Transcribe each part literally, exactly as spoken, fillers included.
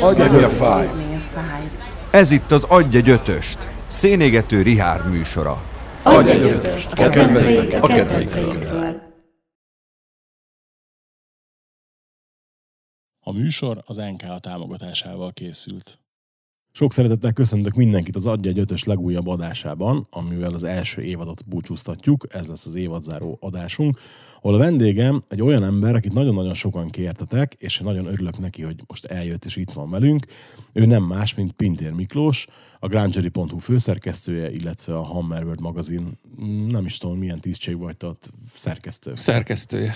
Adj a fáj! Ez itt az Adj egy ötöst, Szénégető Richárd műsora. Adj egy ötöst, a kedvenceinkről. A műsor az en ká támogatásával készült. Sok szeretettel köszöntök mindenkit az Adj egy ötös legújabb adásában, amivel az első évadot búcsúztatjuk, ez lesz az évadzáró adásunk, ahol a vendégem egy olyan ember, akit nagyon-nagyon sokan kértetek, és nagyon örülök neki, hogy most eljött és itt van velünk. Ő nem más, mint Pintér Miklós, a grungery pont hu főszerkesztője, illetve a Hammerworld magazin, nem is tudom milyen tisztség vagy, tehát szerkesztő. Szerkesztője.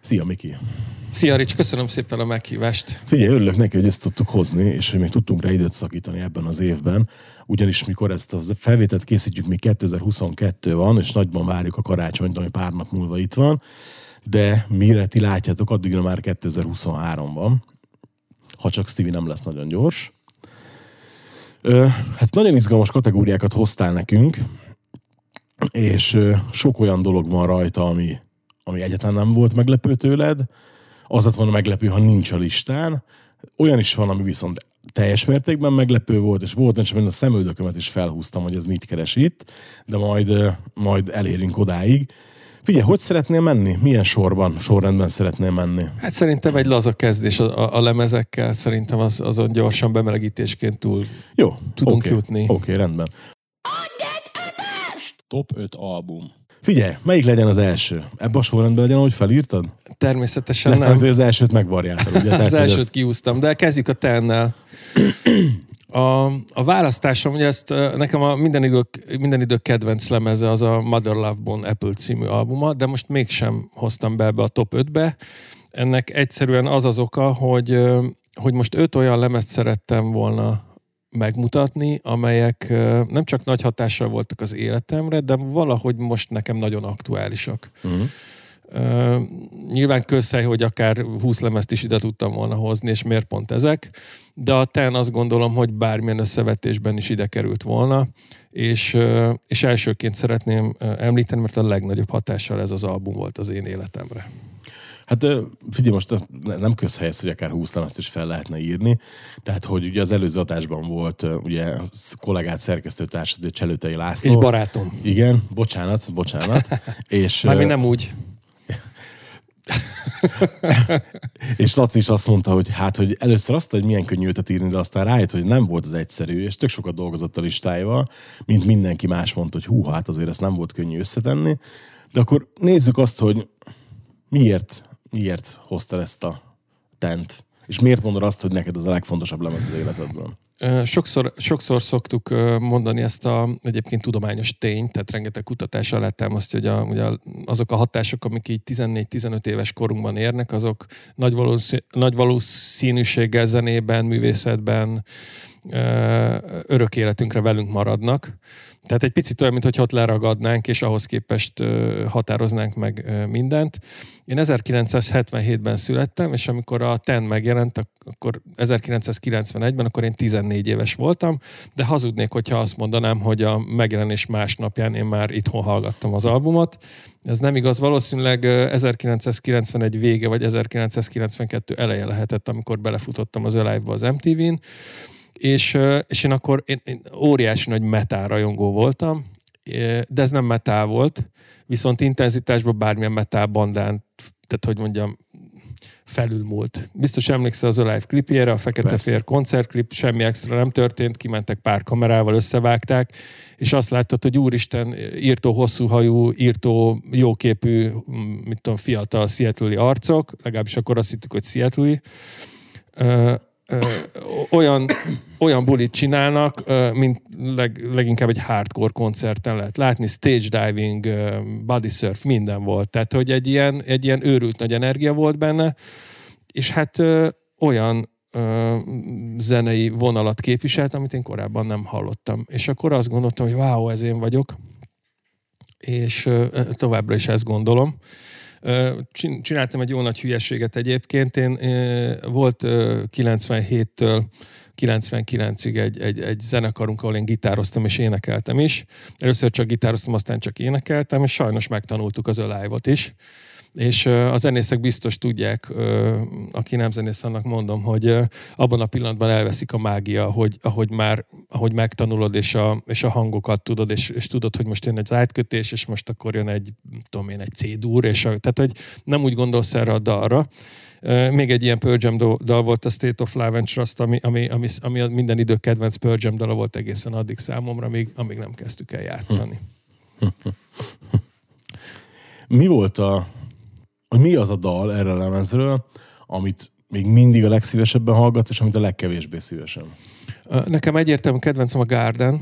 Szia, Miki! Szia, Rics! Köszönöm szépen a meghívást! Figyelj, örülök neki, hogy ezt tudtuk hozni, és hogy még tudtunk rá időt szakítani ebben az évben, ugyanis mikor ezt a felvételt készítjük, még kétezer-huszonkettő van, és nagyban várjuk a karácsonyt, ami pár nap múlva itt van, de mire ti látjátok, addigra már kétezer-huszonhárom van, ha csak Stevie nem lesz nagyon gyors. Ö, hát nagyon izgalmas kategóriákat hoztál nekünk, és ö, sok olyan dolog van rajta, ami ami egyáltalán nem volt meglepő tőled, az lett volna meglepő, ha nincs a listán. Olyan is van, ami viszont teljes mértékben meglepő volt, és volt, és a szemöldökömet is felhúztam, hogy ez mit keres itt, de majd, majd elérünk odáig. Figyelj, hogy szeretnél menni? Milyen sorban, sorrendben szeretnél menni? Hát szerintem egy laza kezdés a, a, a lemezekkel, szerintem az, azon gyorsan bemelegítésként túl Jó, tudunk okay, jutni. Oké, okay, rendben. Top öt album. Figyelj, melyik legyen az első? Ebben a sorrendben legyen, ahogy felírtad? Természetesen Lesz nem. Lesz, hogy az elsőt megvarjáltad. Ugye? az Tehát, elsőt ezt... kiúztam, de kezdjük a tennel. A, a választásom, ugye ezt nekem a minden idők, minden idők kedvenc lemeze az a Mother Love Bone Apple című albuma, de most mégsem hoztam be ebbe a top ötbe. Ennek egyszerűen az az oka, hogy, hogy most öt olyan lemezt szerettem volna megmutatni, amelyek nem csak nagy hatással voltak az életemre, de valahogy most nekem nagyon aktuálisak. Uh-huh. Uh, nyilván közhely, hogy akár húsz lemezt is ide tudtam volna hozni, és miért pont ezek, de a ten azt gondolom, hogy bármilyen összevetésben is ide került volna, és, uh, és elsőként szeretném említeni, mert a legnagyobb hatással ez az album volt az én életemre. Hát figyelj, most nem közhelyez, hogy akár húsztam, ezt is fel lehetne írni. Tehát, hogy ugye az előző adásban volt ugye kollégát szerkesztőtársad, Cselőtei László. És barátom. Igen, bocsánat, bocsánat. És, már mi nem úgy. és Laci is azt mondta, hogy hát, hogy először azt, hogy milyen könnyű ötöt írni, de aztán rájött, hogy nem volt az egyszerű, és tök sokat dolgozott a listáival, mint mindenki más mondta, hogy hú, hát azért ezt nem volt könnyű összetenni. De akkor nézzük azt, hogy miért Miért hoztál ezt a tent? És miért mondod azt, hogy neked ez a legfontosabb lemez az életedben? Sokszor, sokszor szoktuk mondani ezt a egyébként tudományos tényt, tehát rengeteg kutatás alá támasztja, hogy a, ugye azok a hatások, amik így tizennégy-tizenöt éves korunkban érnek, azok nagy, valószín, nagy valószínűséggel zenében, művészetben, örök életünkre velünk maradnak. Tehát egy picit olyan, mintha ott leragadnánk, és ahhoz képest határoznánk meg mindent. Én ezerkilencszázhetvenhétben születtem, és amikor a ten megjelent, akkor ezerkilencszázkilencvenegyben, akkor én tizennégy éves voltam, de hazudnék, hogyha azt mondanám, hogy a megjelenés másnapján én már itthon hallgattam az albumot. Ez nem igaz, valószínűleg ezerkilencszázkilencvenegy vége, vagy ezerkilencszázkilencvenkettő eleje lehetett, amikor belefutottam az Live-ba az em té vén, És, és én akkor én, én óriási nagy metal rajongó voltam, de ez nem metal volt, viszont intenzitásban bármilyen metal bandán, tehát hogy mondjam, felülmúlt. Biztos emlékszel az Alive klipjére, a Fekete-Fehér koncertklip, semmi extra nem történt, kimentek pár kamerával, összevágták, és azt láttad, hogy úristen, írtó hosszúhajú, írtó jóképű, mit tudom, fiatal seattle-i arcok, legalábbis akkor azt hittük, hogy seattle-i, Ö, olyan, olyan bulit csinálnak, mint leg, leginkább egy hardcore koncerten lehet látni, stage diving, body surf, minden volt. Tehát, hogy egy ilyen, egy ilyen őrült nagy energia volt benne, és hát ö, olyan ö, zenei vonalat képviselt, amit én korábban nem hallottam. És akkor azt gondoltam, hogy wow, ez én vagyok, és ö, továbbra is ezt gondolom. Csináltam egy jó nagy hülyeséget egyébként. Én volt kilencvenhéttől kilencvenkilencig egy, egy, egy zenekarunk, ahol én gitároztam és énekeltem is. Először csak gitároztam, aztán csak énekeltem, és sajnos megtanultuk az Alive-ot is. És a zenészek biztos tudják, aki nem zenész, annak mondom, hogy abban a pillanatban elveszik a mágia, hogy ahogy már ahogy megtanulod, és a, és a hangokat tudod, és, és tudod, hogy most jön egy átkötés, és most akkor jön egy, tudom én, egy C-dúr, és a, tehát hogy nem úgy gondolsz erre a dalra. Még egy ilyen Pearl Jam dal volt, a State of Love and Trust, ami, ami, ami, ami minden idő kedvenc Pearl Jam dala volt egészen addig számomra, még, amíg nem kezdtük el játszani. Mi volt a hogy mi az a dal erre a lemezről, amit még mindig a legszívesebben hallgatsz, és amit a legkevésbé szívesen? Nekem egyértelmű kedvencem a Garden.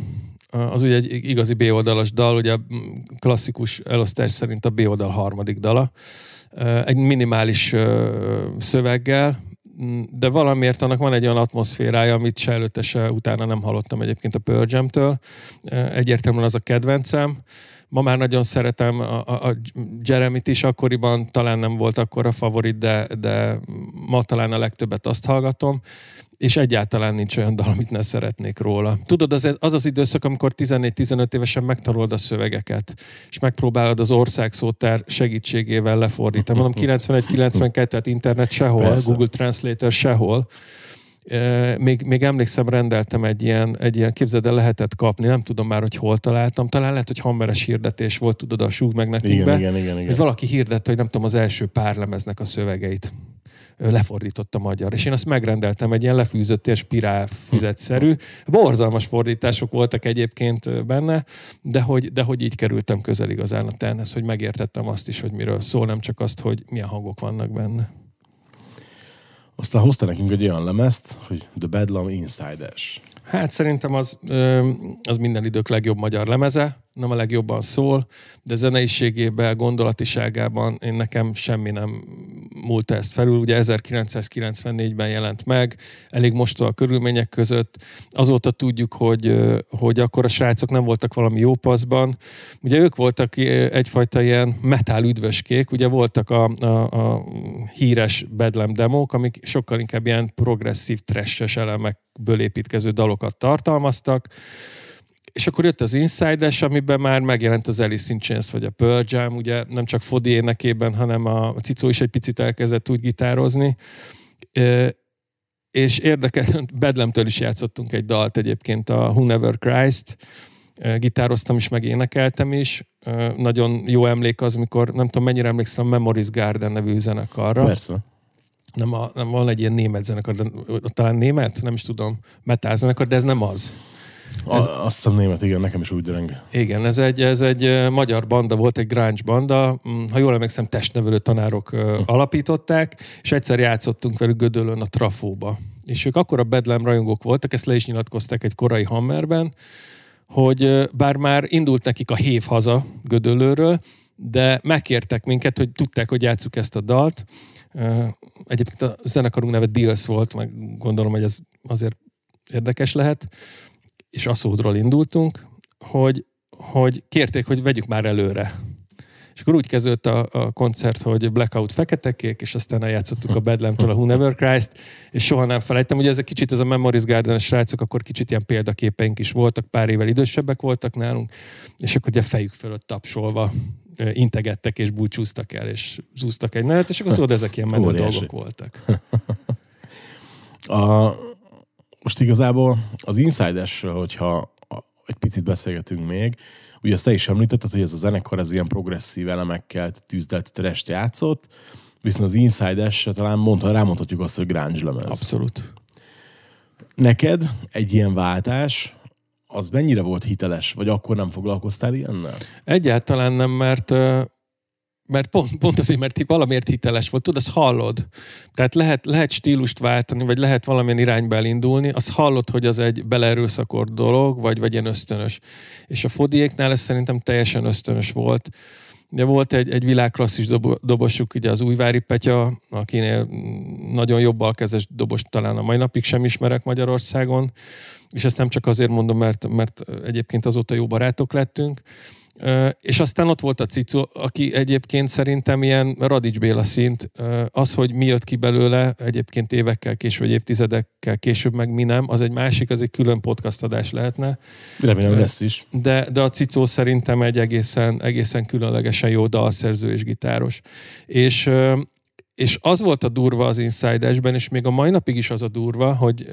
Az ugye egy igazi B-oldalas dal, ugye klasszikus elosztás szerint a B-oldal harmadik dala. Egy minimális szöveggel, de valamiért annak van egy olyan atmoszférája, amit se előtte, se utána nem hallottam egyébként a Pearl Jam-től. Egyértelműen az a kedvencem. Ma már nagyon szeretem a, a, a Jeremyt is, akkoriban talán nem volt akkora favorit, de, de ma talán a legtöbbet azt hallgatom, és egyáltalán nincs olyan dal, amit ne szeretnék róla. Tudod, az az, az időszak, amikor tizennégy-tizenöt évesen megtanulod a szövegeket, és megpróbálod az országszótár segítségével lefordítani. Mondom, kilencvenegy-kilencvenkettő, tehát internet sehol, persze. Google Translator sehol. Még, még emlékszem, rendeltem egy ilyen, egy ilyen, képzeld el, lehetett kapni, nem tudom már, hogy hol találtam, talán lehet, hogy hammeres hirdetés volt, tudod, a súg meg nekünk igen, be, igen, igen, igen. Hogy valaki hirdette, hogy nem tudom, az első pár lemeznek a szövegeit lefordította magyar, és én azt megrendeltem, egy ilyen lefűzött és spirálfüzetszerű, borzalmas fordítások voltak egyébként benne, de hogy, de hogy így kerültem közel igazán a tenhez, hogy megértettem azt is, hogy miről szól, nem csak azt, hogy milyen hangok vannak benne. Aztán hozta nekünk egy olyan lemezt, hogy The Bedlam Insiders. Hát szerintem az, az minden idők legjobb magyar lemeze, nem a legjobban szól, de zeneiségében, gondolatiságában én nekem semmi nem múlta ezt felül. Ugye ezerkilencszázkilencvennégyben jelent meg, elég mostoha körülmények között. Azóta tudjuk, hogy, hogy akkor a srácok nem voltak valami jó paszban. Ugye ők voltak egyfajta ilyen metal üdvöskék, ugye voltak a, a, a híres Bedlam demók, amik sokkal inkább ilyen progresszív, thrash-es elemekből építkező dalokat tartalmaztak. És akkor jött az Insiders, amiben már megjelent az Alice in Chains vagy a Pearl Jam, ugye nem csak Fodi énekében, hanem a Cicó is egy picit elkezdett úgy gitározni. És érdekes, Bedlamtől is játszottunk egy dalt egyébként, a Who Never Christ. Gitároztam is, meg énekeltem is. Nagyon jó emlék az, mikor, nem tudom mennyire emlékszem, a Memories Garden nevű zenekarra. Persze. Nem, a, nem van egy ilyen német zenekar, de, talán német? Nem is tudom. Metal zenekar, de ez nem az. Ez, azt hiszem német, igen, nekem is úgy döreng. Igen, ez egy, ez egy magyar banda volt, egy grunge banda. Ha jól emlékszem, testnevelő tanárok hm. alapították, és egyszer játszottunk velük Gödöllön a Trafóba. És ők akkora Bedlam rajongók voltak, ezt le is nyilatkozták egy korai Hammerben, hogy bár már indult nekik a hév haza Gödöllőről, de megkértek minket, hogy tudták, hogy játsszuk ezt a dalt. Egyébként a zenekarunk neve Deals volt, meg gondolom, hogy ez azért érdekes lehet. És Aszódról indultunk, hogy, hogy kérték, hogy vegyük már előre. És akkor úgy kezdődött a, a koncert, hogy Blackout feketekék, és aztán eljátszottuk a Bedlamtől a Who Never Christ, és soha nem felejtem. Ugye ez egy kicsit, ez a Memories Garden-es srácok, akkor kicsit ilyen példaképeink is voltak, pár évvel idősebbek voltak nálunk, és akkor ugye fejük fölött tapsolva integettek, és búcsúztak el, és zúztak egy nevet, és akkor tudod, ezek ilyen menő Óriási. dolgok voltak. A... Most igazából az Insiders-ről, hogyha egy picit beszélgetünk még, ugye azt te is említetted, hogy ez a zenekar ez ilyen progresszív elemekkel tűzdelt trash-t játszott, viszont az Insiders-re talán mondta, rámondhatjuk azt, hogy grunge lemez. Abszolút. Neked egy ilyen váltás, az mennyire volt hiteles, vagy akkor nem foglalkoztál ilyennel? Egyáltalán nem, mert... Mert pont, pont azért, mert valamiért hiteles volt. Tudod, azt hallod. Tehát lehet, lehet stílust váltani, vagy lehet valamilyen irányba elindulni. Azt hallod, hogy az egy beleerőszakolt dolog, vagy, vagy ilyen ösztönös. És a Fodiéknál ez szerintem teljesen ösztönös volt. Ugye volt egy, egy világklasszis dob, dobosuk, ugye az Újvári Petya, akinél nagyon jobb alkezes dobos talán a mai napig sem ismerek Magyarországon. És ezt nem csak azért mondom, mert, mert egyébként azóta jó barátok lettünk. És aztán ott volt a Cicu, aki egyébként szerintem ilyen Radics Béla szint. Az, hogy mi jött ki belőle egyébként évekkel később, évtizedekkel később, meg mi nem, az egy másik, az egy külön podcast adás lehetne. Remélem lesz is. De, de a Cicu szerintem egy egészen, egészen különlegesen jó dalszerző és gitáros. És, és az volt a durva az Inside-esben, és még a mai napig is az a durva, hogy...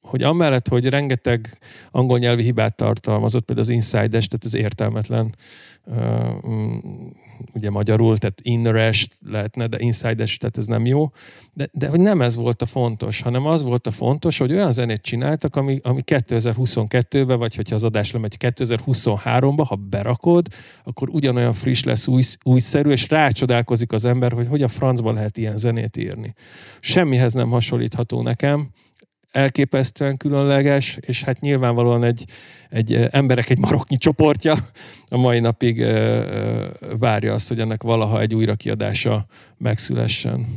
hogy amellett, hogy rengeteg angol nyelvi hibát tartalmazott, például az inside-es, tehát az értelmetlen, ugye magyarul, tehát inner-es lehetne, de inside-es, tehát ez nem jó. De, de hogy nem ez volt a fontos, hanem az volt a fontos, hogy olyan zenét csináltak, ami, ami kétezer-huszonkettőben, vagy hogyha az adás lemegy kétezer-huszonháromba, ha berakod, akkor ugyanolyan friss lesz, új, újszerű, és rácsodálkozik az ember, hogy hogy a francba lehet ilyen zenét írni. Semmihez nem hasonlítható nekem, elképesztően különleges, és hát nyilvánvalóan egy, egy emberek egy maroknyi csoportja a mai napig e, e, várja azt, hogy ennek valaha egy újrakiadása megszülessen.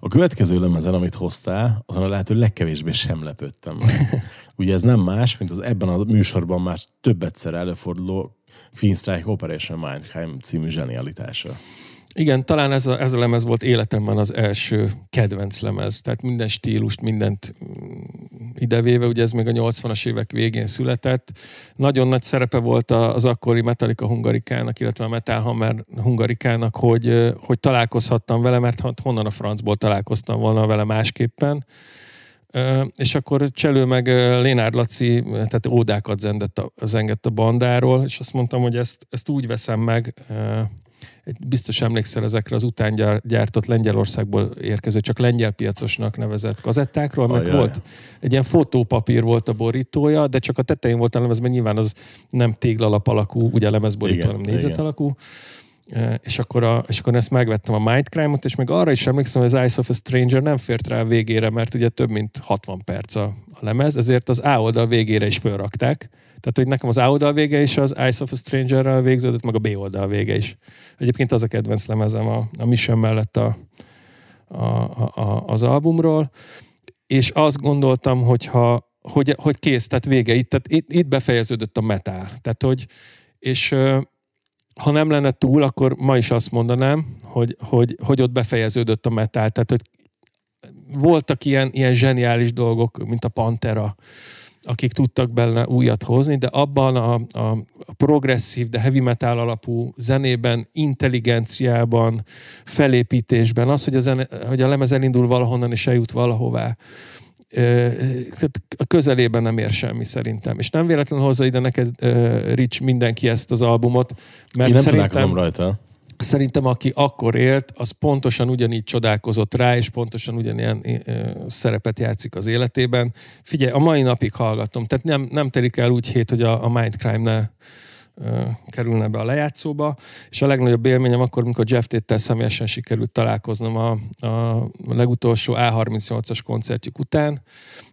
A következő lemezen, amit hoztál, azon a lehető legkevésbé sem lepődtem meg. Ugye ez nem más, mint az ebben a műsorban már több egyszer előforduló Queensrÿche Operation Mindcrime című zsenialitása. Igen, talán ez a, ez a lemez volt életemben az első kedvenc lemez. Tehát minden stílust, mindent idevéve, ugye ez még a nyolcvanas évek végén született. Nagyon nagy szerepe volt az akkori Metallica Hungarikának, illetve a Metal Hammer Hungarikának, hogy, hogy találkozhattam vele, mert honnan a francból találkoztam volna vele másképpen. És akkor Cselő meg Lénár Laci, tehát ódákat zengett a, zengett a bandáról, és azt mondtam, hogy ezt, ezt úgy veszem meg, biztos emlékszel ezekre az utángyártott Lengyelországból érkező, csak lengyel piacosnak nevezett kazettákról, meg Ajaj. Volt egy ilyen fotópapír volt a borítója, de csak a tetején volt a lemez, mert nyilván az nem téglalap alakú, ugye a lemezborító, hanem négyzet alakú. És akkor, a, és akkor ezt megvettem a Mindcrime-ot, és meg arra is emlékszem, hogy az Eyes of a Stranger nem fért rá a végére, mert ugye több mint hatvan perc a, a lemez, ezért az A oldal végére is fölrakták. Tehát, hogy nekem az A oldal vége is, az Eyes of a Stranger-rel végződött, meg a B oldal vége is. Egyébként az a kedvenc lemezem a, a Mission mellett a, a, a, az albumról, és azt gondoltam, hogyha, hogy, hogy kész, tehát vége itt, tehát itt, itt befejeződött a metal. Tehát, hogy, és ha nem lenne túl, akkor ma is azt mondanám, hogy, hogy, hogy ott befejeződött a metal. Tehát, hogy voltak ilyen, ilyen zseniális dolgok, mint a Pantera, akik tudtak benne újat hozni, de abban a, a progresszív, de heavy metal alapú zenében, intelligenciában, felépítésben, az, hogy a, zene, hogy a lemez elindul valahonnan és eljut valahová, a közelében nem ér semmi szerintem. És nem véletlenül hozza ide neked, Rich, mindenki ezt az albumot, mert én nem csodálkozom rajta. Szerintem, aki akkor élt, az pontosan ugyanígy csodálkozott rá, és pontosan ugyanilyen szerepet játszik az életében. Figyelj, a mai napig hallgatom, tehát nem, nem telik el úgy hét, hogy a, a Mindcrime ne ö, kerülne be a lejátszóba, és a legnagyobb élményem akkor, amikor Jeff Tate-tel személyesen sikerült találkoznom a, a legutolsó á harmincnyolcas koncertjük után,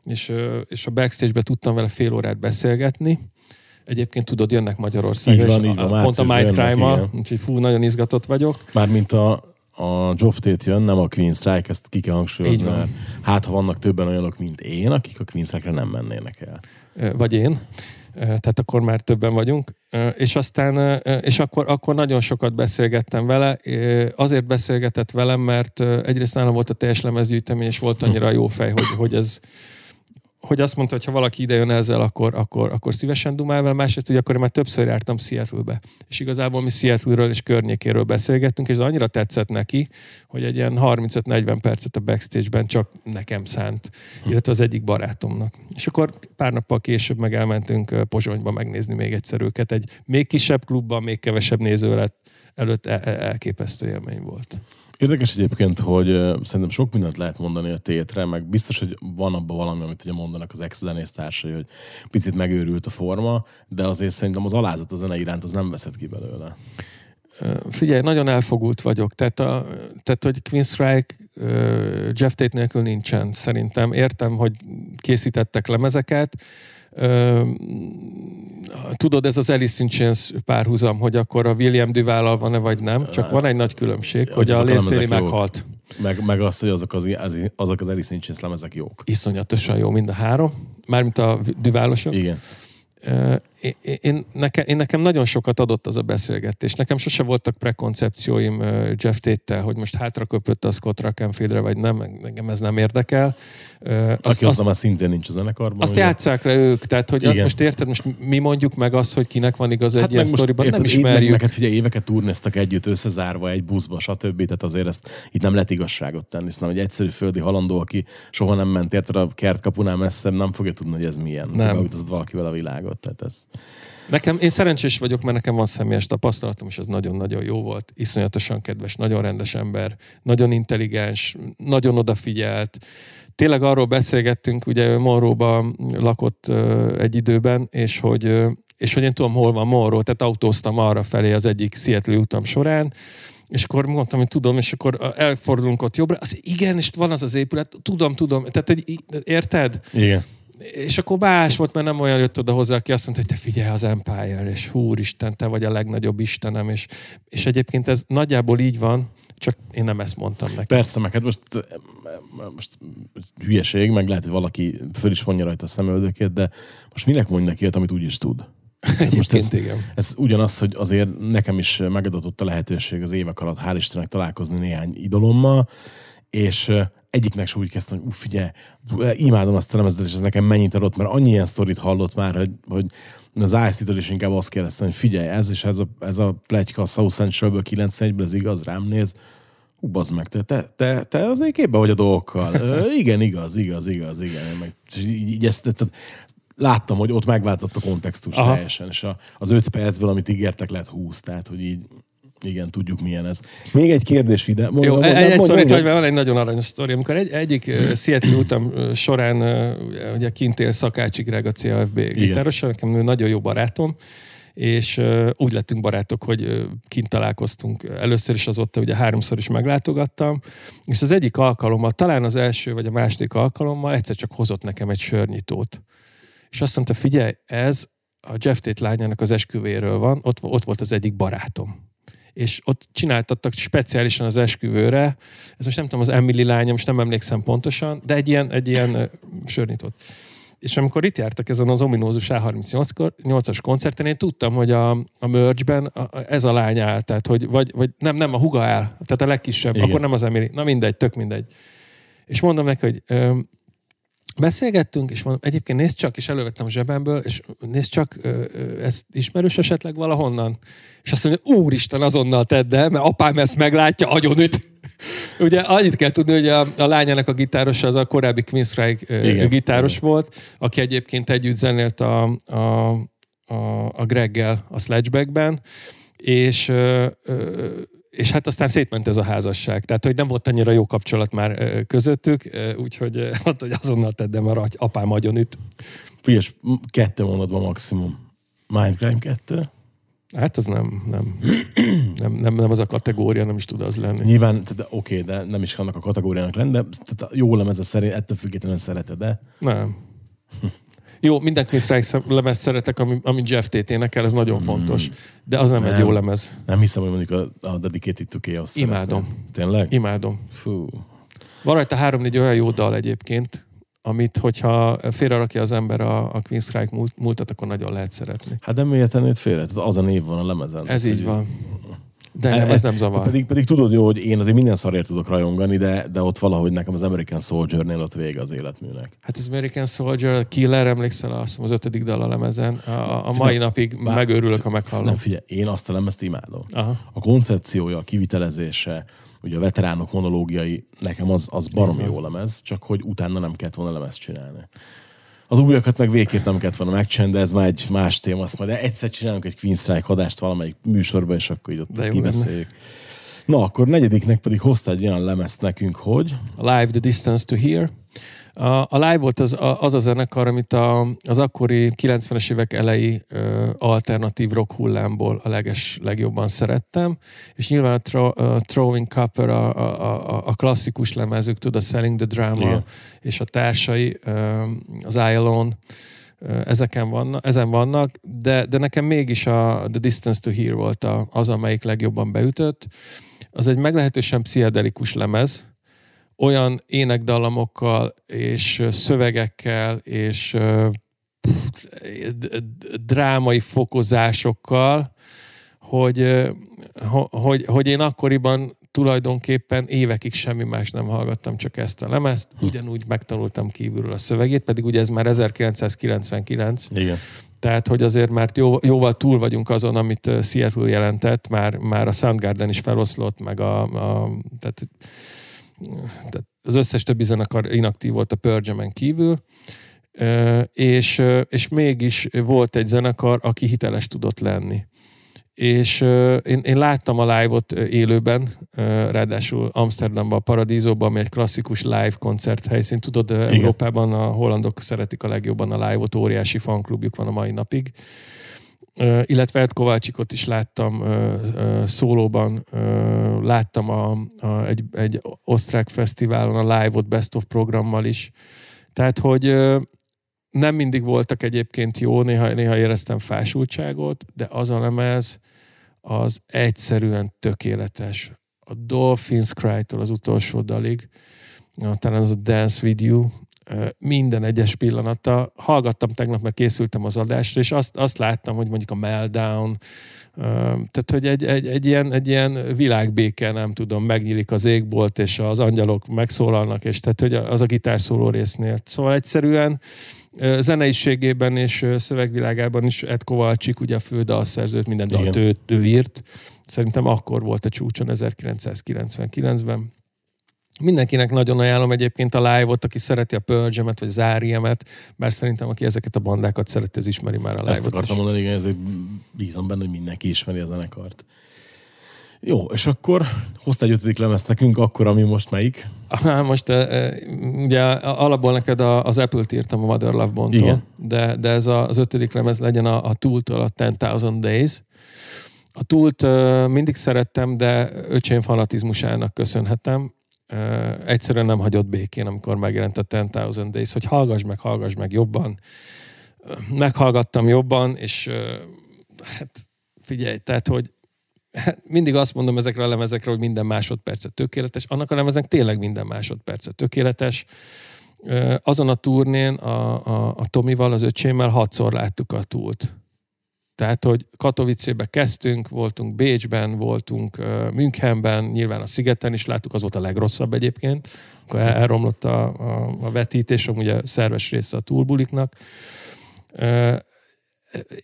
és, ö, és a backstage-be tudtam vele fél órát beszélgetni. Egyébként tudod, jönnek Magyarországra, így van, így van, pont a Mindcrime-a, úgyhogy fú, nagyon izgatott vagyok. Mármint a, a Geoff Tate jön, nem a Queensrÿche, ezt ki kell hangsúlyozni, mert hát ha vannak többen olyanok, mint én, akik a Queensrÿche-re nem mennének el. Vagy én, tehát akkor már többen vagyunk. És aztán, és akkor, akkor nagyon sokat beszélgettem vele, azért beszélgetett velem, mert egyrészt nálam volt a teljes lemezgyűjtemény, és volt annyira jó fej, hogy, hogy ez... hogy azt mondta, hogy ha valaki ide jön ezzel, akkor, akkor, akkor szívesen dumál vele. Másrészt, hogy akkor én már többször jártam Seattle-be. És igazából mi Seattle-ről és környékéről beszélgettünk, és ez annyira tetszett neki, hogy egy ilyen harmincöt-negyven percet a backstage-ben csak nekem szánt, illetve az egyik barátomnak. És akkor pár nappal később meg elmentünk Pozsonyba megnézni még egyszer őket. Egy még kisebb klubban, még kevesebb néző előtt elképesztő élmény volt. Érdekes egyébként, hogy szerintem sok mindent lehet mondani a tétre, meg biztos, hogy van abban valami, amit ugye mondanak az ex-zenész társai, hogy picit megőrült a forma, de azért szerintem az alázat a zene iránt az nem veszett ki belőle. Figyelj, nagyon elfogult vagyok. Tehát, a, tehát hogy Queensrÿche Jeff Tate nélkül nincsen, szerintem. Értem, hogy készítettek lemezeket. Tudod, ez az Alice in Chains párhuzam, hogy akkor a William Duval-al van-e vagy nem, csak van egy nagy különbség, ja, hogy a Lésztéli meghalt. Meg, meg az, hogy azok az, az, azok az Alice in Chains lemezek jók. Iszonyatosan jó mind a három, mármint a Duvalosok. Igen. én, nekem, én nekem nagyon sokat adott az a beszélgetés. Nekem sose voltak prekoncepcióim Jeff Tate-tel, hogy most hátraköpött a Scott Rockenfieldre, vagy nem, engem ez nem érdekel. Azt, Aki már szintén nincs a zenekarban. Azt ugye? Játsszák le ők, tehát hogy most érted, most mi mondjuk meg azt, hogy kinek van igaz egy hát ilyen sztoriban, nem ismerjük. Neked figyelj, éveket turneztek együtt, összezárva egy buszba, stb. Tehát azért ezt itt nem lehet igazságot tenni, szóval egy egyszerű földi halandó, aki soha nem ment érted a kertkapunál messze, nem fogja tudni, hogy ez milyen. Nem. Utazott valakivel a világot, tehát ez... Nekem, én szerencsés vagyok, mert nekem van személyes tapasztalatom, és ez nagyon-nagyon jó volt. Iszonyatosan kedves, nagyon rendes ember, nagyon intelligens, nagyon odafigyelt. Tényleg arról beszélgettünk, ugye Monroe-ban lakott uh, egy időben, és hogy, uh, és hogy én tudom, hol van Monroe, tehát autóztam arra felé az egyik Seattle-i utam során, és akkor mondtam, hogy tudom, és akkor elfordulunk ott jobbra, az igen, és van az az épület, tudom, tudom, tehát hogy, érted? Igen. És akkor más volt, mert nem olyan jött oda hozzá, aki azt mondta, hogy te figyelj az Empire, és húristen, te vagy a legnagyobb istenem, és, és egyébként ez nagyjából így van, csak én nem ezt mondtam neki. Persze, meg hát most, most hülyeség, meg lehet, hogy valaki föl is vonja rajta a szemöldökét, de most minek mondj neki, amit úgy is tud? Most ez, ez ugyanaz, hogy azért nekem is megadatott a lehetőség az évek alatt, hál' Istennek találkozni néhány idolommal, és egyiknek sem úgy kezdtem, hogy ú, figyelj, imádom azt a lemezet, és ez nekem mennyit adott, mert annyi ilyen sztorit hallott már, hogy, hogy az i es té-től is inkább azt kérdeztem, hogy figyelj, ez és ez a, ez a pletyka a South Centralből kilencvenegyből, ez igaz, rám néz, ú, bazd meg, te, te, te, te azért képbe vagy a dolgokkal. Ö, igen, igaz, igaz, igaz, igen. Meg, így, így ezt, tehát, láttam, hogy ott megváltozott a kontextus teljesen, és a, az öt percből, amit ígértek, lett húsz, tehát, hogy így igen, tudjuk milyen ez. Még egy kérdés ide. Mondom, jó, mondom, egy mondom, szorít, mondom. Vagy, van egy nagyon aranyos sztori. Amikor egy, egyik Seattle utam során ugye kint él Szakácsi Greg, a cé á ef bé gitárosa, nekem nagyon jó barátom, és úgy lettünk barátok, hogy kint találkoztunk. Először is azóta ugye háromszor is meglátogattam, és az egyik alkalommal, talán az első vagy a második alkalommal egyszer csak hozott nekem egy sörnyitót. És azt mondta, figyelj, ez a Jeff Tate lányának az esküvéről van, ott, ott volt az egyik barátom. És ott csináltattak speciálisan az esküvőre, ez most nem tudom, az Emily lányom, most nem emlékszem pontosan, de egy ilyen, egy ilyen sörnyitót. És amikor itt jártak ezen az ominózus á harmincnyolcas koncerten, én tudtam, hogy a, a merge-ben ez a lány áll, tehát hogy vagy, vagy nem, nem, a huga áll, tehát a legkisebb, igen. Akkor nem az Emily, na mindegy, tök mindegy. És mondom neki, hogy... Öm, beszélgettünk, és mondom, egyébként nézd csak, és elővettem a zsebemből, és nézd csak, ez ismerős esetleg valahonnan? És azt mondja, úristen, azonnal tedd el, mert apám ezt meglátja, agyonüt. Ugye annyit kell tudni, hogy a, a lányának a gitárosa az a korábbi Queensrÿche gitáros igen. volt, aki egyébként együtt zenélt a, a, a, a Greggel a Sledgebackben, és... Ö, ö, és hát aztán szétment ez a házasság. Tehát, hogy nem volt annyira jó kapcsolat már közöttük, úgyhogy azonnal teddem arra, hogy apám agyonüt. Figyelj, kettő mondatban maximum. Mindcrime kettő? Hát az nem nem, nem, nem, nem az a kategória, nem is tud az lenni. Nyilván, tehát, oké, de nem is annak a kategóriának lenni, de jó lemez a szerint, ettől függetlenül szereted, de... Nem. Jó, minden Queensrÿche lemez szeretek, ami, ami Jeff Tate énekel, ez nagyon fontos. De az nem, nem egy jó lemez. Nem hiszem, hogy mondjuk a, a Dedicated to Chaos imádom. Szeretném. Tényleg? Imádom. Fú. Van rajta három-négy olyan jó dal egyébként, amit, hogyha félrerakja az ember a, a Queensrÿche múlt, múltat, akkor nagyon lehet szeretni. Hát nem miért tennéd félre? Tehát az a név van a lemezen. Ez így van. De engem ez nem zavar. Pedig, pedig tudod jó, hogy én azért minden szarért tudok rajongani, de, de ott valahogy nekem az American Soldier-nél ott vége az életműnek. Hát az American Soldier, Killer, emlékszel azt az ötödik dal a lemezen? A, a mai figyelj, napig bár, megőrülök, ha meghallom. Nem figyelj, én azt a lemezt imádom. Aha. A koncepciója, a kivitelezése, ugye a veteránok monológiai, nekem az, az baromi jó lemez, csak hogy utána nem kellett volna lemezt csinálni. Az újakat meg végképp nem kellett volna megcsinálni, de ez már egy más téma, azt majd egyszer csinálunk egy Queensrÿche adást valamelyik műsorban, és akkor így ott kibeszéljük. Na, akkor negyediknek pedig hoztál egy olyan lemezt nekünk, hogy... Live, The Distance to Here. A Live volt az a, az a zenekar, amit a, az akkori kilencvenes évek elejé alternatív rock hullámból a leges, legjobban szerettem, és nyilván a, tro, a Throwing Copper, a, a, a klasszikus lemezük, tud, a Selling the Drama, yeah. és a társai, az I Alone, ezeken vannak, ezen vannak, de, de nekem mégis a The Distance to Here volt a, az, amelyik legjobban beütött. Az egy meglehetősen pszichedelikus lemez, olyan énekdallamokkal, és szövegekkel, és drámai fokozásokkal, hogy, hogy, hogy én akkoriban tulajdonképpen évekig semmi más nem hallgattam, csak ezt a lemezt. Ugyanúgy megtanultam kívülről a szövegét, pedig ugye ez már ezerkilencszázkilencvenkilenc. Igen. Tehát, hogy azért már jó, jóval túl vagyunk azon, amit Seattle jelentett, már, már a Soundgarden is feloszlott, meg a, a tehát, tehát az összes többi zenekar inaktív volt a Purge-en kívül, és, és mégis volt egy zenekar, aki hiteles tudott lenni. És euh, én, én láttam a live-ot élőben, euh, ráadásul Amsterdamban, a Paradízóban, ami egy klasszikus live koncerthelyszín. Tudod, igen. Európában a hollandok szeretik a legjobban a live-ot, óriási fanklubjuk van a mai napig. Uh, illetve Ed Kovácsikot is láttam uh, uh, szólóban, uh, láttam a, a, egy, egy osztrák fesztiválon a live-ot Best of programmal is. Tehát, hogy... Uh, Nem mindig voltak egyébként jó, néha, néha éreztem fásultságot, de az a lemez az egyszerűen tökéletes. A Dolphins Cry-tól az utolsó dalig, talán az a Dance With You, minden egyes pillanata. Hallgattam tegnap, mert készültem az adásra, és azt, azt láttam, hogy mondjuk a Meltdown, tehát hogy egy, egy, egy, ilyen, egy ilyen világbéke, nem tudom, megnyílik az égbolt, és az angyalok megszólalnak, és tehát hogy az a gitárszóló résznél. Szóval egyszerűen zeneiségében és szövegvilágában is Ed Kovácsik, ugye a fő dalszerzőt, minden dalt ő, ő írt. Szerintem akkor volt a csúcson, ezerkilencszázkilencvenkilencben. Mindenkinek nagyon ajánlom egyébként a live-ot, aki szereti a Purge-emet vagy az Áriemet, bár szerintem aki ezeket a bandákat szereti, az ismeri már a live-ot. Ezt akartam is mondani, igen, ezért bízom benne, hogy mindenki ismeri a zenekart. Jó, és akkor hoztál egy ötödik lemezt nekünk, akkor ami most melyik? Há, most ugye alapból neked az Apple-t írtam a Mother Love Bond-tól, de, de ez az ötödik lemez legyen a, a Tool-tól a Ten Thousand Days. A Tool-t mindig szerettem, de öcsém fanatizmusának köszönhetem. Egyszerűen nem hagyott békén, amikor megjelent a Ten Thousand Days, hogy hallgass meg, hallgass meg jobban. Meghallgattam jobban, és hát figyelj, tehát, hogy mindig azt mondom ezekre a lemezekre, hogy minden másodperce tökéletes. Annak a lemeznek tényleg minden másodperce tökéletes. Azon a turnén a, a, a Tomival, az öcsémmel hatszor láttuk a Toolt. Tehát, hogy Katowicébe kezdtünk, voltunk Bécsben, voltunk Münchenben, nyilván a Szigeten is láttuk, az volt a legrosszabb egyébként. Akkor elromlott a, a, a vetítés, ugye szerves része a Tool-buliknak.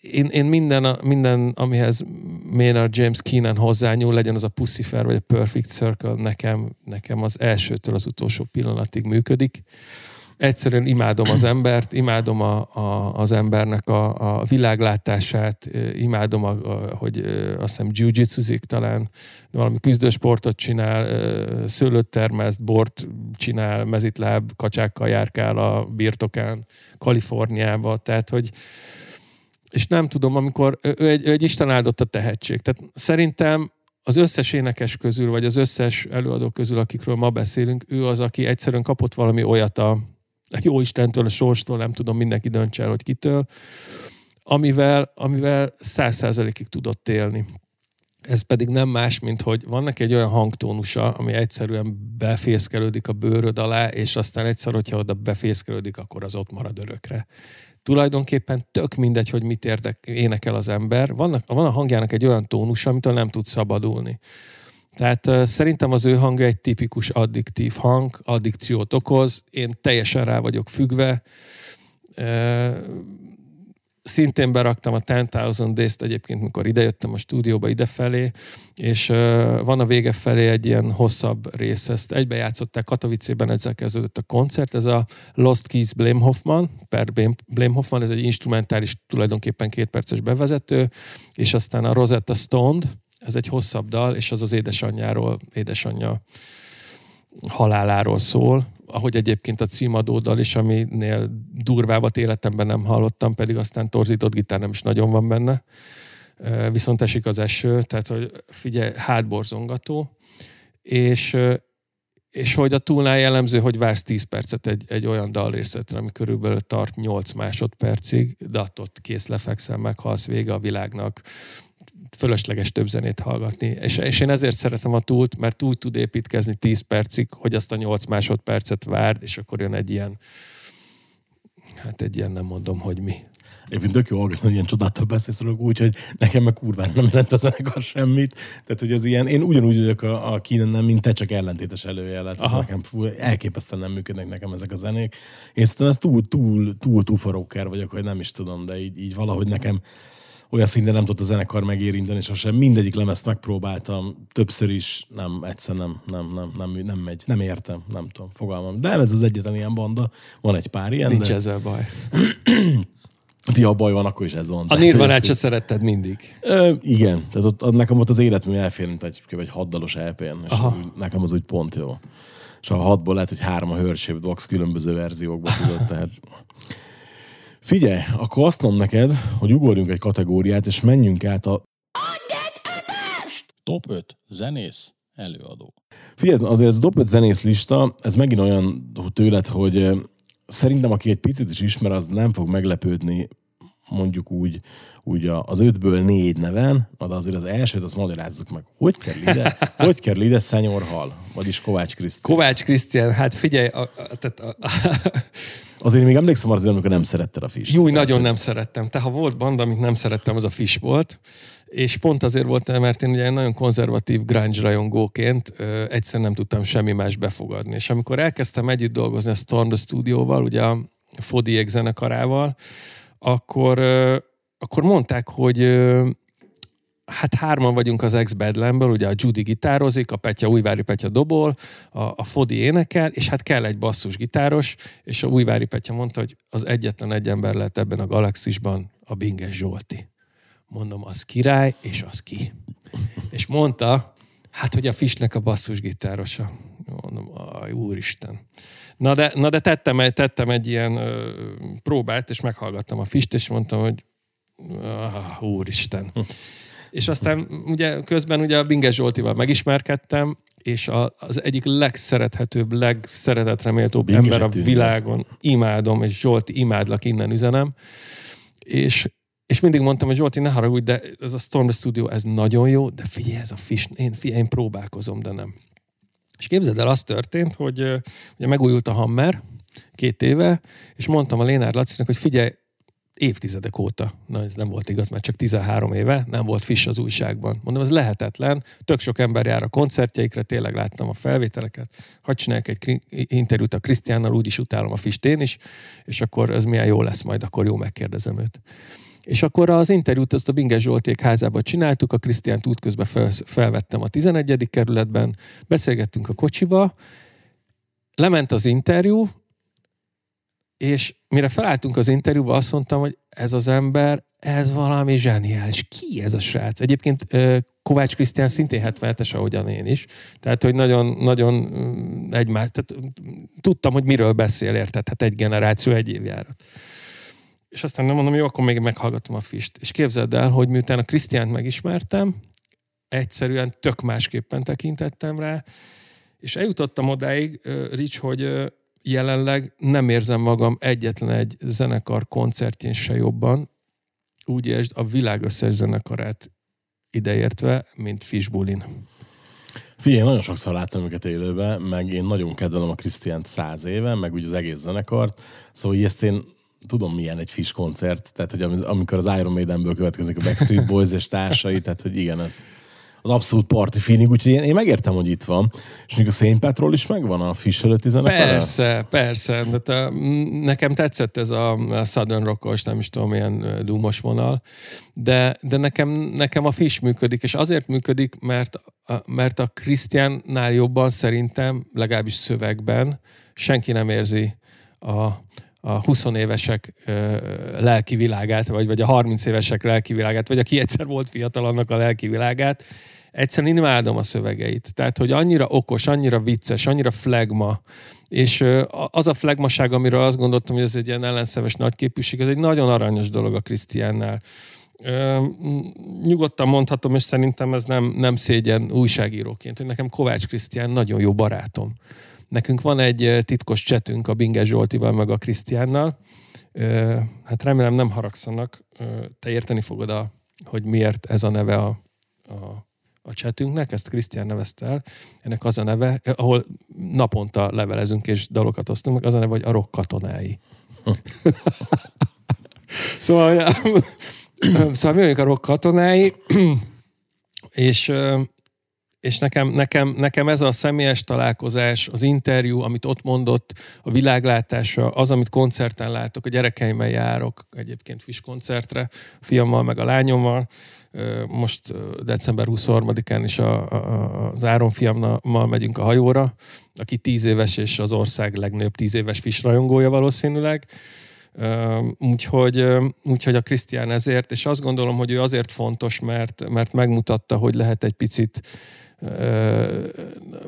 Én, én minden, minden, amihez Maynard James Keenan hozzányúl, legyen az a Pussifer vagy a Perfect Circle, nekem, nekem az elsőtől az utolsó pillanatig működik. Egyszerűen imádom az embert, imádom a, a, az embernek a, a világlátását, imádom, a, a, hogy azt hiszem jiu-jitsuzik talán, valami küzdősportot csinál, szőlőt termeszt, bort csinál, mezitláb, kacsákkal járkál a birtokán, Kaliforniába, tehát hogy és nem tudom, amikor ő egy, ő egy istenáldotta tehetség. Tehát szerintem az összes énekes közül, vagy az összes előadó közül, akikről ma beszélünk, ő az, aki egyszerűen kapott valami olyat a jó Istentől, a sorstól, nem tudom, mindenki döntse el, hogy kitől, amivel, amivel száz százalékig tudott élni. Ez pedig nem más, mint hogy van neki egy olyan hangtónusa, ami egyszerűen befészkelődik a bőröd alá, és aztán egyszer, hogyha oda befészkelődik, akkor az ott marad örökre. Tulajdonképpen tök mindegy, hogy mit érdek, énekel az ember. Vannak, van a hangjának egy olyan tónusa, amitől nem tud szabadulni. Tehát uh, szerintem az ő hangja egy tipikus addiktív hang, addikciót okoz, én teljesen rá vagyok függve. Uh, szintén beraktam a Ten Thousand Days-t egyébként, mikor idejöttem a stúdióba idefelé, és uh, van a vége felé egy ilyen hosszabb rész, ezt egybe játszották Katowicében, ezzel kezdődött a koncert, ez a Lost Keys Blame Hoffman, per Blame Hoffman, ez egy instrumentális, tulajdonképpen kétperces bevezető, és aztán a Rosetta Stone, ez egy hosszabb dal, és az az édesanyjáról, édesanyja haláláról szól, ahogy egyébként a címadódal is, aminél durvábbat életemben nem hallottam, pedig aztán torzított gitár nem is nagyon van benne. Viszont esik az eső, tehát hogy figyelj, hátborzongató, és, és hogy a túlnál jellemző, hogy vársz tíz percet egy, egy olyan dalrészletre, ami körülbelül tart nyolc másodpercig, de attól kész lefekszel, meghalsz, vége a világnak, fölösleges több zenét hallgatni. És, és én ezért szeretem a Toolt, mert úgy tud építkezni tíz percig, hogy azt a nyolc másodpercet várd, és akkor jön egy ilyen Hát egy ilyen nem mondom, hogy mi. Én tök jó hallgatni, hogy ilyen csodáltal beszélszolok, úgyhogy nekem meg kurván nem jelent a zenekar semmit. Tehát, hogy az ilyen, én ugyanúgy vagyok a, a Keenan-nel, mint te, csak ellentétes előjelet. Nekem elképesztően nem működnek nekem ezek a zenék. Én szerintem ez túl, túl, túl, túl rocker vagyok, hogy nem is tudom, de így, így valahogy nekem olyan szinten nem tudott a zenekar megérinteni sosem. Mindegyik lemezt megpróbáltam, többször is, nem, egyszer nem, nem, nem, nem, nem megy, nem értem, nem tudom, fogalmam. De ez az egyetlen ilyen banda, van egy pár ilyen. Nincs de... ezzel baj. Fia, baj van, akkor is ez van. A Nirvanát se szeretted mindig. Ö, igen, tehát ott, az, nekem ott az életmű elfér, mint egy, egy hatdalos é pén, és úgy, nekem az úgy pont jó. És a hatból lehet, hogy három a Hörship Box különböző verziókba tudott, tehát... Figyelj, akkor azt mondom neked, hogy ugorjunk egy kategóriát, és menjünk át a... Top öt zenész előadó. Figyelj, azért ez a top öt zenész lista, ez megint olyan tőled, hogy szerintem aki egy picit is ismer, az nem fog meglepődni, mondjuk úgy, úgy az ötből négy neven, de azért az elsőt, azt magyarázzuk meg. Hogy kell ide? Hogy kell ide Szenyor Hal? Vagyis Kovács Krisztián. Kovács Krisztián, hát figyelj, a, a, tehát a, a... Azért még emlékszem arra, amikor nem szeretted a Fish-t. Júj, nagyon nem szerettem. Tehát ha volt banda, amit nem szerettem, az a Fish volt. És pont azért volt, mert én ugye nagyon konzervatív grunge rajongóként ö, egyszerűen nem tudtam semmi más befogadni. És amikor elkezdtem együtt dolgozni a Storm The Studio-val, ugye a Fodiék zenekarával, akkor, ö, akkor mondták, hogy ö, hát hárman vagyunk az ex-Bedlamből, ugye a Judy gitározik, a Petya, Újvári Petya dobol, a, a Fodi énekel, és hát kell egy basszusgitáros, és a Újvári Petya mondta, hogy az egyetlen egy ember lehet ebben a galaxisban, a Binges Zsolti. Mondom, az király, és az ki. És mondta, hát, hogy a Fishnek a basszusgitárosa. Mondom, aj, úristen. Na de, na de tettem, tettem egy ilyen ö, próbát, és meghallgattam a Fisht, és mondtam, hogy ah, úristen. És aztán ugye közben ugye a Binges Zsoltival megismerkedtem, és a, az egyik legszerethetőbb, legszeretetre méltóbb ember a világon. Imádom, és Zsolti, imádlak, innen üzenem. És És mindig mondtam, hogy Zsolti, ne haragudj, de ez a Storm The Studio, ez nagyon jó, de figyelj, ez a Fish, én, figyelj, én próbálkozom, de nem. És képzeld el, az történt, hogy ugye megújult a Hammer két éve, és mondtam a Lénár Lacinak, hogy figyelj, évtizedek óta, na ez nem volt igaz, mert csak tizenhárom éve nem volt Fish az újságban. Mondom, ez lehetetlen, tök sok ember jár a koncertjeikre, tényleg láttam a felvételeket, hadd csinálják egy interjút a Krisztiánnal, úgyis utálom a Fisht én is, és akkor ez milyen jó lesz majd, akkor jó, megkérdezem őt. És akkor az interjút azt a Binges Zsolték házában csináltuk, a Krisztiánt útközben fel, felvettem a tizenegyedik kerületben, beszélgettünk a kocsiba, lement az interjú, és mire felálltunk az interjúba, azt mondtam, hogy ez az ember, ez valami zseniális. Ki ez a srác? Egyébként Kovács Krisztián szintén hetvenhetes, ahogyan én is. Tehát, hogy nagyon, nagyon egymás, tehát, tudtam, hogy miről beszél, érted? Hát egy generáció, egy évjárat. És aztán nem mondom, jó, akkor még meghallgatom a Fisht. És képzeld el, hogy miután a Krisztiánt megismertem, egyszerűen tök másképpen tekintettem rá, és eljutottam odáig, Rich, hogy jelenleg nem érzem magam egyetlen egy zenekar koncertjén se jobban, úgy értsd a világ összes zenekarát ideértve, mint Fish bulin. Figyelj, én nagyon sokszor láttam őket élőben, meg én nagyon kedvelem a Krisztiánt száz éve, meg úgy az egész zenekart, szóval ezt én tudom, milyen egy Fish koncert, tehát, hogy amikor az Iron Maidenből következik a Backstreet Boys és társai, tehát, hogy igen, ez az abszolút party feeling, úgyhogy én, én megértem, hogy itt van. És még a Saint Patrol is megvan a Fish előtti zenekar? Persze, persze. De te, nekem tetszett ez a Southern Rockos, nem is tudom, ilyen dúmos vonal, de, de nekem, nekem a Fish működik, és azért működik, mert a, mert a Krisztiánnál jobban szerintem, legalábbis szövegben, senki nem érzi a... a húsz évesek ö, lelki világát, vagy, vagy a harminc évesek lelki világát, vagy aki egyszer volt fiatal, annak a lelki világát. Egyszerűen imádom a szövegeit. Tehát, hogy annyira okos, annyira vicces, annyira flegma, és ö, az a flegmaság, amiről azt gondoltam, hogy ez egy ilyen ellenszemes nagyképűség, ez egy nagyon aranyos dolog a Krisztiánnál. Ö, nyugodtan mondhatom, és szerintem ez nem, nem szégyen újságíróként, hogy nekem Kovács Krisztián nagyon jó barátom. Nekünk van egy titkos csetünk a Binges Zsoltival, meg a Krisztiánnal. Hát remélem nem haragszanak. Te érteni fogod, a, hogy miért ez a neve a, a, a csetünknek. Ezt Krisztián nevezte el. Ennek az a neve, ahol naponta levelezünk és dalokat osztunk, meg az a neve, hogy a Rock Katonái. Szóval, szóval mi vagyunk a rock katonái, és, és nekem, nekem, nekem ez a személyes találkozás, az interjú, amit ott mondott, a világlátása, az, amit koncerten látok, a gyerekeimmel járok egyébként Fish koncertre, a fiammal meg a lányommal, most december huszonharmadikán is a, a, az Áron fiammal megyünk a hajóra, aki tíz éves és az ország legnagyobb tíz éves Fish rajongója valószínűleg. Úgyhogy, úgyhogy a Krisztián ezért, és azt gondolom, hogy ő azért fontos, mert, mert megmutatta, hogy lehet egy picit ö,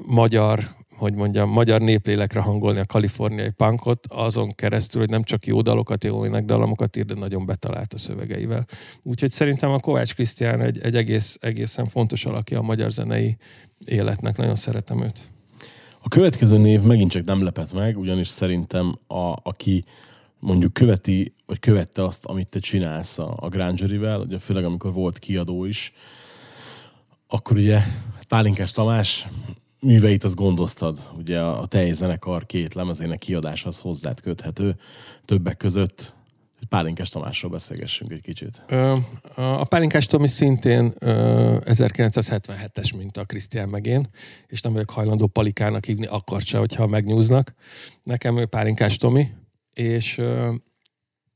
magyar, hogy mondjam, magyar néplélekre hangolni a kaliforniai punkot, azon keresztül, hogy nem csak jó dalokat, jó énekdalamokat ír, de nagyon betalált a szövegeivel. Úgyhogy szerintem a Kovács Krisztián egy, egy egész, egészen fontos alakja a magyar zenei életnek. Nagyon szeretem őt. A következő név megint csak nem lepett meg, ugyanis szerintem a, aki mondjuk követi, vagy követte azt, amit te csinálsz a, a Grungerivel, ugye főleg amikor volt kiadó is, akkor ugye Pálinkás Tamás műveit azt gondoztad, ugye a te zenekar két lemezének kiadáshoz hozzád köthető, többek között. Pálinkás Tamásról beszélgessünk egy kicsit. A Pálinkás Tomi szintén ezerkilencszázhetvenhetes, mint a Krisztián meg én, és nem vagyok hajlandó palikának hívni, akar se, hogyha megnyúznak. Nekem ő Pálinkás Tomi, és,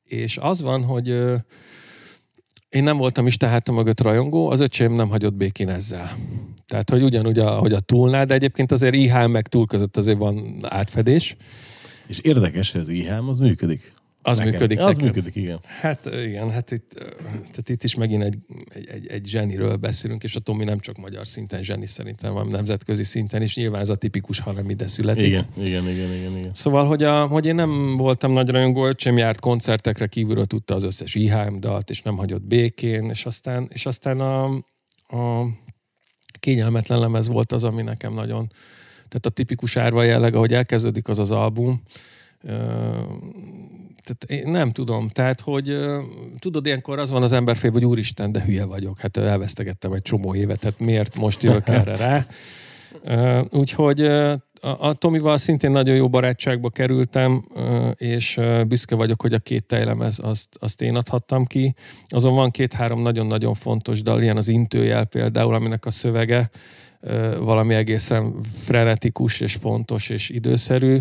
és az van, hogy én nem voltam is tehát a mögött rajongó, az öcsém nem hagyott békén ezzel. Tehát, hogy ugyanúgy, ahogy a Toolnál, de egyébként azért i há em meg Tool között azért van átfedés. És érdekes, hogy az i há em az működik. Az nekem. működik. Az nekem. működik, igen. Hát igen, hát itt, tehát itt is megint egy, egy, egy zseniről beszélünk, és a Tomi nem csak magyar szinten zseni szerintem, hanem nemzetközi szinten, és nyilván ez a tipikus, ha nem ide születik. Igen, igen, igen, igen, igen. Szóval, hogy, a, hogy én nem voltam nagy rajongó, öcsém járt koncertekre, kívülről tudta az összes i há em dalt, és nem hagyott békén, és aztán, és aztán a, a kényelmetlen lemez volt az, ami nekem nagyon... Tehát a tipikus árva jelleg, ahogy elkezdődik az az album, tehát én nem tudom, tehát hogy tudod, ilyenkor az van az ember fél, hogy úristen, de hülye vagyok, hát elvesztegettem egy csomó évet, hát miért most jövök erre rá? Úgyhogy a Tomival szintén nagyon jó barátságba kerültem, és büszke vagyok, hogy a két tejlemez, azt, azt én adhattam ki. Azon van két-három nagyon-nagyon fontos dal, ilyen az Intőjel például, aminek a szövege valami egészen frenetikus és fontos és időszerű,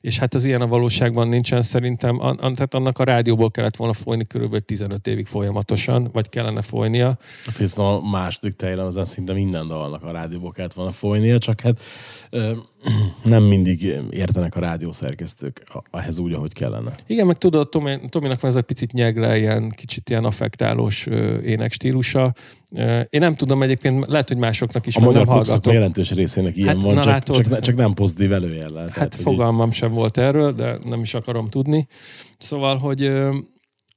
és hát az ilyen a valóságban nincsen szerintem, an, an, tehát annak a rádióból kellett volna folyni körülbelül tizenöt évig folyamatosan, vagy kellene folynia. Hát a második tejlemezen szinte minden dalnak a rádióból kellett volna folynia, csak hát ö, nem mindig értenek a rádiószerkesztők ehhez úgy, ahogy kellene. Igen, meg tudod, Tomi, Tominak van ez egy picit nyegre, ilyen kicsit ilyen affektálós énekstílusa. Én nem tudom egyébként, lehet, hogy másoknak is a magyar klubszakma jelentős részének ilyen hát, van, na, csak, csak, csak nem pozitív előjellel. Hát tehát, fogalmam így... sem volt erről, de nem is akarom tudni. Szóval, hogy,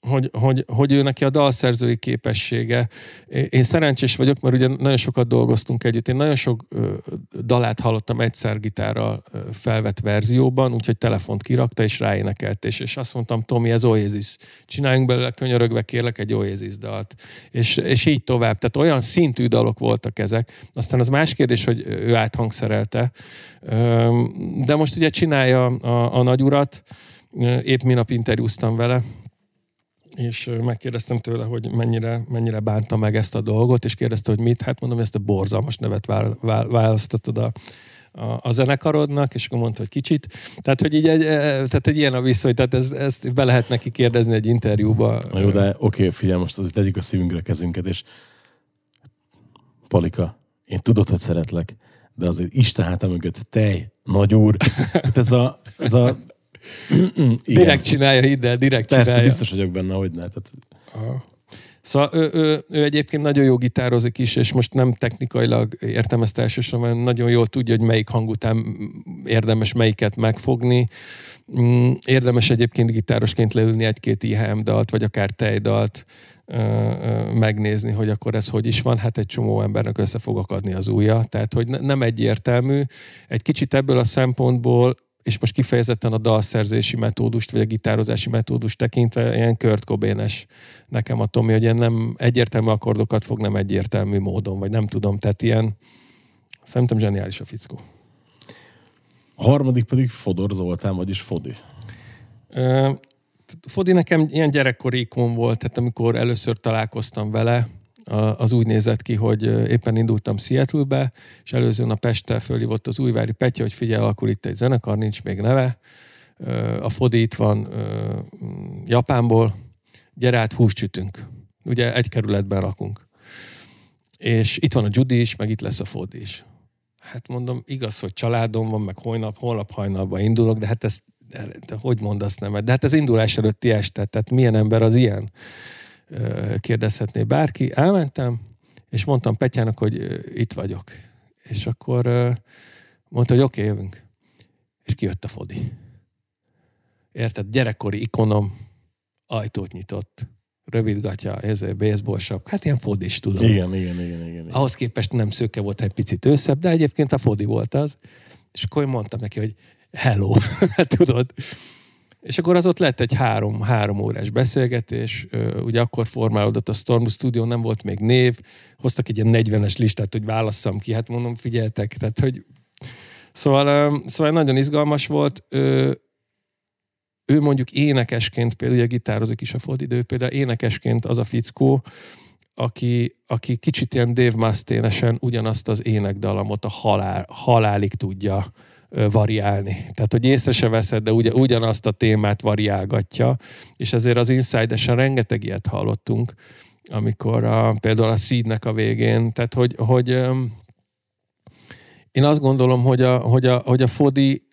hogy, hogy, hogy ő neki a dalszerzői képessége. Én szerencsés vagyok, mert ugye nagyon sokat dolgoztunk együtt. Én nagyon sok dalát hallottam egyszer gitárral felvett verzióban, úgyhogy telefont kirakta és ráénekelt. És, és azt mondtam, Tomi, ez Oasis. Csináljunk belőle, könyörögve kérlek egy Oasis dalt. És, és így tovább. Tehát olyan szintű dalok voltak ezek. Aztán az más kérdés, hogy ő áthangszerelte. De most ugye csinálja a, a nagyurat. Épp minap interjúztam vele, és megkérdeztem tőle, hogy mennyire, mennyire bánta meg ezt a dolgot, és kérdezte, hogy mit, hát mondom, hogy ezt a borzalmas nevet választottad a, a, a zenekarodnak, és akkor mondta, hogy kicsit. Tehát, hogy így egy, tehát egy ilyen a viszony, tehát ez, ezt be lehet neki kérdezni egy interjúba. Na jó, de oké, figyelj, most azért tegyük a szívünkre kezünket, és Palika, én tudod, hogy szeretlek, de azért Isten háta mögött, tej, nagyúr, hát ez a... Ez a igen. Direkt csinálja, hidd el, direkt Persze, csinálja. Biztos vagyok benne, hogy ne. Tehát... Szóval ő, ő, ő egyébként nagyon jó gitározik is, és most nem technikailag értem ezt elsősorban, hanem nagyon jól tudja, hogy melyik hang után érdemes melyiket megfogni. Érdemes egyébként gitárosként leülni egy-két i há em dalt, vagy akár tejdalt megnézni, hogy akkor ez hogy is van. Hát egy csomó embernek össze fog akadni az ujja. Tehát, hogy nem egyértelmű. Egy kicsit ebből a szempontból és most kifejezetten a dalszerzési metódust, vagy a gitározási metódust tekintve ilyen Kurt Cobain-es nekem a Tomi, hogy ilyen nem egyértelmű akkordokat fog, nem egyértelmű módon, vagy nem tudom, tehát ilyen szerintem zseniális a fickó. A harmadik pedig Fodor Zoltán, vagyis Fodi. Ö, Fodi nekem ilyen gyerekkori ikon volt, tehát amikor először találkoztam vele, az úgy nézett ki, hogy éppen indultam Seattle-be, és előző nap este fölhívott az Újvári Petya, hogy figyel, alakul itt egy zenekar, nincs még neve. A Fodi itt van Japánból, gyere át, húscsütünk. Ugye egy kerületben rakunk. És itt van a Judy is, meg itt lesz a Fodi is. Hát mondom, igaz, hogy családom van, meg holnap, holnap hajnalban indulok, de hát ez, de hogy mondasz nem? De hát ez indulás előtti este, tehát milyen ember az ilyen? Kérdezhetné bárki. Elmentem, és mondtam Petyának, hogy itt vagyok. És akkor mondta, hogy oké, okay, jövünk. És kijött a Fodi. Érted? Gyerekkori ikonom, ajtót nyitott, rövidgatja, baseballsap, hát ilyen Fodis, tudod. Igen, igen, igen, igen. Ahhoz képest nem szőke volt, egy picit őszebb, de egyébként a Fodi volt az. És akkor mondtam neki, hogy hello, tudod. És akkor az ott lett egy három, három órás beszélgetés, ugye akkor formálódott a Storm Studio, nem volt még név, hoztak egy ilyen negyvenes listát, hogy válasszam ki, hát mondom, figyeltek, tehát hogy... Szóval, szóval nagyon izgalmas volt. Ő, ő mondjuk énekesként, például ugye gitározik is a Fodidő, például énekesként az a fickó, aki, aki kicsit ilyen Dave Mustaine-esen ugyanazt az énekdalamot a halál, halálig tudja variálni. Tehát, hogy észre se veszed, de ugyan, ugyanazt a témát variálgatja, és ezért az Inside-esen rengeteg ilyet hallottunk, amikor a, például a Seednek a végén, tehát, hogy, hogy én azt gondolom, hogy a, hogy, a, hogy a Fodi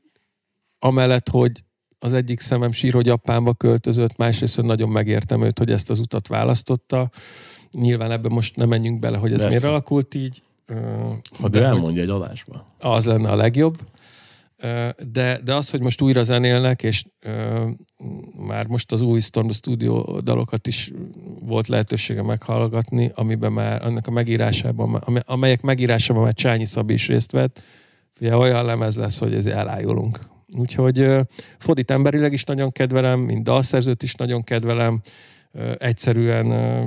amellett, hogy az egyik szemem sír, hogy Japánba költözött, másrészt nagyon megértem őt, hogy ezt az utat választotta. Nyilván ebben most nem menjünk bele, hogy ez Lesz. miért alakult így. Ha de, de elmondja egy adásban. Az lenne a legjobb. De, de az, hogy most újra zenélnek, és ö, már most az új Storm Studio dalokat is volt lehetősége meghallgatni, amiben már annak a megírásában, amelyek megírásában már Csányi Szabi is részt vett, ugye olyan lemez lesz, hogy ezért elájulunk. Úgyhogy ö, Fodit emberileg is nagyon kedvelem, mint dalszerzőt is nagyon kedvelem, ö, egyszerűen ö,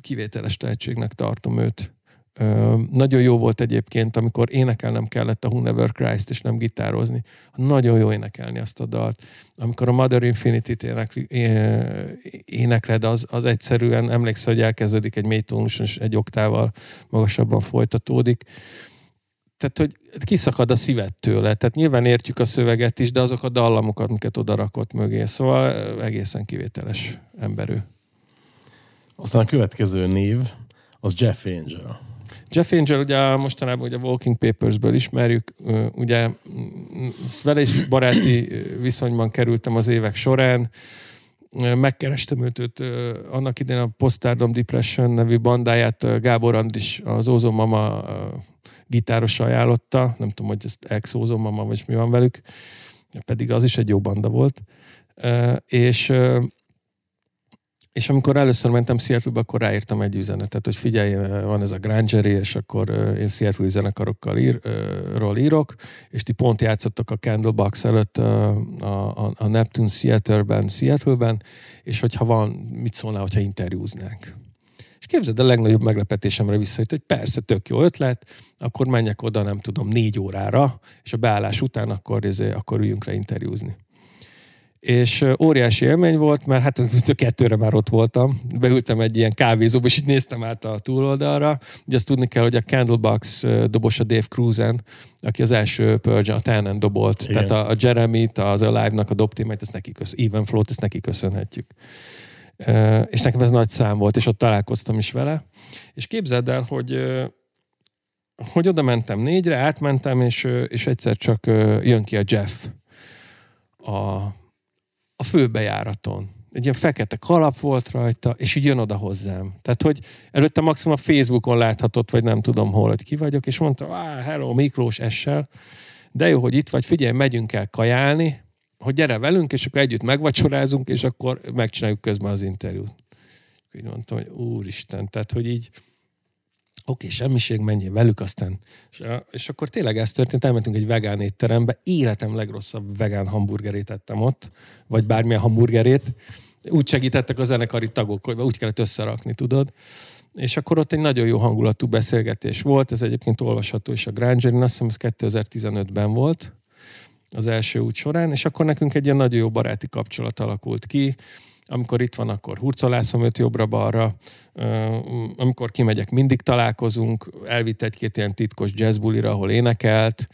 kivételes tehetségnek tartom őt. Uh, nagyon jó volt egyébként, amikor énekelnem kellett a Who Never Christ, és nem gitározni. Nagyon jó énekelni azt a dalt. Amikor a Mother Infinity-t énekli, é, énekled, az, az egyszerűen emlékszel, hogy elkezdődik egy mély tónus, és egy oktával magasabban folytatódik. Tehát, hogy kiszakad a szíved tőle. Tehát nyilván értjük a szöveget is, de azok a dallamokat, amiket oda rakott mögé. Szóval egészen kivételes emberő. Aztán a következő név, az Jeff Angel. Jeff Angel ugye mostanában ugye a Walking Papers-ből ismerjük, ugye vele is baráti viszonyban kerültem az évek során, megkerestem őt, őt annak idején a Postpartum Depression nevű bandáját Gábor Andris, az Ozon Mama gitáros ajánlotta, nem tudom, hogy ezt ex Ozon Mama, vagy mi van velük, pedig az is egy jó banda volt, és... És amikor először mentem Seattle-be, akkor ráírtam egy üzenetet, hogy figyelj, van ez a Grangeri, és akkor én Seattle-i zenekarokkal ír, ról írok, és ti pont játszottak a Candlebox előtt a, a, a Neptune Theaterben, Seattle-ben, és hogyha van, mit szólnál, hogyha interjúznánk. És képzeld, a legnagyobb meglepetésemre visszajött, hogy persze, tök jó ötlet, akkor menjek oda, nem tudom, négy órára, és a beállás után akkor, ezért, akkor üljünk le interjúzni. És óriási élmény volt, mert hát kettőre már ott voltam. Beültem egy ilyen kávézóba, és itt néztem át a túloldalra. Ugye azt tudni kell, hogy a Candlebox dobosa Dave Cruzen, aki az első Purge-en, a Ten-en dobolt. Igen. Tehát a Jeremy-t, az Alive-nak a dobtémát, ezt neki köszönhetjük. Even Flow-t, ezt neki köszönhetjük. És nekem ez nagy szám volt, és ott találkoztam is vele. És képzeld el, hogy, hogy oda mentem négyre, átmentem, és, és egyszer csak jön ki a Jeff a a főbejáraton. Egy ilyen fekete kalap volt rajta, és így jön oda hozzám. Tehát, hogy előtte maximum a Facebookon láthatott, vagy nem tudom hol, hogy ki vagyok, és mondta, ah, hello, Miklós essel, de jó, hogy itt vagy, figyelj, megyünk el kajálni, hogy gyere velünk, és akkor együtt megvacsorázunk, és akkor megcsináljuk közben az interjút. Így mondtam, hogy úristen, tehát, hogy így oké, semmiség, menjél velük aztán. És, és akkor tényleg ez történt, elmentünk egy vegán étterembe, életem legrosszabb vegán hamburgerét ettem ott, vagy bármilyen hamburgerét. Úgy segítettek a zenekari tagok, úgy kellett összerakni, tudod. És akkor ott egy nagyon jó hangulatú beszélgetés volt, ez egyébként olvasható is a Grangerin, azt hiszem ez kétezer-tizenötben volt, az első út során, és akkor nekünk egy ilyen nagyon jó baráti kapcsolat alakult ki. Amikor itt van, akkor hurcolászom őt jobbra-balra. Amikor kimegyek, mindig találkozunk. Elvitt egy-két ilyen titkos jazzbulira, ahol énekelt.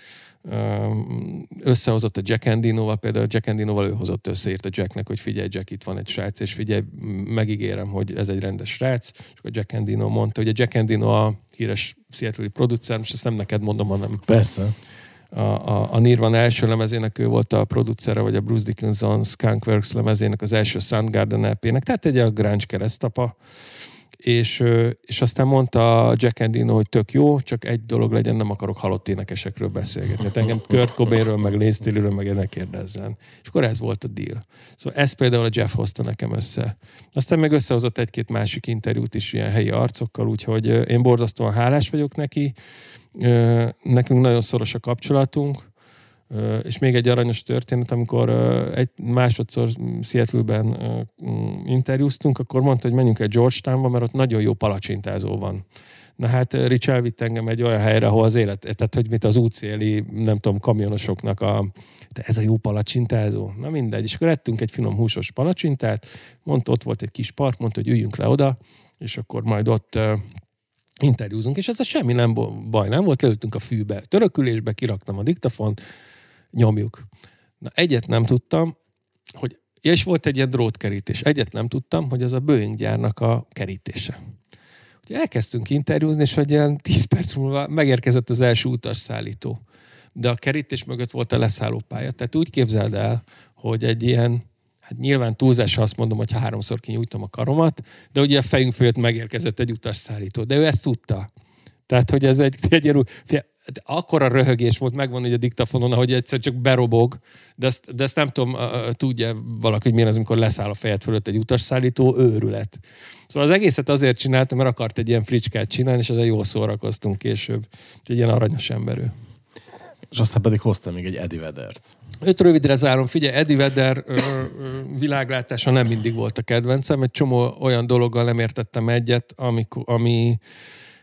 Összehozott a Jack Endinoval, például Jack Endinoval ő hozott össze, írt a Jacknek, hogy figyelj Jack, itt van egy srác, és figyelj, megígérem, hogy ez egy rendes srác. És a Jack Endino mondta, hogy a Jack Endino a híres seattle-i producer, és ezt nem neked mondom, hanem... Persze. A, a, a Nirvana első lemezének ő volt a producere, vagy a Bruce Dickinson Skunkworks lemezének az első Soundgarden el pének, tehát egy a grunge keresztapa. És, és aztán mondta Jack Endino, hogy tök jó, csak egy dolog legyen, nem akarok halott énekesekről beszélgetni. Hát engem Kurt Cobainről, meg Lane Staleyről, meg én ne kérdezzen. És akkor ez volt a deal. Szóval ez például a Jeff hozta nekem össze. Aztán meg összehozott egy-két másik interjút is ilyen helyi arcokkal, úgyhogy én borzasztóan hálás vagyok neki. Nekünk nagyon szoros a kapcsolatunk, és még egy aranyos történet, amikor egy másodszor Seattle-ben interjúztunk, akkor mondta, hogy menjünk el Georgetownba, mert ott nagyon jó palacsintázó van. Na hát Rich elvitt engem egy olyan helyre, ahol az élet, tehát hogy mit az útszéli, nem tudom, kamionosoknak a, de ez a jó palacsintázó, na mindegy. És akkor ettünk egy finom húsos palacsintát, mondta, ott volt egy kis park, mondta, hogy üljünk le oda, és akkor majd ott interjúzunk, és ez a semmi nem baj nem volt, leültünk a fűbe, törökülésbe, kiraktam a diktafont, nyomjuk. Na egyet nem tudtam, hogy, és volt egy ilyen drótkerítés, egyet nem tudtam, hogy az a Boeing gyárnak a kerítése. Ugye elkezdtünk interjúzni, és hogy ilyen tíz perc múlva megérkezett az első utasszállító. De a kerítés mögött volt a leszállópálya, tehát úgy képzeld el, hogy egy ilyen, hát nyilván túlzásra azt mondom, hogy háromszor kinyújtom a karomat, de ugye a fejünk fölött megérkezett egy utasszállító, de ő ezt tudta. Tehát, hogy ez egy, egy ilyen, akkora röhögés volt, megvan, hogy a diktafonon, ahogy egyszer csak berobog, de ezt, de ezt nem tudom, tudja valaki, hogy milyen az, amikor leszáll a fejed fölött egy utasszállító, őrület. Szóval az egészet azért csináltam, mert akart egy ilyen fricskát csinálni, és ezzel jól szórakoztunk később. Egy ilyen aranyos ember ő. És aztán pedig hoztam még egy Eddie Veddert. Öt rövidre zárom, figyelj, Eddie Vedder ö, ö, világlátása nem mindig volt a kedvencem, egy csomó olyan dologgal nem értettem egyet, ami, ami,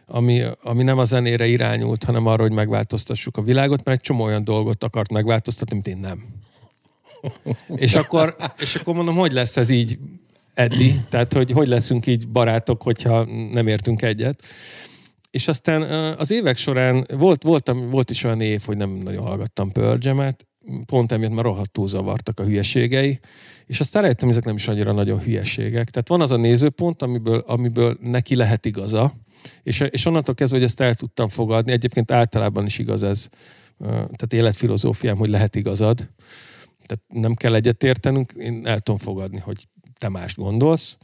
ami, ami nem a zenére irányult, hanem arra, hogy megváltoztassuk a világot, mert egy csomó olyan dolgot akart megváltoztatni, amit én nem. és, akkor, és akkor mondom, hogy lesz ez így, Eddie? Tehát, hogy hogy leszünk így barátok, hogyha nem értünk egyet? És aztán az évek során volt, voltam, volt is olyan év, hogy nem nagyon hallgattam Pearl Jam-et, pont emiatt már rohadtul zavartak a hülyeségei, és aztán rájöttem, ezek nem is annyira nagyon hülyeségek. Tehát van az a nézőpont, amiből, amiből neki lehet igaza, és, és onnantól kezdve, hogy ezt el tudtam fogadni, egyébként általában is igaz ez, tehát életfilozófiám, hogy lehet igazad, tehát nem kell egyetértenünk, én el tudom fogadni, hogy te mást gondolsz.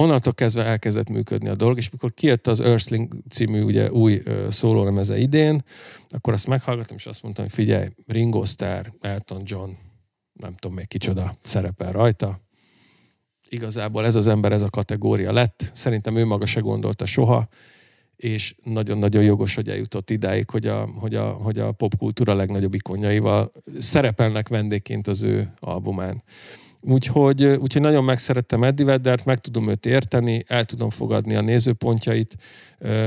Onnantól kezdve elkezdett működni a dolog, és mikor kijött az Earthling című ugye, új szólólemeze idén, akkor azt meghallgattam, és azt mondtam, hogy figyelj, Ringo Starr, Elton John, nem tudom még kicsoda szerepel rajta. Igazából ez az ember, ez a kategória lett. Szerintem ő maga se gondolta soha, és nagyon-nagyon jogos, hogy eljutott idáig, hogy a, hogy a, hogy a popkultúra legnagyobb ikonjaival szerepelnek vendégként az ő albumán. Úgyhogy, úgyhogy nagyon megszerettem Eddie Veddert, meg tudom őt érteni, el tudom fogadni a nézőpontjait,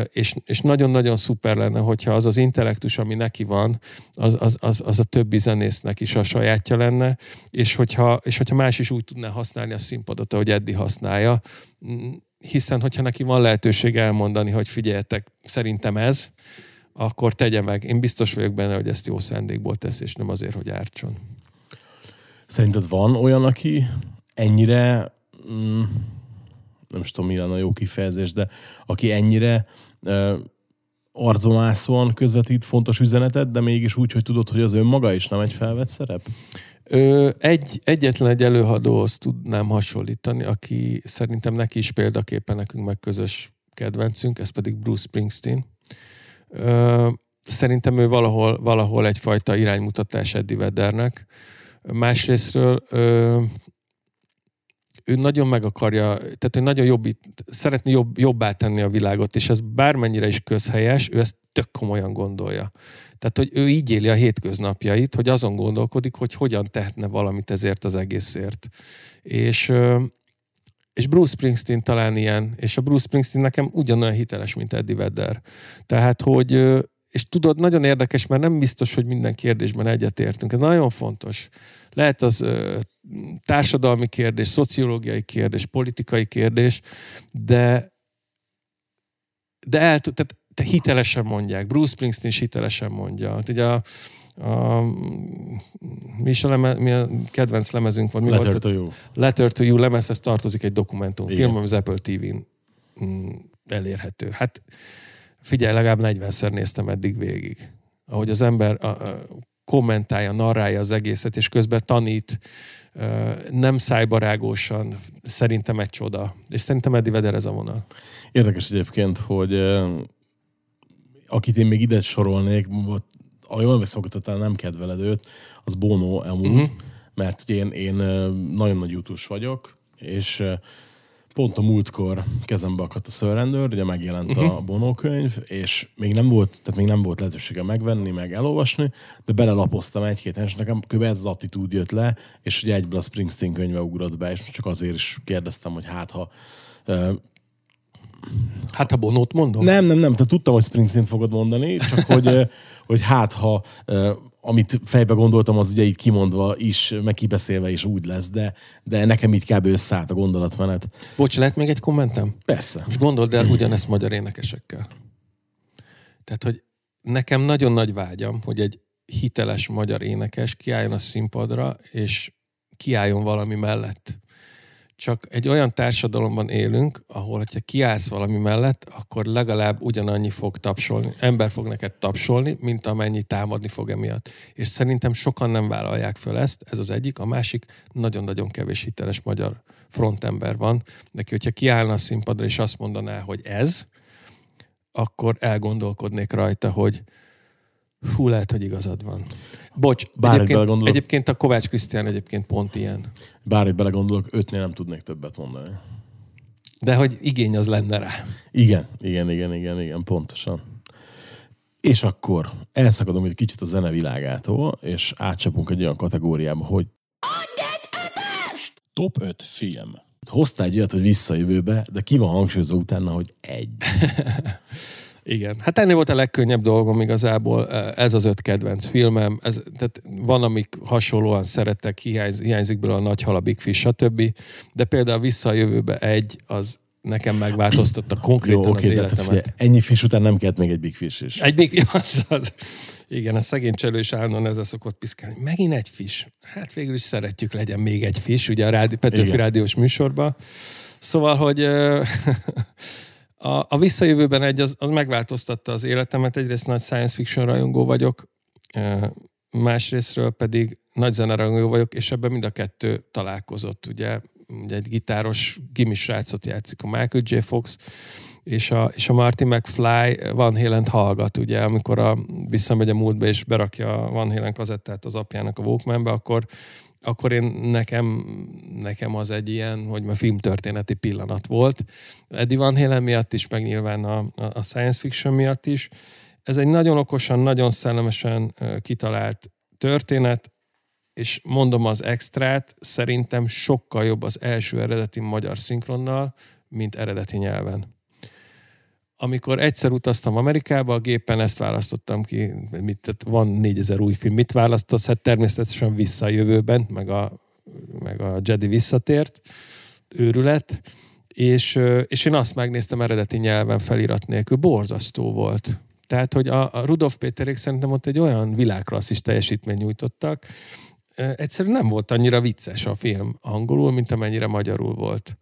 és, és nagyon-nagyon szuper lenne, hogyha az az intellektus, ami neki van, az, az, az, az a többi zenésznek is a sajátja lenne, és hogyha, és hogyha más is úgy tudná használni a színpadot, ahogy Eddie használja, hiszen hogyha neki van lehetőség elmondani, hogy figyeljetek, szerintem ez, akkor tegye meg. Én biztos vagyok benne, hogy ezt jó szándékból tesz, és nem azért, hogy ártson. Szerinted van olyan, aki ennyire, mm, nem is tudom, mi lenne a jó kifejezés, de aki ennyire uh, arcomászóan közvetít fontos üzenetet, de mégis úgy, hogy tudod, hogy az önmaga is nem egy felvett szerep? Ö, egy, egyetlen egy előadóhoz tudnám hasonlítani, aki szerintem neki is példaképpen nekünk meg közös kedvencünk, ez pedig Bruce Springsteen. Ö, szerintem ő valahol, valahol egyfajta iránymutatás Eddie Veddernek. Másrésztről ő, ő nagyon meg akarja, tehát ő nagyon jobbít, szeretné jobb, jobbá tenni a világot, és ez bármennyire is közhelyes, ő ezt tök komolyan gondolja. Tehát, hogy ő így éli a hétköznapjait, hogy azon gondolkodik, hogy hogyan tehetne valamit ezért az egészért. És, és Bruce Springsteen talán ilyen, és a Bruce Springsteen nekem ugyanolyan hiteles, mint Eddie Vedder. Tehát, hogy és tudod, nagyon érdekes, mert nem biztos, hogy minden kérdésben egyetértünk. Ez nagyon fontos. Lehet az ö, társadalmi kérdés, szociológiai kérdés, politikai kérdés, de, de el, tehát, te hitelesen mondják. Bruce Springsteen is hitelesen mondja. Ugye a, a, mi is a, leme, mi a kedvenc lemezünk van? Mi Letter volt? to You. Letter to You lemezhez tartozik egy dokumentumfilm, ami az Apple té vén elérhető. Hát figyelj, legalább negyvenszer néztem eddig végig. Ahogy az ember a, a, kommentálja, narrálja az egészet, és közben tanít, nem szájbarágósan, szerintem egy csoda. És szerintem Eddie Vedder ez a vonal. Érdekes egyébként, hogy akit én még ide sorolnék, ahogy jól veszem, hogy nem kedveled őt, az Bono amúgy, uh-huh. mert én, én nagyon nagy jutós vagyok, és pont a múltkor kezembe akadt a Surrender, ugye megjelent uh-huh. a Bono könyv, és még nem volt, tehát még nem volt lehetősége megvenni, meg elolvasni, de belelapoztam egy-két, és nekem kb. Ez az attitúd jött le, és ugye egyből a Springsteen könyve ugrott be, és csak azért is kérdeztem, hogy hát ha... Hát ha Bonót mondom? Nem, nem, nem, te tudtam, hogy Springsteen-t fogod mondani, csak hogy, hogy hát ha... amit fejbe gondoltam, az ugye így kimondva is, meg kibeszélve is úgy lesz, de, de nekem így kb. Összeállt a gondolatmenet. Bocs, lehet még egy kommentem? Persze. És gondold el ugyanezt magyar énekesekkel. Tehát, hogy nekem nagyon nagy vágyam, hogy egy hiteles magyar énekes kiálljon a színpadra, és kiálljon valami mellett. Csak egy olyan társadalomban élünk, ahol, hogyha kiállsz valami mellett, akkor legalább ugyanannyi fog tapsolni, ember fog neked tapsolni, mint amennyi támadni fog emiatt. És szerintem sokan nem vállalják föl ezt, ez az egyik. A másik, nagyon-nagyon kevés hiteles magyar frontember van. Neki, hogyha kiállna a színpadra, és azt mondaná, hogy ez, akkor elgondolkodnék rajta, hogy fú, lehet, hogy igazad van. Bocs, egyébként, egyébként a Kovács Krisztián egyébként pont ilyen. Bárhogy belegondolok, ötnél nem tudnék többet mondani. De hogy igény az lenne rá. Igen, igen, igen, igen, igen, pontosan. És akkor elszakadom egy kicsit a zenevilágától, és átcsapunk egy olyan kategóriába, hogy Top öt film. Hoztál egy olyat, hogy visszajövőbe, de ki van hangsúlyozva utána, hogy egy. Igen. Hát ennél volt a legkönnyebb dolgom igazából, ez az öt kedvenc filmem, ez, tehát van, amik hasonlóan szeretek, hiányz, hiányzik belőle a Nagy Hal, a Big Fish, stb. De például Vissza a jövőbe egy, az nekem megváltoztatta konkrétan. Jó, okay, az életemet. Figyelj, ennyi Fish után nem kellett még egy Big Fish is. Egy Big Fish, az, az. Igen, a szegény Cselő is állandóan ezzel szokott piszkálni. Megint egy Fish. Hát végül is szeretjük, legyen még egy Fish, ugye a rádi, Petőfi igen. Rádiós műsorban. Szóval, hogy... A, a visszajövőben egy, az, az megváltoztatta az életemet. Egyrészt nagy science fiction rajongó vagyok, másrésztről pedig nagy zenerajongó vagyok, és ebben mind a kettő találkozott. Ugye, ugye egy gitáros gimisrácot játszik a Michael J. Fox, és a, és a Marty McFly Van Halent hallgat. Ugye, amikor a, visszamegy a múltba, és berakja a Van Halen kazettát az apjának a Walkmanbe, akkor akkor én nekem, nekem az egy ilyen, hogy már filmtörténeti pillanat volt. Eddie Van Halen miatt is, meg nyilván a, a science fiction miatt is. Ez egy nagyon okosan, nagyon szellemesen kitalált történet, és mondom az extrát, szerintem sokkal jobb az első eredeti magyar szinkronnal, mint eredeti nyelven. Amikor egyszer utaztam Amerikába, a gépen ezt választottam ki, mit, van négyezer új film, mit választasz? Hát természetesen Vissza a jövőben, meg a, meg a Jedi visszatért, őrület, és, és én azt megnéztem eredeti nyelven felirat nélkül, borzasztó volt. Tehát, hogy a, a Rudolf Péterék szerintem ott egy olyan világklasszis teljesítmény nyújtottak, egyszerűen nem volt annyira vicces a film angolul, mint amennyire magyarul volt.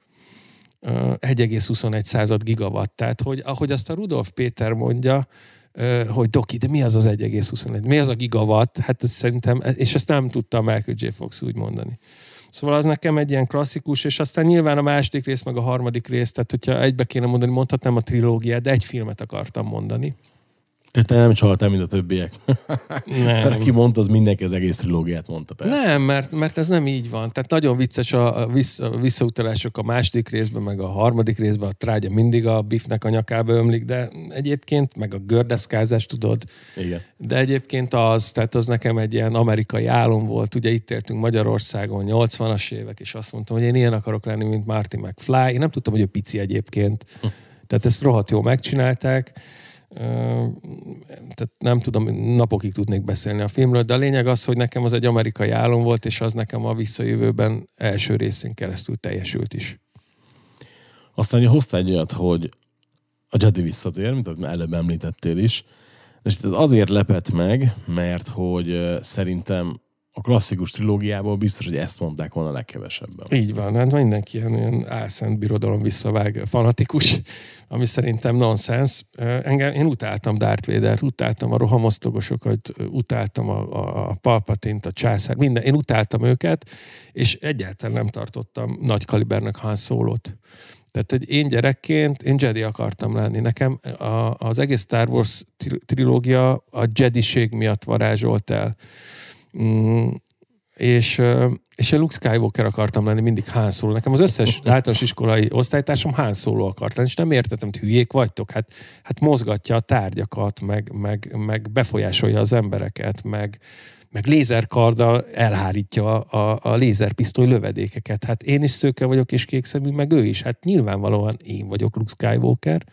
egy egész huszonegy század gigawatt. Tehát, hogy ahogy azt a Rudolf Péter mondja, hogy doki, de mi az az egy egész huszonegy? Mi az a gigawatt? Hát ez szerintem, és ezt nem tudta a Michael J. Fox úgy mondani. Szóval az nekem egy ilyen klasszikus, és aztán nyilván a második rész, meg a harmadik rész, tehát hogyha egybe kéne mondani, mondhatnám a trilógiát, de egy filmet akartam mondani. Tehát te nem csaltál, mint a többiek. Nem. Aki mondta, az mindenki az egész trilógiát mondta, persze. Nem, mert, mert ez nem így van. Tehát nagyon vicces a, vissz, a visszautalások a második részben, meg a harmadik részben, a trágya mindig a Biffnek a nyakába ömlik, de egyébként, meg a gördeszkázás, tudod. Igen. De egyébként az, tehát az nekem egy ilyen amerikai álom volt. Ugye itt éltünk Magyarországon, nyolcvanas évek, és azt mondtam, hogy én ilyen akarok lenni, mint Marty McFly. Én nem tudtam, hogy ő pici egyébként. Hm. Tehát ezt rohadt jól megcsinálták. tehát nem tudom, napokig tudnék beszélni a filmről, de a lényeg az, hogy nekem az egy amerikai álom volt, és az nekem a Visszajövőben első részén keresztül teljesült is. Aztán ugye hoztál egy olyat, hogy a Jedi visszatér, mint amit előbb említettél is, és ez azért lepett meg, mert hogy szerintem a klasszikus trilógiából biztos, hogy ezt mondták volna legkevesebben. Így van, hát mindenki ilyen, ilyen álszent birodalom visszavág fanatikus, ami szerintem nonsens. Engem, én utáltam Darth Vadert, utáltam a rohamosztogosokat, utáltam a, a, a Palpatint, a császár, minden. Én utáltam őket, és egyáltalán nem tartottam nagy kalibernek Han Solót. Tehát, hogy én gyerekként, én Jedi akartam lenni. Nekem a, az egész Star Wars trilógia a Jediség miatt varázsolt el. Mm, és, és én Luke Skywalker akartam lenni, mindig Han Solo. Nekem az összes általános iskolai osztálytársam Han Solo akart lenni, és nem értettem, hogy hülyék vagytok. Hát, hát mozgatja a tárgyakat, meg, meg, meg befolyásolja az embereket, meg, meg lézerkarddal elhárítja a, a lézerpisztoly lövedékeket. Hát én is szőke vagyok, és kékszemű, meg ő is. Hát nyilvánvalóan én vagyok Luke Skywalker.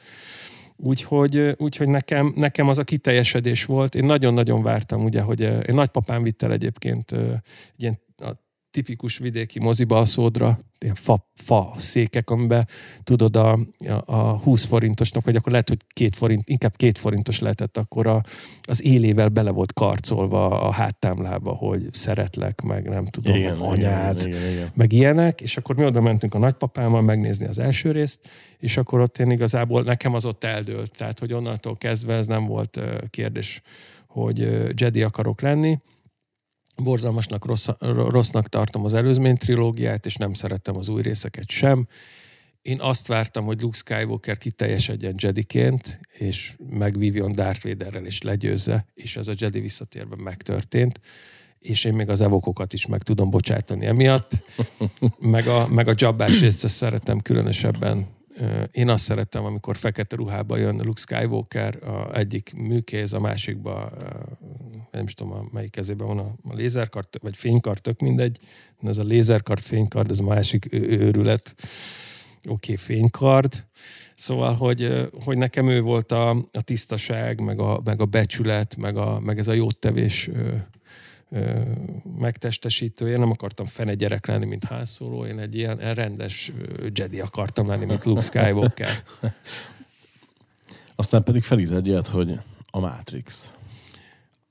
Úgyhogy, úgyhogy nekem, nekem az a kiteljesedés volt. Én nagyon-nagyon vártam, ugye, hogy én nagypapám vitt el egyébként egy ilyen a tipikus vidéki moziba a Szódra, ilyen fa, fa székek, amiben tudod a, a húsz forintosnak, vagy akkor lehet, hogy két forint, inkább két forintos lehetett, akkor a, az élével bele volt karcolva a háttámlába, hogy szeretlek, meg nem tudom, igen, anyád, igen, igen, igen. meg ilyenek, és akkor mi oda mentünk a nagypapámmal megnézni az első részt, és akkor ott én igazából, nekem az ott eldőlt, tehát, hogy onnantól kezdve ez nem volt kérdés, hogy Jedi akarok lenni. Borzalmasnak, rossz, rossznak tartom az előzmény trilógiát, és nem szerettem az új részeket sem. Én azt vártam, hogy Luke Skywalker kiteljesedjen Jediként, és megvívjon Darth Vaderrel, és legyőzze, és ez a Jedi visszatérben megtörtént. És én még az evokokat is meg tudom bocsátani emiatt. Meg a, meg a Jabbás részt szeretem különösebben. Én azt szerettem, amikor fekete ruhába jön Luke Skywalker, a egyik műkéz, a másikba, nem is tudom, a melyik kezében van a lézerkart, vagy fénykart, tök mindegy. Ez a lézerkart, fénykart, ez a másik őrület. Oké, okay, fénykard. Szóval, hogy, hogy nekem ő volt a, a tisztaság, meg a, meg a becsület, meg, a, meg ez a jótevés megtestesítő. Én nem akartam fene gyerek lenni, mint Han Solo. Én egy ilyen rendes Jedi akartam lenni, mint Luke Skywalker. Aztán pedig felírt egy ilyet, hogy a Matrix.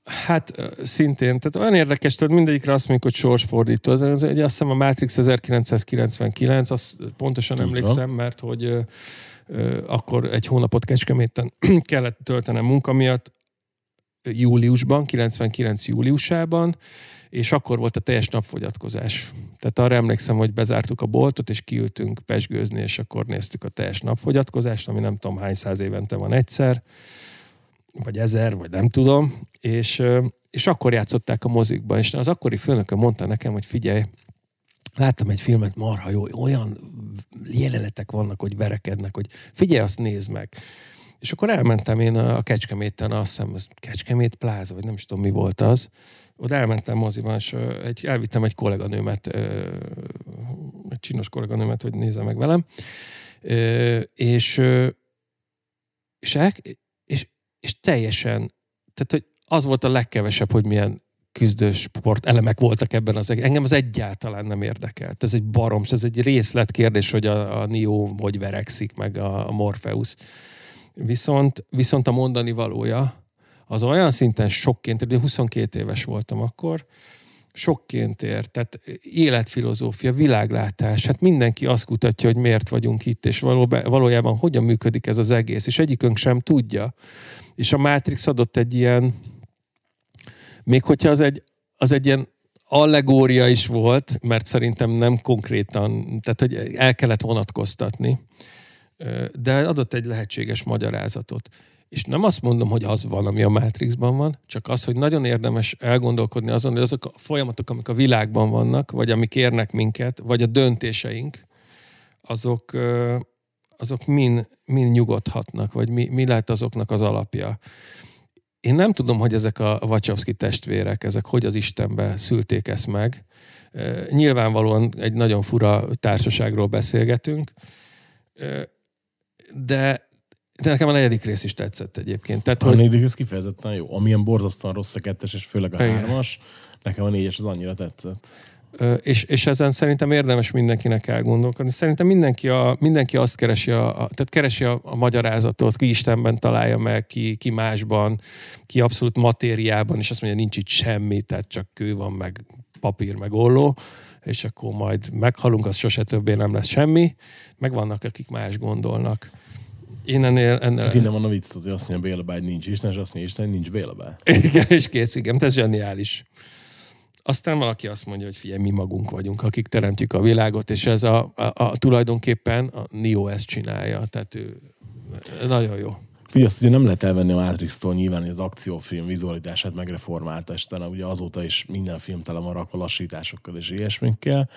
Hát szintén, tehát olyan érdekes, tehát mindegyikre azt mondjuk, hogy sorsfordító. Az, az, azt hiszem a Matrix ezerkilencszázkilencvenkilenc, azt pontosan Tudra. emlékszem, mert hogy ö, ö, akkor egy hónapot Kecskeméten kellett töltenem munka miatt, júliusban, kilencvenkilenc júliusában, és akkor volt a teljes napfogyatkozás. Tehát arra emlékszem, hogy bezártuk a boltot, és kiültünk pesgőzni, és akkor néztük a teljes napfogyatkozást, ami nem tudom hány száz évente van egyszer, vagy ezer, vagy nem tudom, és, és akkor játszották a mozikban, és az akkori főnököm mondta nekem, hogy figyelj, láttam egy filmet, marha jó, olyan jelenetek vannak, hogy verekednek, hogy figyelj, azt nézd meg. És akkor elmentem én a Kecskeméten, azt hiszem, ez Kecskemét pláza, vagy nem is tudom, mi volt az. Oda elmentem moziban, és egy, elvittem egy kolléganőmet, egy csinos kolléganőmet, hogy nézze meg velem. És, és, el, és, és teljesen, tehát hogy az volt a legkevesebb, hogy milyen küzdős sport elemek voltak ebben az egész. Engem az egyáltalán nem érdekelt. Ez egy barom, ez egy részletkérdés, hogy a, a Neo hogy verekszik, meg a, a Morpheus. Viszont, viszont a mondani valója az olyan szinten sokként, de huszonkét éves voltam akkor, sokként ért, tehát életfilozófia, világlátás, hát mindenki azt kutatja, hogy miért vagyunk itt, és valójában hogyan működik ez az egész, és egyikünk sem tudja. És a Matrix adott egy ilyen, még hogyha az egy, az egy ilyen allegória is volt, mert szerintem nem konkrétan, tehát hogy el kellett vonatkoztatni, de adott egy lehetséges magyarázatot. És nem azt mondom, hogy az van, ami a Matrixban van, csak az, hogy nagyon érdemes elgondolkodni azon, hogy azok a folyamatok, amik a világban vannak, vagy amik érnek minket, vagy a döntéseink, azok, azok min, min nyugodhatnak, vagy mi, mi lehet azoknak az alapja. Én nem tudom, hogy ezek a Wachowski testvérek, ezek hogy az Istenbe szülték ezt meg. Nyilvánvalóan egy nagyon fura társaságról beszélgetünk, de De nekem a negyedik rész is tetszett egyébként. Tehát, a hogy... negyedik rész kifejezetten jó. Amilyen borzasztóan rossz a kettes, és főleg a igen. hármas, nekem a négyes az annyira tetszett. Ö, és, és ezen szerintem érdemes mindenkinek elgondolkodni. Szerintem mindenki, a, mindenki azt keresi, a, a, tehát keresi a, a magyarázatot, ki Istenben találja meg, ki, ki másban, ki abszolút matériában, és azt mondja, nincs itt semmi, tehát csak kő van, meg papír, meg olló, és akkor majd meghalunk, az sose többé nem lesz semmi, meg vannak, akik más gondolnak. Én ennél... ennél... Innen van a vicc, hogy azt mondja, Béla bágy nincs Isten, és azt mondja, Isten, nincs Béla bágy. Igen, és kész, igen, ez zseniális. Aztán valaki azt mondja, hogy figyelj, mi magunk vagyunk, akik teremtjük a világot, és ez a, a, a tulajdonképpen a Neo ezt csinálja, tehát ő nagyon jó. Figyelj, azt ugye nem lehet elvenni a Matrix-tól nyilván, hogy az akciófilm vizualitását megreformálta, és ugye azóta is minden film tele van rakva lassításokkal és ilyesmikkel.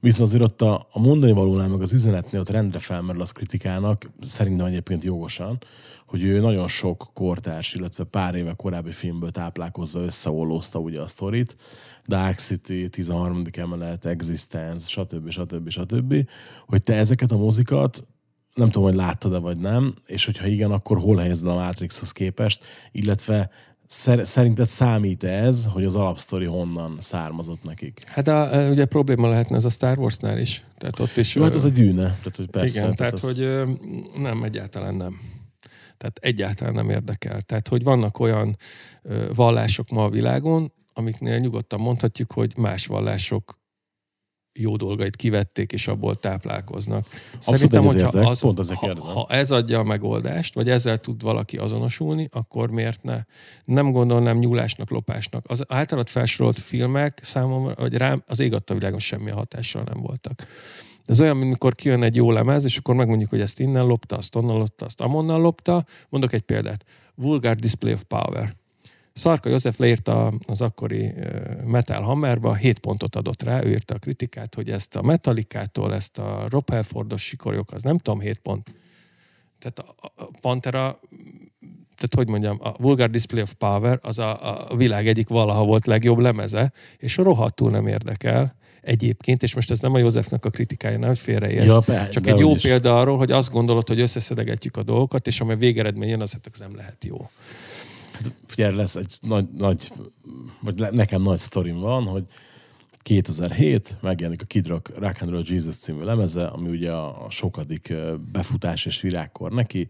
Viszont azért ott a, a mondani valónál, meg az üzenetnél ott rendre felmerül az kritikának, szerintem egyébként jogosan, hogy ő nagyon sok kortárs, illetve pár éve korábbi filmből táplálkozva összeollózta ugye a sztorit, Dark City, tizenharmadik emelet, Existence, stb. Stb. Stb. Hogy te ezeket a mozikat, nem tudom, hogy láttad-e vagy nem, és hogyha igen, akkor hol helyezed a Matrixhoz képest, illetve szerinted számít ez, hogy az alapsztori honnan származott nekik? Hát a, ugye probléma lehetne ez a Star Warsnál is. Tehát ott is. Jó, hát az a Dűne. Tehát, hogy persze, igen, tehát, tehát az... hogy nem, egyáltalán nem. Tehát egyáltalán nem érdekel. Tehát, hogy vannak olyan vallások ma a világon, amiknél nyugodtan mondhatjuk, hogy más vallások jó dolgait kivették, és abból táplálkoznak. Szerintem, hogyha az, pont ha, ha ez adja a megoldást, vagy ezzel tud valaki azonosulni, akkor miért ne? Nem gondolnám nyúlásnak, lopásnak. Az általad felsorolt filmek számomra, vagy rám, az ég adta világon semmi hatással nem voltak. Ez olyan, mint mikor kijön egy jó lemez, és akkor megmondjuk, hogy ezt innen lopta, azt onnan lopta, azt amonnan lopta. Mondok egy példát. Vulgar Display of Power. Szarka József leírta az akkori Metal Hammerba, hét pontot adott rá, ő írta a kritikát, hogy ezt a Metallicától, ezt a Rob Halfordos sikolyok, az nem tudom, hét pont. Tehát a Pantera, tehát hogy mondjam, a Vulgar Display of Power az a, a világ egyik valaha volt legjobb lemeze, és rohadtul nem érdekel egyébként, és most ez nem a Józsefnek a kritikája, hogy félreérts. Ja, be, Csak egy jó is. Példa arról, hogy azt gondolod, hogy összeszedegetjük a dolgokat, és amely végeredményen az, hát az nem lehet jó. Hát figyelj, lesz egy nagy, nagy, vagy nekem nagy sztorim van, hogy kétezer-hét megjelenik a Kid Rock Rock and Roll Jesus című lemeze, ami ugye a, a sokadik befutás és virágkor neki,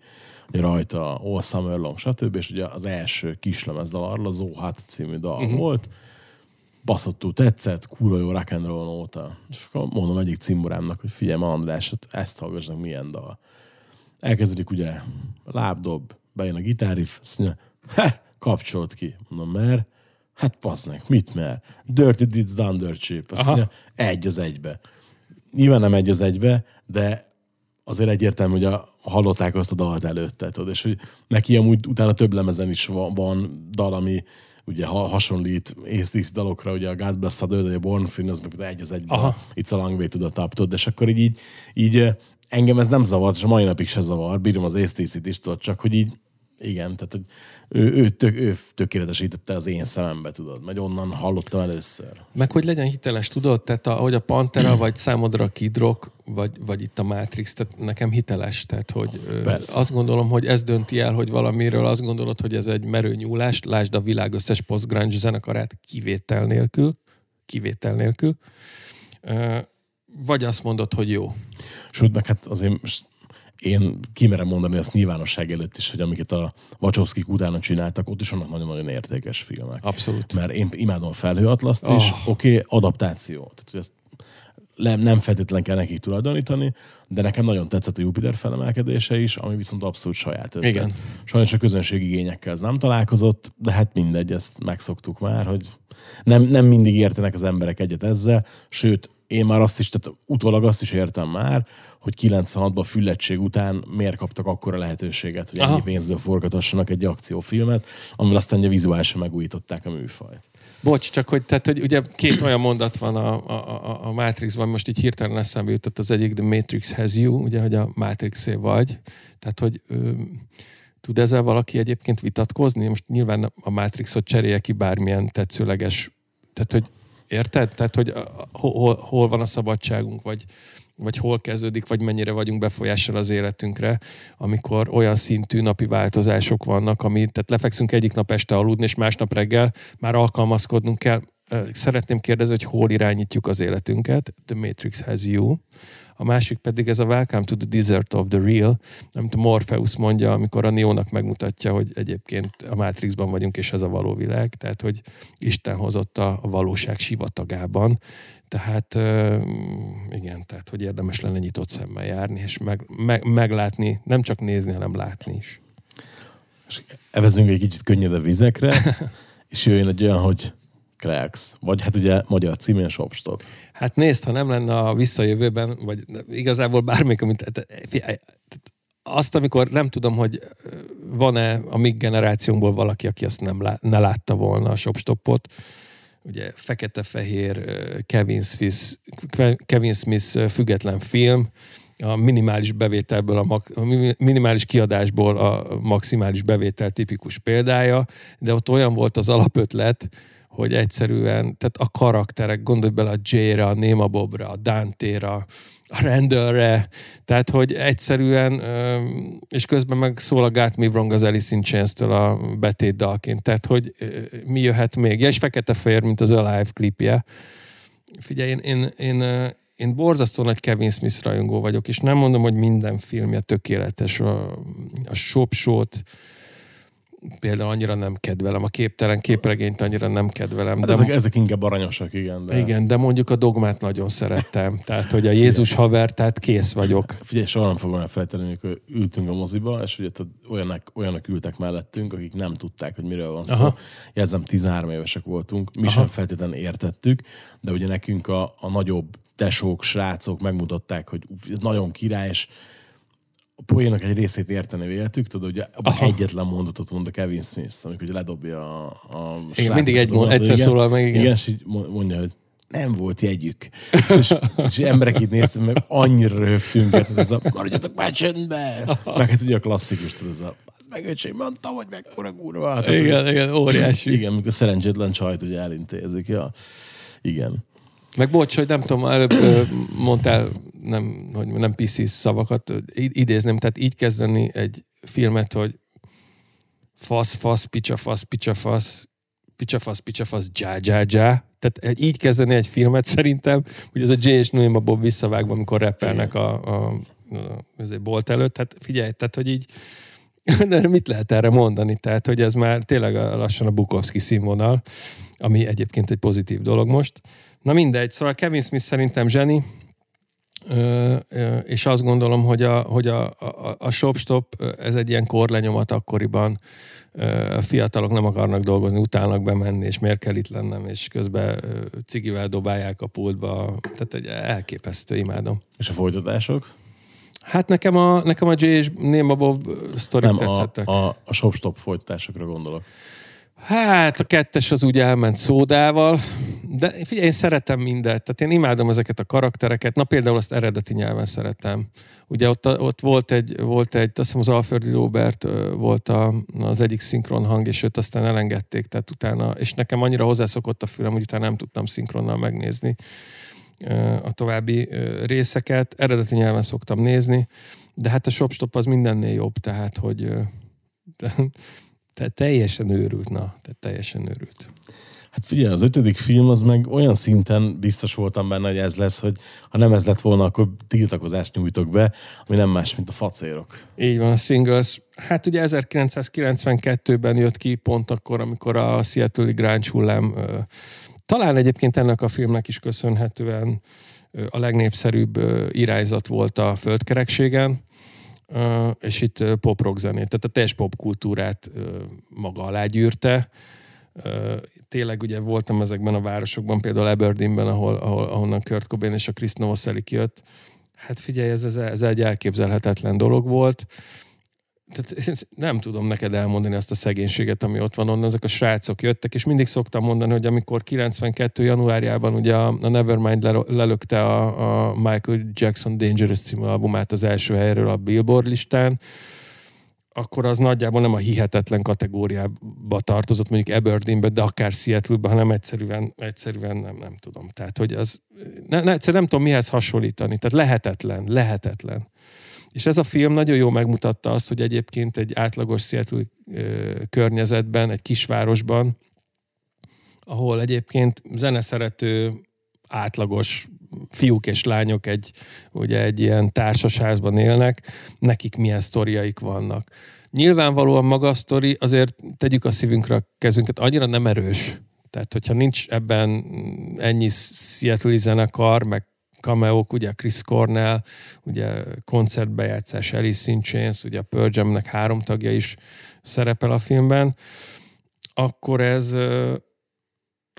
ugye rajta All Summer Long, stb. És ugye az első kislemez dal arra, az Zohat című dal uh-huh. volt, baszottul tetszett, kurva jó rock and roll óta. És akkor mondom egyik cimborámnak, hogy figyelj, András, ezt hallgassnak, milyen dal. Elkezdődik ugye lábdob, bejön a gitárif, azt mondja, ha, kapcsolt ki. Mondom, mert? Hát passznek, mit mer? Dirty Deeds Done Dirt Cheap. Azt mondja, egy az egybe. Nyilván nem egy az egybe, de azért egyértelmű, hogy a, hallották azt a dalt előtte. Tudod? És hogy neki amúgy utána több lemezen is van, van dal, ami ugye hasonlít észtísz dalokra, ugye a God Bless the Dead, vagy a Born Free, az meg egy az egybe. Aha. It's a long way to the top, tudod? És akkor így, így, így engem ez nem zavart, és a mai napig se zavar. Bírom az észtíszit is, tudod, csak hogy így igen, tehát hogy ő, ő, tök, ő tökéletesítette az én szemembe, tudod. Meg onnan hallottam először. Meg hogy legyen hiteles, tudod? Tehát ahogy a Pantera, vagy számodra a Kid Rock, vagy, vagy itt a Matrix, tehát nekem hiteles. Tehát hogy persze. Azt gondolom, hogy ez dönti el, hogy valamiről azt gondolod, hogy ez egy merő nyúlás. Lásd a világ összes post-grunge zenekarát kivétel nélkül. Kivétel nélkül. Vagy azt mondod, hogy jó. Sőt, meg hát azért... Én kimerem mondani azt nyilvánosság előtt is, hogy amiket a Wachowskik utána csináltak, ott is vannak nagyon-nagyon értékes filmek. Abszolút. Mert én imádom Felhő Atlaszt is, oh. oké, okay, adaptáció. Tehát, hogy ezt nem feltétlenül kell nekik tulajdonítani, de nekem nagyon tetszett a Jupiter felemelkedése is, ami viszont abszolút saját ötlet. Igen. Sajnos a közönség igényekkel ez nem találkozott, de hát mindegy, ezt megszoktuk már, hogy nem, nem mindig értenek az emberek egyet ezzel, sőt, én már azt is, tehát utólag azt is értem már, hogy kilencvenhatban füllettség után miért kaptak akkora lehetőséget, hogy aha. ennyi pénzből forgatassanak egy akciófilmet, amivel aztán ugye vizuálisan megújították a műfajt. Bocs, csak hogy, tehát, hogy ugye két olyan mondat van a, a, a Matrixban, most így hirtelen eszembe jutott az egyik, The Matrix has you, ugye, hogy a Matrixé vagy. Tehát, hogy ö, tud ezzel valaki egyébként vitatkozni? Most nyilván a Matrixot cserélje ki bármilyen tetszőleges, tehát, hogy érted? Tehát, hogy hol, hol van a szabadságunk, vagy vagy hol kezdődik, vagy mennyire vagyunk befolyással az életünkre, amikor olyan szintű napi változások vannak, ami, tehát lefekszünk egyik nap este aludni, és másnap reggel már alkalmazkodnunk kell. Szeretném kérdezni, hogy hol irányítjuk az életünket. The Matrix has you. A másik pedig ez a Welcome to the Desert of the Real, amit Morpheus mondja, amikor a Neónak megmutatja, hogy egyébként a Matrixban vagyunk, és ez a való világ, tehát hogy Isten hozott a valóság sivatagában. Tehát igen, tehát hogy érdemes lenne nyitott szemmel járni, és meg, meg, meglátni, nem csak nézni, hanem látni is. És evezünk egy kicsit könnyebb vizekre, és jöjjön egy olyan, hogy Cracks. Vagy hát ugye magyar címén Shopstock. Hát nézd, ha nem lenne a visszajövőben, vagy igazából bármelyik, amit... Azt, amikor nem tudom, hogy van-e a mi generációnkból valaki, aki azt nem lá, ne látta volna a Shopstoppot. Ugye fekete-fehér Kevin Smith, Kevin Smith független film, a minimális bevételből, a, a minimális kiadásból a maximális bevétel tipikus példája, de ott olyan volt az alapötlet, hogy egyszerűen, tehát a karakterek, gondolj bele a Jay-re, a Néma Bobra, a Dante-ra, a Randall-re, tehát hogy egyszerűen, és közben meg szól a Got Me Wrong az Alice in Chains-től a betét dalként, tehát hogy mi jöhet még? Ja, és fekete-fehér, mint az Alive klipje. Figyelj, én, én, én, én borzasztó nagy Kevin Smith rajongó vagyok, és nem mondom, hogy minden filmje tökéletes, a, a Shopshow-t például annyira nem kedvelem, a képtelen képregényt annyira nem kedvelem. Hát de ezek, ezek inkább aranyosak, igen. De... Igen, de mondjuk a Dogmát nagyon szerettem. Tehát, hogy a Jézus haver, tehát kész vagyok. Figyelj, soha nem fogom elfelejteni, amikor ültünk a moziba, és ugye olyanak, olyanak ültek mellettünk, akik nem tudták, hogy miről van szó. Jelzem, tizenhárom évesek voltunk, mi Aha. sem feltétlenül értettük, de ugye nekünk a, a nagyobb tesók, srácok megmutatták, hogy ez nagyon király, és a poénnak egy részét érteni véltük, tudod, hogy abban egyetlen mondatot mond a Kevin Smith, amikor ledobja a, a igen, mindig egy mondat, egyszer igen, szólal meg, igen. Igen, és mondja, hogy nem volt jegyük. és, és emberek itt néztem, meg annyira röhögtünk, tehát ez a maradjatok már csöndbe! Meg hát ugye a klasszikus, tudod, ez a meg öcsém, mondtam, hogy mekkora kurva. Tehát, igen, ugye, igen, óriási. Igen, amikor szerencsétlen csajt ugye elintézik. Ja. Igen. Meg bocs, hogy nem tudom, előbb mondtál nem, hogy nem pé cé szavakat idézném, tehát így kezdeni egy filmet, hogy fasz, fasz, picsa, fasz, picsa, fasz, picsa, fasz, picsa, fasz, dzsá, dzsá, dzsá. Tehát így kezdeni egy filmet szerintem, hogy ez a Jay és Noéma Bob visszavágva, amikor rappelnek a, a, a bolt előtt, hát figyelj, tehát hogy így de mit lehet erre mondani? Tehát, hogy ez már tényleg lassan a Bukowski színvonal, ami egyébként egy pozitív dolog most. Na mindegy, szóval Kevin Smith szerintem zseni, Ö, ö, és azt gondolom, hogy a, hogy a, a, a Shopstop, ez egy ilyen korlenyomat akkoriban, ö, a fiatalok nem akarnak dolgozni, utálnak bemenni, és miért kell itt lennem, és közben ö, cigivel dobálják a pultba, tehát egy elképesztő, imádom. És a folytatások? Hát nekem a, nekem a Jay és Néma Bob sztorik tetszettek. A, a, a Shopstop folytatásokra gondolok. Hát a kettes az úgy elment szódával, de figyelj, én szeretem mindet, tehát én imádom ezeket a karaktereket, na például azt eredeti nyelven szeretem. Ugye ott, ott volt egy, volt egy, azt hiszem az Alföldi Róbert volt a, az egyik szinkron hang, és őt aztán elengedték, tehát utána, és nekem annyira hozzászokott a fülem, hogy utána nem tudtam szinkronnal megnézni a további részeket. Eredeti nyelven szoktam nézni, de hát a Shopstop az mindennél jobb, tehát hogy... De, Tehát teljesen őrült, na, tehát teljesen őrült. Hát figyelj, az ötödik film az meg olyan szinten biztos voltam benne, hogy ez lesz, hogy ha nem ez lett volna, akkor tiltakozást nyújtok be, ami nem más, mint a facérok. Így van, a Singles. Hát ugye ezerkilencszázkilencvenkettőben jött ki pont akkor, amikor a Seattle-i grunge hullám, talán egyébként ennek a filmnek is köszönhetően a legnépszerűbb irányzat volt a földkerekségen. Uh, és itt uh, pop-rock zenét, tehát a teljes popkultúrát uh, maga alá gyűrte. Uh, tényleg ugye voltam ezekben a városokban, például Aberdeenben, ahol, ahol, ahonnan Kurt Cobain és a Chris Novoselic jött. Hát figyelj, ez, ez, ez egy elképzelhetetlen dolog volt. Tehát nem tudom neked elmondani azt a szegénységet, ami ott van onnan. Ezek a srácok jöttek, és mindig szoktam mondani, hogy amikor kilencvenkettő januárjában ugye a Nevermind lelökte a, a Michael Jackson Dangerous című albumát az első helyről a Billboard listán, akkor az nagyjából nem a hihetetlen kategóriába tartozott, mondjuk Aberdeenbe, de akár Seattle-be, hanem egyszerűen, egyszerűen nem, nem tudom. Tehát, hogy az, ne, ne, egyszerűen nem tudom mihez hasonlítani. Tehát lehetetlen, lehetetlen. És ez a film nagyon jól megmutatta azt, hogy egyébként egy átlagos Seattle környezetben, egy kisvárosban, ahol egyébként zeneszerető átlagos fiúk és lányok egy, ugye egy ilyen társasházban élnek, nekik milyen sztoriaik vannak. Nyilvánvalóan maga a sztori, azért tegyük a szívünkre a kezünket, annyira nem erős. Tehát, hogyha nincs ebben ennyi Seattle-i zenekar, meg cameók, ugye Chris Cornell, ugye koncertbejátszás, Alice in Chains, ugye a Pearl Jamnek három tagja is szerepel a filmben, akkor ez...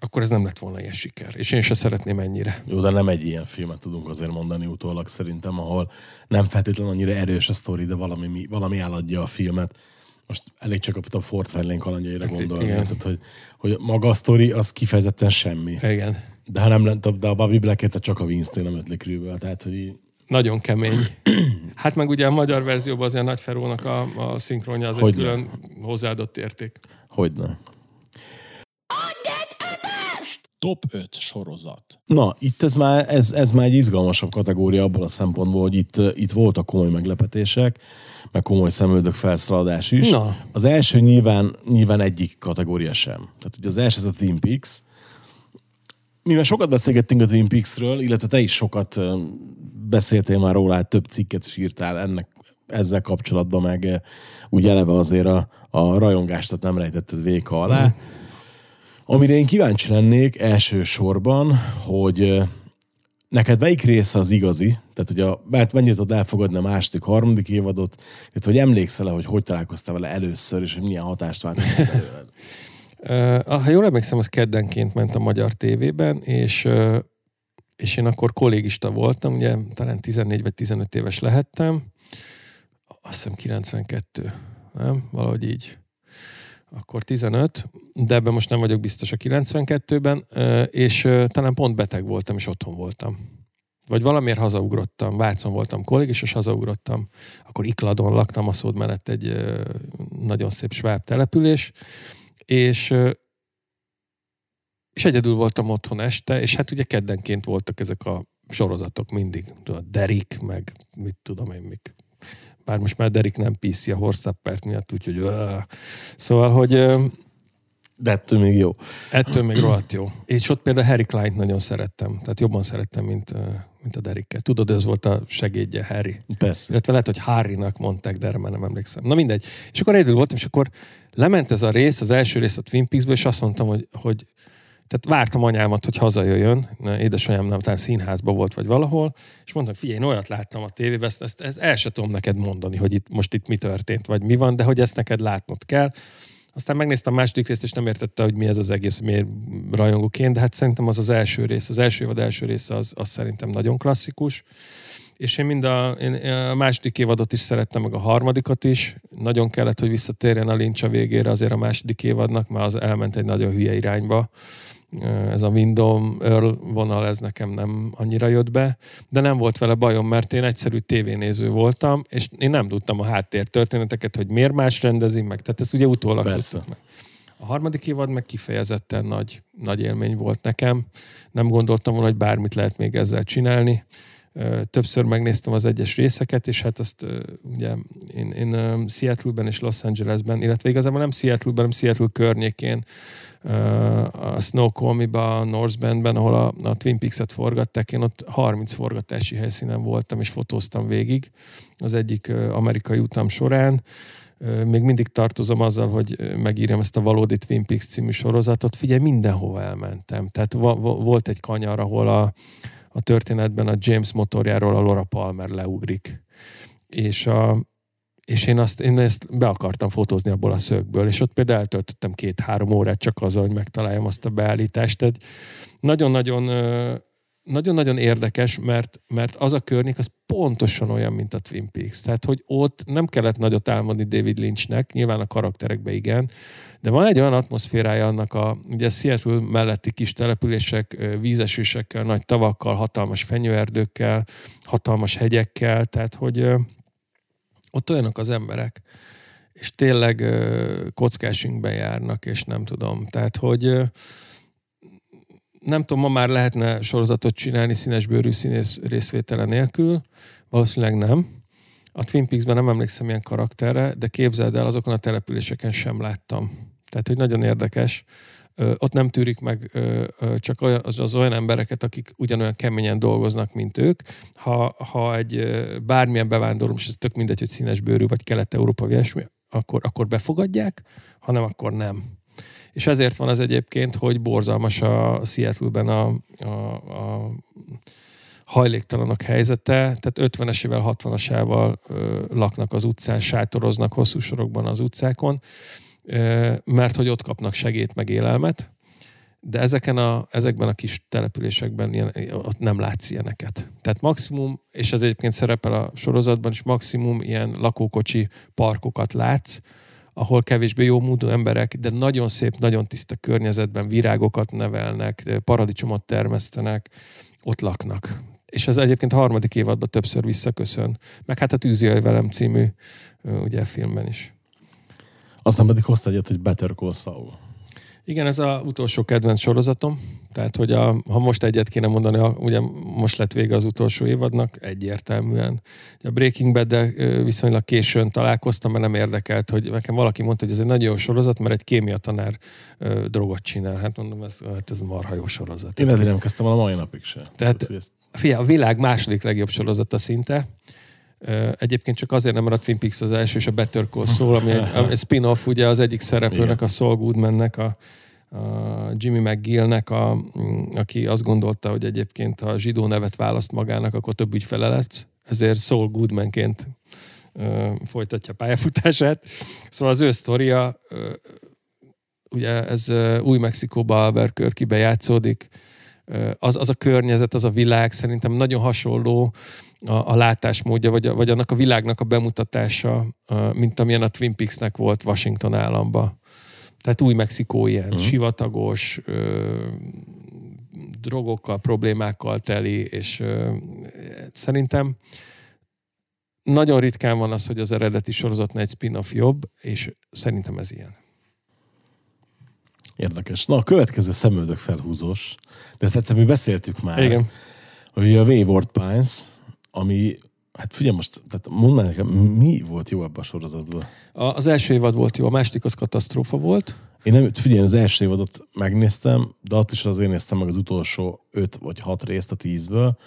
akkor ez nem lett volna ilyen siker. És én se szeretném ennyire. Jó, de nem egy ilyen filmet tudunk azért mondani utólag szerintem, ahol nem feltétlenül annyira erős a sztori, de valami, valami eladja a filmet. Most elég csak a Fort Verlaine kalandjaira hát, gondolni. Tehát, hogy, hogy maga a sztori, az kifejezetten semmi. Igen. De ha nem lent, de a Bobby Blackett csak a Vince-nél nem ötlik rűből. Tehát, hogy így... Nagyon kemény. Hát meg ugye a magyar verzióban azért a Nagy Ferónak a, a szinkronja az egy külön hozzáadott érték. Hogyne. Top öt sorozat. Na, itt ez már, ez, ez már egy izgalmasabb kategória abból a szempontból, hogy itt, itt voltak komoly meglepetések, meg komoly szemöldök felszaladás is. Na. Az első nyilván, nyilván egyik kategória sem. Tehát ugye az első ez a Twin Peaks. Mivel sokat beszélgettünk a Twin Peaksről, illetve te is sokat beszéltél már róla, hát több cikket is írtál ennek, ezzel kapcsolatban, meg úgy eleve azért a, a rajongástat nem rejtetted véka alá. Hmm. Amire én kíváncsi lennék elsősorban, hogy neked melyik része az igazi, tehát hogy a, mert mennyire tudod elfogadni a második, harmadik évadot, illetve hogy emlékszel-e, hogy hogy találkoztál vele először, és hogy milyen hatást váltott előled? Ha jól emlékszem, az keddenként ment a magyar tévében, és, és én akkor kollégista voltam, ugye talán tizennégy vagy tizenöt éves lehettem, azt hiszem kilencvenkettő, nem? Valahogy így. Akkor tizenöt, de ebben most nem vagyok biztos a kilencvenkettőben, és talán pont beteg voltam, és otthon voltam. Vagy valamiért hazaugrottam, Vácon voltam kollégis, és hazaugrottam. Akkor Ikladon laktam, a szód mellett egy nagyon szép sváb település, és, és egyedül voltam otthon este, és hát ugye keddenként voltak ezek a sorozatok mindig, a Derrick, meg mit tudom én, mik. Bár most már Derrick nem piszi a horsztappert miatt, úgyhogy... Ööö. Szóval, hogy... Öö, de ettől még jó. Ettől még rohadt jó. És ott például Harry Kleint nagyon szerettem. Tehát jobban szerettem, mint, mint a Derricket. Tudod, ez volt a segédje, Harry. Persze. Illetve lehet, hogy Harrynak mondták, de erre már nem emlékszem. Na mindegy. És akkor egyedül voltam, és akkor lement ez a rész, az első rész a Twin Peaksből, és azt mondtam, hogy... hogy tehát vártam anyámat, hogy hazajöjjön, édesanyám nem, talán színházban volt, vagy valahol, és mondtam, figyelj, én olyat láttam a tévében, ezt, ezt, ezt el sem tudom neked mondani, hogy itt, most itt mi történt, vagy mi van, de hogy ezt neked látnod kell. Aztán megnéztem a második részt, és nem értette, hogy mi ez az egész, miért rajongok én, de hát szerintem az az első rész, az első évad első része, az, az szerintem nagyon klasszikus, és én mind a, én a második évadot is szerettem, meg a harmadikat is. Nagyon kellett, hogy visszatérjen a Lynch a végére azért a második évadnak, mert az elment egy nagyon hülye irányba. Ez a Windom Earl vonal, ez nekem nem annyira jött be, de nem volt vele bajom, mert én egyszerű tévénéző voltam, és én nem tudtam a háttértörténeteket, hogy miért más rendezi meg. Tehát ezt ugye utólag tudtuk meg. A harmadik évad meg kifejezetten nagy, nagy élmény volt nekem. Nem gondoltam volna, hogy bármit lehet még ezzel csinálni. Többször megnéztem az egyes részeket, és hát azt ugye én, én Seattle-ben és Los Angelesben, illetve igazából nem Seattle-ben, hanem Seattle környékén, a Snoqualmie-ba, a North Bend-ben, ahol a, a Twin Peaks-et forgatták, én ott harminc forgatási helyszínen voltam, és fotóztam végig az egyik amerikai utam során. Még mindig tartozom azzal, hogy megírjam ezt a Valódi Twin Peaks című sorozatot. Figyelj, mindenhova elmentem. Tehát va- va- volt egy kanyar, ahol a a történetben a James motorjáról a Laura Palmer leugrik. És, a, és én, azt, én ezt be akartam fotózni abból a szögből, és ott például eltöltöttem két-három órát csak azzal, hogy megtaláljam azt a beállítást. Tehát nagyon-nagyon, nagyon-nagyon érdekes, mert, mert az a környék az pontosan olyan, mint a Twin Peaks. Tehát, hogy ott nem kellett nagyot álmodni David Lynchnek, nyilván a karakterekben igen, de van egy olyan atmoszférája annak a, ugye Seattle melletti kis települések, vízesősekkel, nagy tavakkal, hatalmas fenyőerdőkkel, hatalmas hegyekkel, tehát hogy ott olyanok az emberek. és tényleg uh, kockásünkben járnak, és nem tudom. Tehát, hogy uh, nem tudom, ma már lehetne sorozatot csinálni színesbőrű színész részvétele nélkül, valószínűleg nem. A Twin Peaksben nem emlékszem ilyen karakterre, de képzeld el, azokon a településeken sem láttam. Tehát, hogy nagyon érdekes. Ö, ott nem tűrik meg ö, ö, csak olyan, az, az olyan embereket, akik ugyanolyan keményen dolgoznak, mint ők. Ha, ha egy ö, bármilyen bevándorló, és ez tök mindegy, hogy színesbőrű, vagy kelet-európai ilyesmi, akkor, akkor befogadják, ha nem, akkor nem. És ezért van az egyébként, hogy borzalmas a Seattle-ben a, a, a hajléktalanok helyzete, tehát ötvenesével, hatvanasával ö, laknak az utcán, sátoroznak hosszú sorokban az utcákon, ö, mert hogy ott kapnak segélyt meg élelmet, de ezeken a, ezekben a kis településekben ilyen, ott nem látsz ilyeneket. Tehát maximum, és ez egyébként szerepel a sorozatban is, maximum ilyen lakókocsi parkokat látsz, ahol kevésbé jó módú emberek, de nagyon szép, nagyon tiszta környezetben virágokat nevelnek, paradicsomot termesztenek, ott laknak. És ez egyébként a harmadik évadban többször visszaköszön. Meg hát a Tűzjöjj velem című ugye filmben is. Aztán pedig hozta egyet, hogy Better Call Saul. Igen, ez az utolsó kedvenc sorozatom. Tehát, hogy a, ha most egyet kéne mondani, a, ugye most lett vége az utolsó évadnak, egyértelműen. A Breaking Bad-del viszonylag későn találkoztam, mert nem érdekelt, hogy nekem valaki mondta, hogy ez egy nagyon jó sorozat, mert egy kémiatanár ö, drogot csinál. Hát mondom, ez, hát ez marha jó sorozat. Én ezért nem kezdtem el a mai napig se. Tehát figyelj, a világ második legjobb sorozata szinte. Egyébként csak azért nem, mert a Twin Peaks az első, és a Better Call Saul, ami egy, egy spin-off, ugye az egyik szereplőnek, a Saul Goodmannek, a, a Jimmy McGillnek, a, aki azt gondolta, hogy egyébként ha zsidó nevet választ magának, akkor több ügyfele lesz, ezért Saul Goodmanként ö, folytatja pályafutását. Szóval az ő sztoria, ö, ugye ez Új-Mexikóban, Albuquerque-ben játszódik, Az, az a környezet, az a világ szerintem nagyon hasonló a, a látásmódja, vagy, a, vagy annak a világnak a bemutatása, mint amilyen a Twin Peaksnek volt Washington államban. Tehát Új-Mexikó ilyen, uh-huh. sivatagos, ö, drogokkal, problémákkal teli, és ö, szerintem nagyon ritkán van az, hogy az eredeti sorozatnál egy spin-off jobb, és szerintem ez ilyen. Érdekes. Na, a következő szemöldök felhúzós, de ezt egyszer mi beszéltük már. Igen. Hogy a Wayward Pines, ami, hát figyelj most, tehát mondd nekem, mi volt jó ebben a sorozatban? A, az első évad volt jó, a második az katasztrófa volt. Én nem, figyelj, az első évadot megnéztem, de ott is azért néztem meg az utolsó öt vagy hat részt a tízből,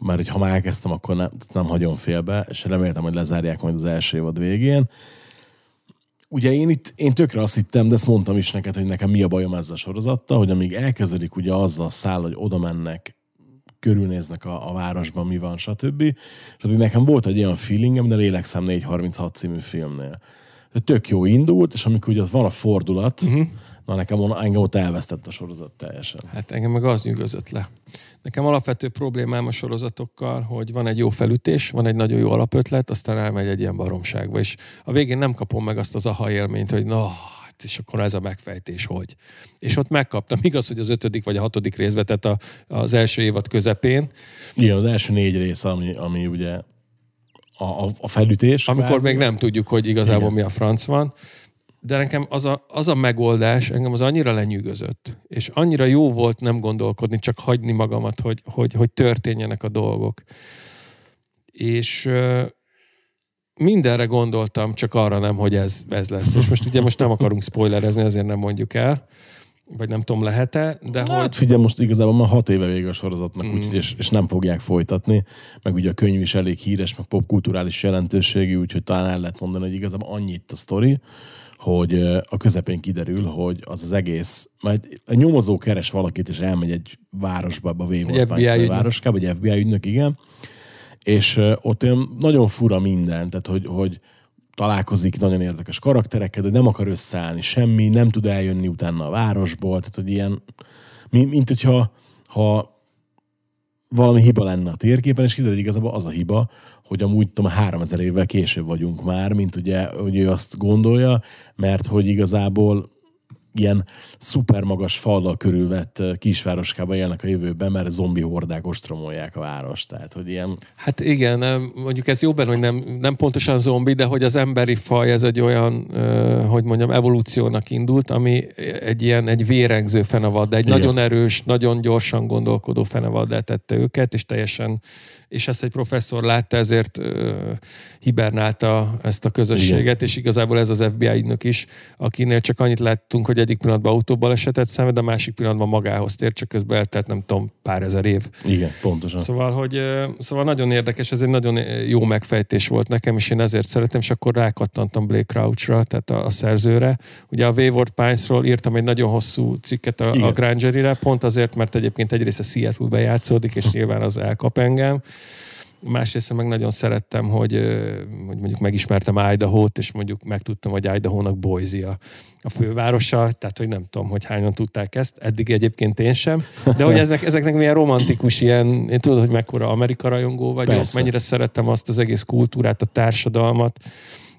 mert hogy ha már elkezdtem, akkor nem, nem hagyom félbe, és reméltem, hogy lezárják majd az első évad végén. Ugye én itt, én tökre azt hittem, de ezt mondtam is neked, hogy nekem mi a bajom ezzel a sorozattal, hogy amíg elkezdődik ugye azzal a szál, hogy oda mennek, körülnéznek a, a városban, mi van, stb. És hogy nekem volt egy olyan feelingem, de Lélekszám négyszázharminchat című filmnél. De tök jó indult, és amikor ugye az van a fordulat, uh-huh. na nekem engem ott elvesztett a sorozat teljesen. Hát engem meg az nyűgözött le. Nekem alapvető problémám a sorozatokkal, hogy van egy jó felütés, van egy nagyon jó alapötlet, aztán elmegy egy ilyen baromságba, és a végén nem kapom meg azt az aha élményt, hogy na, és akkor ez a megfejtés, hogy. És ott megkaptam. Igaz, hogy az ötödik vagy a hatodik részbe, tehát a, az első évad közepén. Igen, az első négy rész, ami, ami ugye a, a, a felütés. Amikor kvázi, még nem tudjuk, hogy igazából igen. mi a franc van. De nekem az a, az a megoldás, engem az annyira lenyűgözött, és annyira jó volt nem gondolkodni, csak hagyni magamat, hogy, hogy, hogy történjenek a dolgok. És euh, mindenre gondoltam, csak arra nem, hogy ez, ez lesz. És most ugye most nem akarunk spoilerezni, ezért nem mondjuk el, vagy nem tudom, lehet-e, de hát, hogy... figyelj, most igazából már hat éve vége a sorozatnak, mm. úgy, és, és nem fogják folytatni, meg ugye a könyv is elég híres, meg popkulturális jelentőségű, úgyhogy talán el lehet mondani, hogy igazából annyit a sztori, hogy a közepén kiderül, hogy az az egész, majd a nyomozó keres valakit, és elmegy egy városba, a Wayward városkába, egy ef bé i ügynök, igen, és ott olyan nagyon fura minden, tehát hogy, hogy találkozik nagyon érdekes karakterekkel, de nem akar összeállni semmi, nem tud eljönni utána a városból, tehát hogy ilyen, mint hogyha ha valami hiba lenne a térképen, és kiderül, hogy igazából az a hiba, hogy amúgy tudom, háromezer évvel később vagyunk már, mint ugye, hogy ő azt gondolja, mert hogy igazából ilyen szuper magas fallal körülvett kisvároskában élnek a jövőben, mert zombi hordák ostromolják a várost. Tehát, hogy ilyen... Hát igen, mondjuk ez jóben, hogy nem, nem pontosan zombi, de hogy az emberi faj ez egy olyan, hogy mondjam, evolúciónak indult, ami egy ilyen egy vérengző fenevad, egy igen. nagyon erős, nagyon gyorsan gondolkodó fenevad letette őket, és teljesen, és ezt egy professzor látta, ezért hibernálta ezt a közösséget, igen. és igazából ez az ef bé i ügynök is, akinél csak annyit láttunk, hogy egyik pillanatban autóbalesetet szenved, a másik pillanatban magához tér, csak közben eltelt nem tudom, pár ezer év. Igen, pontosan. Szóval, hogy, szóval nagyon érdekes, ez egy nagyon jó megfejtés volt nekem, és én ezért szeretem, és akkor rákattantam Blake Crouchra, tehát a, a szerzőre. Ugye a Wayward Pinesról írtam egy nagyon hosszú cikket a, a Grangerire, pont azért, mert egyébként egyrészt a Seattle-ben játszódik, és nyilván az elkap engem. Másrészt meg nagyon szerettem, hogy, hogy mondjuk megismertem Idaho-t, és mondjuk megtudtam, hogy Idaho-nak Boise a fővárosa, tehát hogy nem tudom, hogy hányan tudták ezt, eddig egyébként én sem, de hogy ezek, ezeknek milyen romantikus ilyen, én tudod, hogy mekkora Amerika rajongó vagyok, persze. mennyire szerettem azt az egész kultúrát, a társadalmat,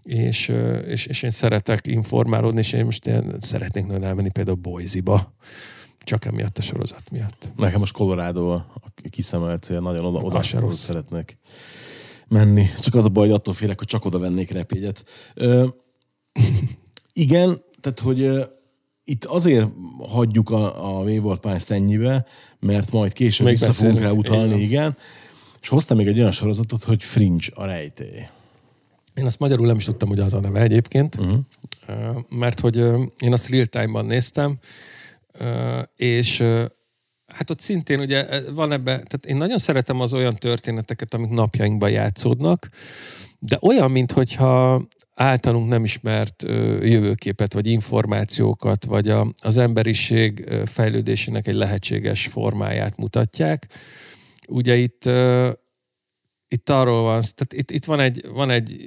és, és, és én szeretek informálódni, és én most én szeretnék nagyon elmenni például Boise-ba. Csak emiatt a sorozat miatt. Nekem most Colorado a kiszemelt cél, nagyon oda, oda sem szeretnék menni. Csak az a baj, hogy attól félek, hogy csak oda vennék repjegyet. Ö, igen, tehát, hogy ö, itt azért hagyjuk a, a Wayward Pines-t ennyibe, mert majd később még vissza fogunk rá utalni, én. igen. És hoztam még egy olyan sorozatot, hogy Fringe a rejtély. Én azt magyarul nem is tudtam, hogy az a neve egyébként, uh-huh. mert hogy én azt real time-ban néztem, Uh, és uh, hát ott szintén ugye van ebben, tehát én nagyon szeretem az olyan történeteket, amik napjainkban játszódnak, de olyan, minthogyha általunk nem ismert uh, jövőképet, vagy információkat, vagy a, az emberiség uh, fejlődésének egy lehetséges formáját mutatják. Ugye itt, uh, itt arról van, tehát itt, itt van egy, van egy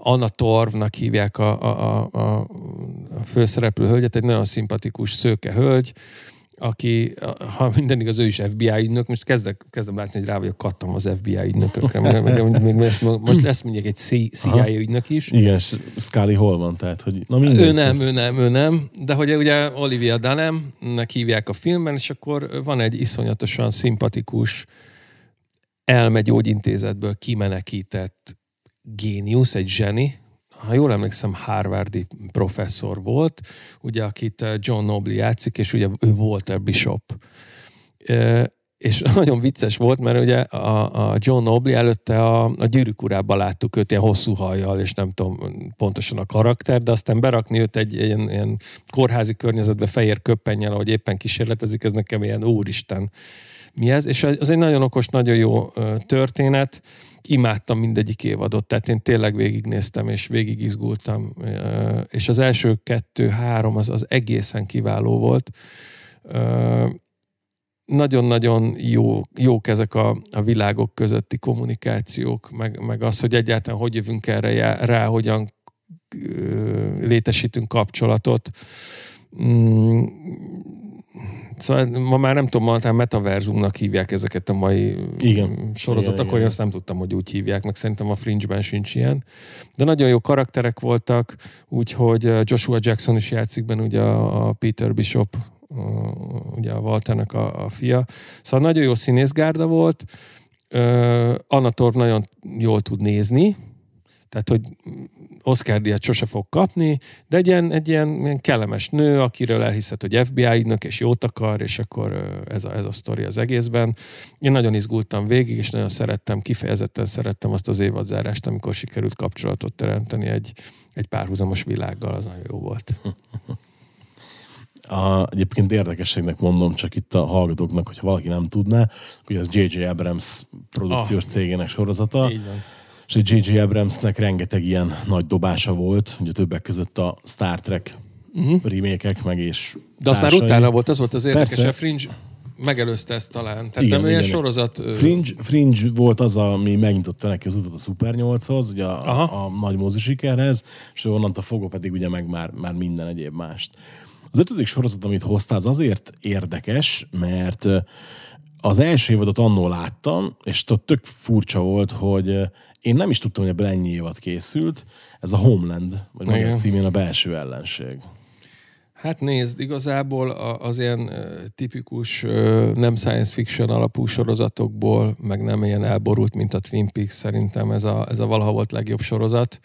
Anna Torvnak hívják a, a, a, a főszereplő hölgyet, egy nagyon szimpatikus szőke hölgy, aki, ha minden igaz, ő is ef bé i ügynök, most kezdek, kezdem látni, hogy rá vagyok kattam az ef bé i ügynökökre, még most lesz mondjuk egy C I A ügynök is. Igen, Scully hol van, tehát, hogy... Na ő nem, ő nem, ő nem, de hogy ugye Olivia Dunhamnek hívják a filmben, és akkor van egy iszonyatosan szimpatikus elmegyógyintézetből kimenekített géniusz, egy zseni, ha jól emlékszem, harvardi professzor volt, ugye, akit John Noble játszik, és ugye ő Walter Bishop. E, és nagyon vicces volt, mert ugye a, a John Noble előtte a, a Gyűrűk Urában láttuk őt ilyen hosszú hajjal, és nem tudom pontosan a karakter, de aztán berakni őt egy ilyen, ilyen kórházi környezetbe fehér köppennyel, ahogy éppen kísérletezik, ez nekem ilyen úristen. Mi ez? És az egy nagyon okos, nagyon jó történet. Imádtam mindegyik évadot, tehát én tényleg végignéztem, és végigizgultam. És az első kettő-három az, az egészen kiváló volt. Nagyon-nagyon jó, jók ezek a, a világok közötti kommunikációk, meg, meg az, hogy egyáltalán hogy jövünk erre rá, hogyan létesítünk kapcsolatot. Mm. Szóval ma már nem tudom, talán metaverzumnak hívják ezeket a mai igen. sorozat, akkor én azt nem tudtam, hogy úgy hívják, meg szerintem a Fringe-ben sincs ilyen. De nagyon jó karakterek voltak, úgyhogy Joshua Jackson is játszik benne, ugye a Peter Bishop, ugye a Walternek a, a fia. Szóval nagyon jó színészgárda volt, Anna Torv nagyon jól tud nézni, tehát, hogy Oscar-díjat sose fog kapni, de egy ilyen, egy ilyen, ilyen kellemes nő, akiről elhiszed, hogy ef bé i ügynök, és jót akar, és akkor ez a, ez a sztori az egészben. Én nagyon izgultam végig, és nagyon szerettem, kifejezetten szerettem azt az évadzárást, amikor sikerült kapcsolatot teremteni egy, egy párhuzamos világgal, az nagyon jó volt. A, egyébként érdekességnek mondom csak itt a hallgatóknak, hogyha valaki nem tudná, hogy az jé jé. Abrams produkciós ah, cégének sorozata. Így van. És a jé jé. Abramsnek rengeteg ilyen nagy dobása volt, ugye többek között a Star Trek uh-huh. remake-ek meg és de társai. Azt már utána volt, az volt az érdekes, persze. A Fringe megelőzte ezt talán. Tehát igen, nem olyan sorozat... Fringe, Fringe volt az, ami megnyitotta neki az utat a Super nyolchoz, ugye a, a nagy mozi sikerhez, és onnantól fogva pedig ugye meg már, már minden egyéb mást. Az ötödik sorozat, amit hoztál, az azért érdekes, mert az első évadot annól láttam, és ott tök furcsa volt, hogy én nem is tudtam, hogy ebből ennyi évad készült. Ez a Homeland, vagy meg címén a belső ellenség. Hát nézd, igazából az ilyen tipikus nem science fiction alapú sorozatokból, meg nem ilyen elborult, mint a Twin Peaks, szerintem ez a, ez a valaha volt legjobb sorozat.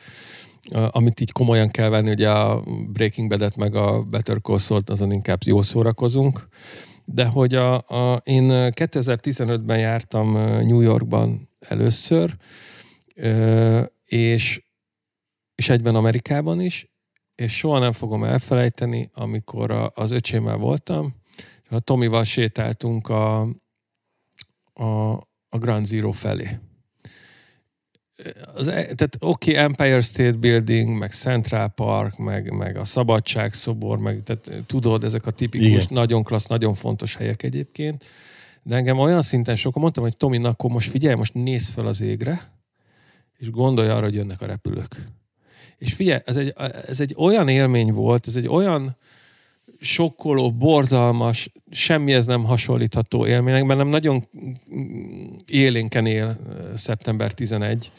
Amit így komolyan kell venni, ugye a Breaking Bad-et meg a Better Call Saul-t, azon inkább jó szórakozunk. De hogy a, a, én kétezer-tizenötben jártam New Yorkban először, és, és egyben Amerikában is, és soha nem fogom elfelejteni, amikor a, az öcsémmel voltam, a Tomival sétáltunk a, a, a Ground Zero felé. Az, tehát oké, okay, Empire State Building, meg Central Park, meg, meg a Szabadságszobor, meg tehát, tudod, ezek a tipikus, igen, nagyon klassz, nagyon fontos helyek egyébként. De engem olyan szinten sokan mondtam, hogy Tomi, akkor most figyelj, most nézz fel az égre, és gondolj arra, hogy jönnek a repülők. És figyelj, ez egy, ez egy olyan élmény volt, ez egy olyan sokkoló, borzalmas, semmihez nem hasonlítható élménynek, mert nem nagyon élénken él szeptember tizenegy.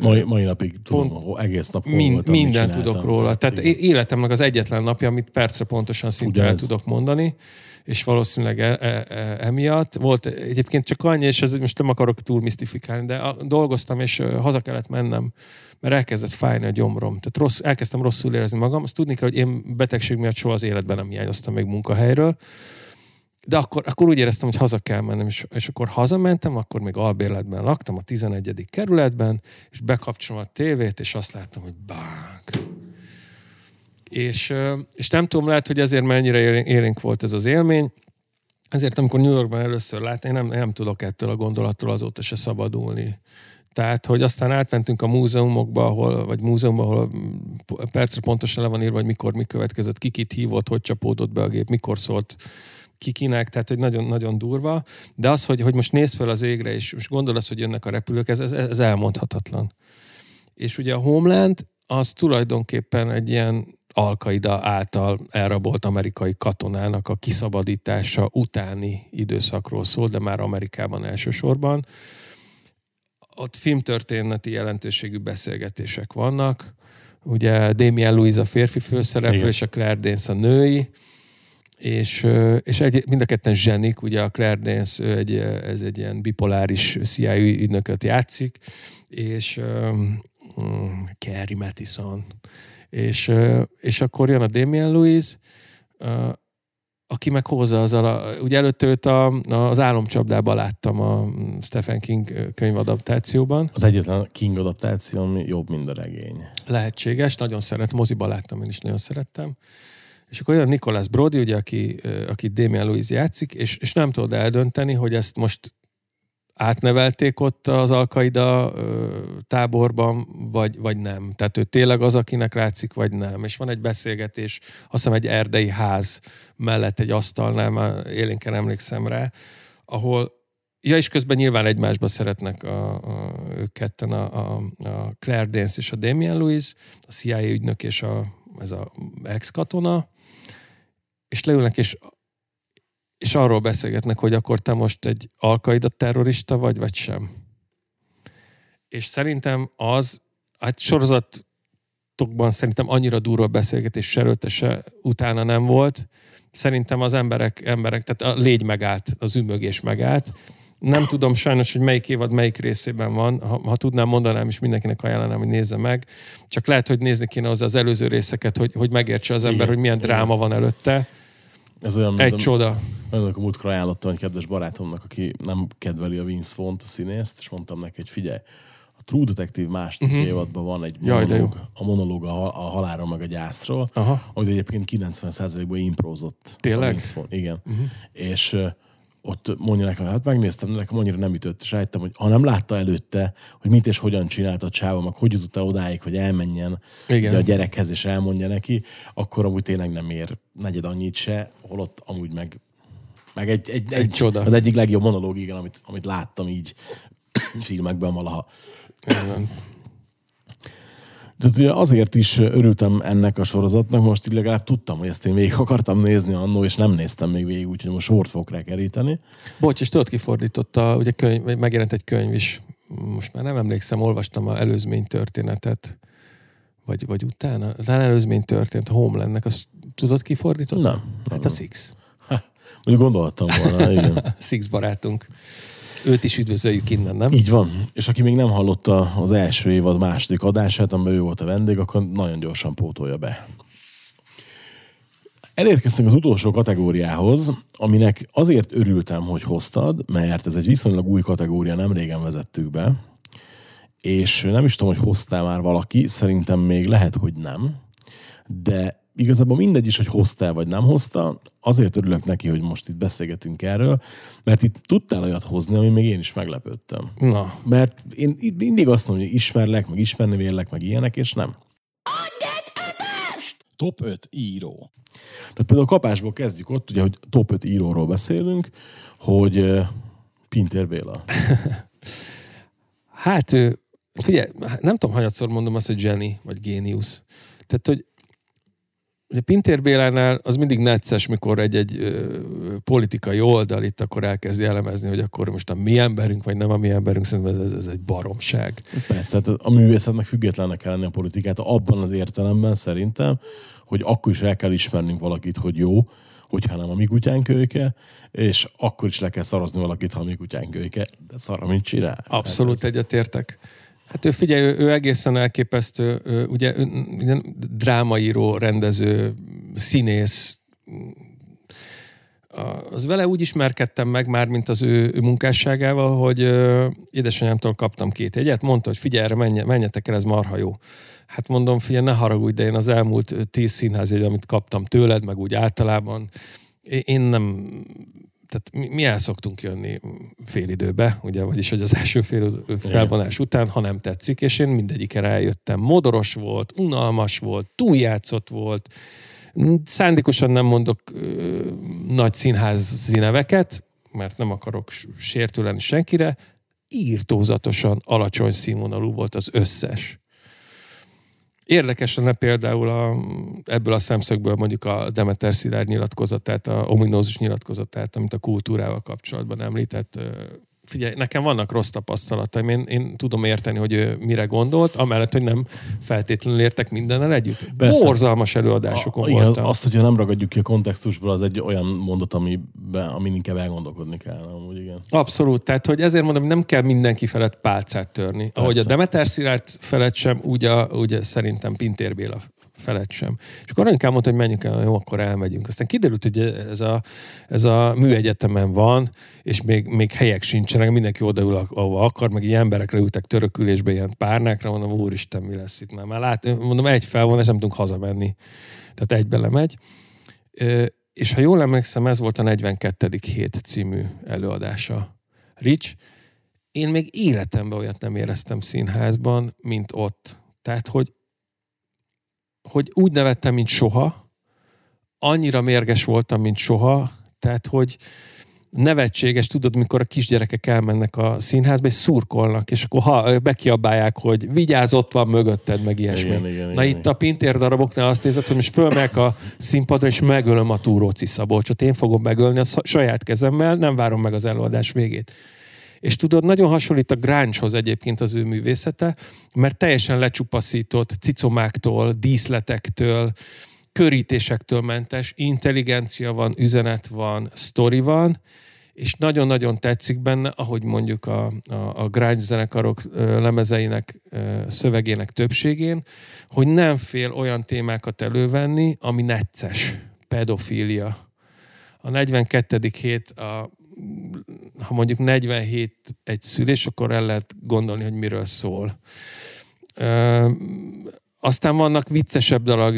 Mai, mai napig tudom, pont, egész nap hol mind, voltam, minden tudok róla. Tehát igen, életemnek az egyetlen napja, amit percre pontosan szinte ugyanez, el tudok mondani, és valószínűleg e, e, e, emiatt. Volt egyébként csak annyi, és ez, most nem akarok túl misztifikálni, de a, dolgoztam, és haza kellett mennem, mert elkezdett fájni a gyomrom. Tehát rossz, elkezdtem rosszul érezni magam. Azt tudni kell, hogy én betegség miatt soha az életben nem hiányoztam még munkahelyről. De akkor, akkor úgy éreztem, hogy haza kell mennem, és, és akkor hazamentem, akkor még albérletben laktam, a tizenegyedik kerületben, és bekapcsolom a tévét, és azt láttam, hogy bánk. És, és nem tudom, lehet, hogy ezért mennyire élénk volt ez az élmény, ezért amikor New Yorkban először láttam, én nem, én nem tudok ettől a gondolattól azóta se szabadulni. Tehát, hogy aztán átmentünk a múzeumokba, ahol, vagy múzeumban, ahol percre pontosan le van írva, hogy mikor mi következett, ki kit hívott, hogy csapódott be a gép, mikor szólt kikinek, tehát hogy nagyon-nagyon durva, de az, hogy, hogy most nézd fel az égre, és, és gondolsz, hogy jönnek a repülők, ez, ez, ez elmondhatatlan. És ugye a Homeland, az tulajdonképpen egy ilyen Al-Qaida által elrabolt amerikai katonának a kiszabadítása utáni időszakról szól, de már Amerikában elsősorban. Ott filmtörténeti jelentőségű beszélgetések vannak, ugye Damien Lewis a férfi főszereplő, igen, és a Claire Danes a női, és, és egy, mind a ketten zsenik, ugye a Claire Danes, egy, ez egy ilyen bipoláris C I A ügynököt játszik, és um, Carrie Mathison, és, és akkor jön a Damien Lewis, aki meg hozza azzal, a, ugye előtt őt a, az Álomcsapdában láttam a Stephen King könyvadaptációban. Az egyetlen King adaptáció, ami jobb, mint a regény. Lehetséges, nagyon szeret, moziban láttam, én is nagyon szerettem. És akkor olyan Nicholas Brody, ugye, aki, aki Damien Lewis játszik, és, és nem tudod eldönteni, hogy ezt most átnevelték ott az Al-Qaida táborban, vagy, vagy nem. Tehát ő tényleg az, akinek látszik, vagy nem. És van egy beszélgetés, azt hiszem egy erdei ház mellett egy asztalnál, már élénken emlékszem rá, ahol, ja, és közben nyilván egymásba szeretnek a, a, ők ketten, a, a, a Claire Danes és a Damien Lewis, a C I A ügynök és a, ez a ex-katona, és leülnek, és és arról beszélgetnek, hogy akkor te most egy Al-Qaida terrorista vagy, vagy sem. És szerintem az, hát sorozatokban szerintem annyira durva beszélgetés serőte se utána nem volt. Szerintem az emberek, emberek, tehát a légy megállt, az ümögés megállt. Nem tudom sajnos, hogy melyik évad melyik részében van. Ha, ha tudnám, mondanám is mindenkinek ajánlanám, hogy nézze meg. Csak lehet, hogy nézni kéne hozzá az előző részeket, hogy, hogy megértse az ember, hogy milyen dráma van előtte. Ez olyan, egy csoda. Önök a múltkor ajánlottam egy kedves barátomnak, aki nem kedveli a Vince Vaughnt, a színészt, és mondtam neki, hogy figyelj, a True Detective második uh-huh. évadban van egy monológ, jaj, a monológ a, hal- a halálról meg a gyászról, aha, amit egyébként kilencven százalékban improzott. Tényleg? Vince Vaughn, igen. Uh-huh. És uh, ott mondja nekem, hát megnéztem, de nekem annyira nem ütött, és rájöttem, hogy ha nem látta előtte, hogy mit és hogyan csinált a csávom, akkor hogy jutott el odáig, hogy elmenjen igen. de a gyerekhez, és elmondja neki, akkor amúgy tényleg nem ér negyed annyit se, holott amúgy meg, meg egy, egy, egy, egy csoda. Az egyik legjobb monológ, igen, amit, amit láttam így filmekben valaha. Igen. Tehát ugye azért is örültem ennek a sorozatnak, most így legalább tudtam, hogy ezt én végig akartam nézni annó, és nem néztem még végig, úgyhogy most sort fogok rá keríteni. Bocs, és tudod, kifordította, ugye könyv, megjelent egy könyv is, most már nem emlékszem, olvastam az előzmény történetet, vagy, vagy utána, az előzmény történt, Homelandnek, az Tudod, ki fordított? Nem. Hát a Six. Hát, mondjuk gondoltam volna, igen. Six barátunk. Őt is üdvözöljük innen, nem? Így van. És aki még nem hallotta az első évad második adását, amiben ő volt a vendég, akkor nagyon gyorsan pótolja be. Elérkeztünk az utolsó kategóriához, aminek azért örültem, hogy hoztad, mert ez egy viszonylag új kategória, nem régen vezettük be, és nem is tudom, hogy hoztál már valaki, szerintem még lehet, hogy nem, de igazából mindegy is, hogy hoztál vagy nem hoztál, azért örülök neki, hogy most itt beszélgetünk erről, mert itt tudtál olyat hozni, ami még én is meglepődtem. Na. Mert én mindig azt mondom, hogy ismerlek, meg ismerni vélek, meg ilyenek, és nem. Top öt író. Tehát például kapásból kezdjük ott, ugye, hogy top öt íróról beszélünk, hogy uh, Pintér Béla. Hát, figyelj, nem tudom, hanyatszor mondom azt, hogy Jenny, vagy géniusz. Tehát, hogy ugye Pintér Bélánál az mindig necces, mikor egy-egy ö, politikai oldal itt akkor elkezdi elemezni, hogy akkor most a mi emberünk, vagy nem a mi emberünk, szerintem ez, ez egy baromság. Persze, a művészetnek függetlennek kell lenni a politikát, abban az értelemben szerintem, hogy akkor is el kell ismernünk valakit, hogy jó, hogyha nem a mi kutyánk kölyke, és akkor is le kell szarozni valakit, ha a mi kutyánk kölyke, de szar, amit csinál. Abszolút hát ez... egyetértek. Hát ő figyelj, ő, ő egészen elképesztő, ő, ugye ő, drámaíró, rendező, színész. Az vele úgy ismerkedtem meg már, mint az ő, ő munkásságával, hogy ö, édesanyámtól kaptam két jegyet, mondta, hogy figyelj, erre menj, menjetek el, ez marha jó. Hát mondom, figyelj, ne haragudj, de én az elmúlt tíz színházjegy, amit kaptam tőled, meg úgy általában, én nem... Tehát mi, mi el szoktunk jönni fél időbe, ugye, vagyis hogy az első fél felvonás után, ha nem tetszik, és én mindegyikre eljöttem. Modoros volt, unalmas volt, túljátszott volt, szándékosan nem mondok ö, nagy színházi neveket, mert nem akarok sértő lenni senkire, írtózatosan alacsony színvonalú volt az összes. Érdekes lenne például a, ebből a szemszögből mondjuk a Demeter Szilárd nyilatkozatát, a ominózus nyilatkozatát, amit a kultúrával kapcsolatban említett. Figyelj, nekem vannak rossz tapasztalataim, én, én tudom érteni, hogy ő mire gondolt, amellett, hogy nem feltétlenül értek mindennel együtt. Persze. Borzalmas előadásokon a, voltam. Igen, azt, hogyha nem ragadjuk ki a kontextusból, az egy olyan mondat, amiben, amin inkább elgondolkodni kell. Amúgy, igen. Abszolút, tehát hogy ezért mondom, nem kell mindenki felett pálcát törni. Persze. Ahogy a Demeter Szilárd felett sem, úgy, a, úgy szerintem Pintér Béla felett sem. És akkor inkább mondta, hogy menjünk el, jó, akkor elmegyünk. Aztán kiderült, hogy ez a, ez a műegyetemen van, és még, még helyek sincsenek, mindenki odaül, ahova akar, meg ilyen emberekre ültek törökülésbe, ilyen párnákra, mondom, úristen, mi lesz itt már. Már lát, mondom, egy felvonás, nem tudunk hazamenni. Tehát egybe lemegy. És ha jól emlékszem, ez volt a negyvenkettedik hét című előadása. Rich, én még életemben olyat nem éreztem színházban, mint ott. Tehát, hogy hogy úgy nevettem, mint soha, annyira mérges voltam, mint soha, tehát, hogy nevetséges, tudod, mikor a kisgyerekek elmennek a színházba, és szurkolnak, és akkor ha, bekiabálják, hogy vigyázz, ott van mögötted, meg ilyesmi. Igen, igen, Na igen, itt igen. A Pintér daraboknál azt nézett, hogy most fölmegyek a színpadra, és megölöm a Túróci Szabolcsot. Én fogom megölni a saját kezemmel, nem várom meg az előadás végét. És tudod, nagyon hasonlít a grunge-hoz egyébként az ő művészete, mert teljesen lecsupaszított cicomáktól, díszletektől, körítésektől mentes, intelligencia van, üzenet van, sztori van, és nagyon-nagyon tetszik benne, ahogy mondjuk a, a, a grunge zenekarok lemezeinek, szövegének többségén, hogy nem fél olyan témákat elővenni, ami necces, pedofília. A negyvenkettedik hét a ha mondjuk negyvenhét egy szülés, akkor el lehet gondolni, hogy miről szól. Ö, aztán vannak viccesebb darab,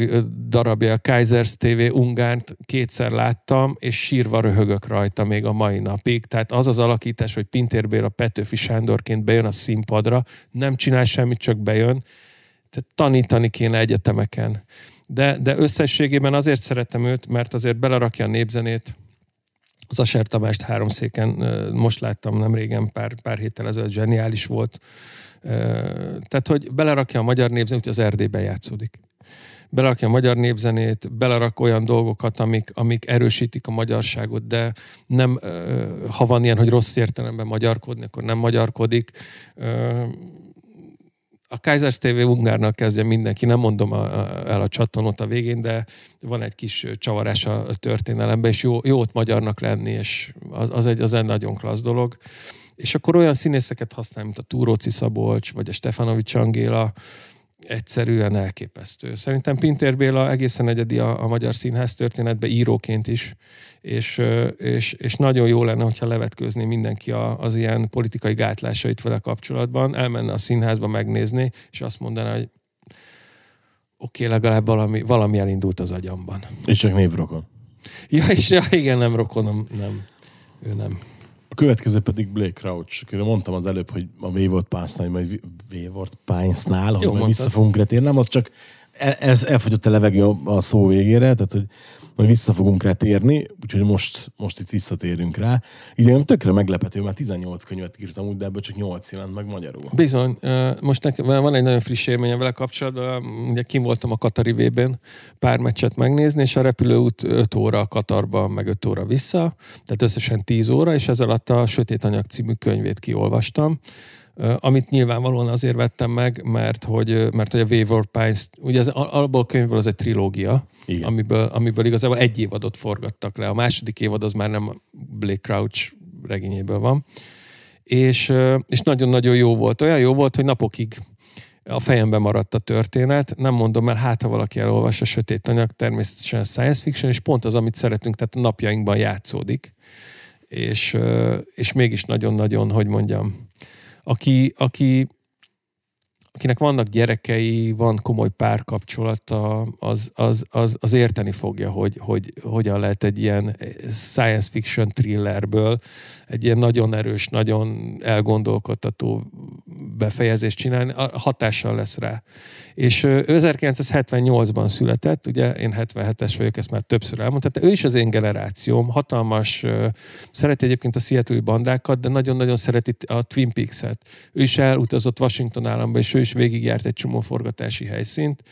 darabja, a Kaisers té vé Ungárt kétszer láttam, és sírva röhögök rajta még a mai napig. Tehát az az alakítás, hogy Pintér Béla Petőfi Sándorként bejön a színpadra, nem csinál semmit, csak bejön. Tehát tanítani kéne egyetemeken. De, de összességében azért szeretem őt, mert azért belerakja a népzenét. Az Aser Tamást Háromszéken most láttam nem régen, pár, pár héttel ezelőtt, zseniális volt. Tehát, hogy belerakja a magyar népzenét, hogy az Erdélyben játszódik. Belerakja a magyar népzenét, belerak olyan dolgokat, amik, amik erősítik a magyarságot, de nem, ha van ilyen, hogy rossz értelemben magyarkodni, akkor nem magyarkodik. a Kaisers té vé Ungárnal kezdje mindenki, nem mondom a, a, el a csatornát a végén, de van egy kis csavarás a történelemben, és jó, jót magyarnak lenni, és az, az, egy, az egy nagyon klassz dolog. És akkor olyan színészeket használ, mint a Túróci Szabolcs, vagy a Stefanovics Angéla, egyszerűen elképesztő. Szerintem Pintér Béla egészen egyedi a, a magyar színház történetben íróként is, és, és, és nagyon jó lenne, hogyha levetkőzni mindenki a, az ilyen politikai gátlásait vele kapcsolatban, elmenne a színházba megnézni, és azt mondaná, hogy oké, okay, legalább valami, valami elindult az agyamban. És csak névrokon. Ja, és ja, igen, nem rokonom, nem. Ő nem. A következő pedig Blake Crouch. Mondtam az előbb, hogy a Wayward Pines-nál, majd Wayward Pines-nál, ahol majd vissza fogunk retérni. Nem, az csak ez elfogyott a levegő a szó végére, tehát hogy majd vissza fogunk retérni, úgyhogy most, most itt visszatérünk rá. Idén tökre meglepető, már tizennyolc könyvet írtam úgy, de ebből csak nyolc jelent meg magyarul. Bizony. Most nekem van egy nagyon friss élményem vele kapcsolatban. Ugye kim voltam a Katari vébén pár meccset megnézni, és a repülőút öt óra Katarban, meg öt óra vissza, tehát összesen tíz óra, és ez alatt a Sötét Anyag című könyvét kiolvastam, amit nyilvánvalóan azért vettem meg, mert hogy, mert, hogy a Wayward Pines, ugye az, abból a könyvből az egy trilógia, amiből, amiből igazából egy évadot forgattak le. A második évad az már nem Blake Crouch regényéből van. És, és nagyon-nagyon jó volt. Olyan jó volt, hogy napokig a fejemben maradt a történet. Nem mondom el, hát ha valaki elolvas a Sötét Anyag, természetesen a science fiction, és pont az, amit szeretünk, tehát a napjainkban játszódik. És, és mégis nagyon-nagyon, hogy mondjam, Aki, aki, akinek vannak gyerekei, van komoly párkapcsolata, az, az, az, az érteni fogja, hogy, hogy hogyan lehet egy ilyen science fiction thrillerből egy ilyen nagyon erős, nagyon elgondolkodtató befejezést csinálni, hatással lesz rá. És ezerkilencszázhetvennyolcban született, ugye én hetvenhetes vagyok, ezt már többször elmondtam, tehát ő is az én generációm, hatalmas, szereti egyébként a Seattle-i bandákat, de nagyon-nagyon szereti a Twin Peaks-et. Ő is elutazott Washington államba, és ő is végigjárt egy csomó forgatási helyszínt,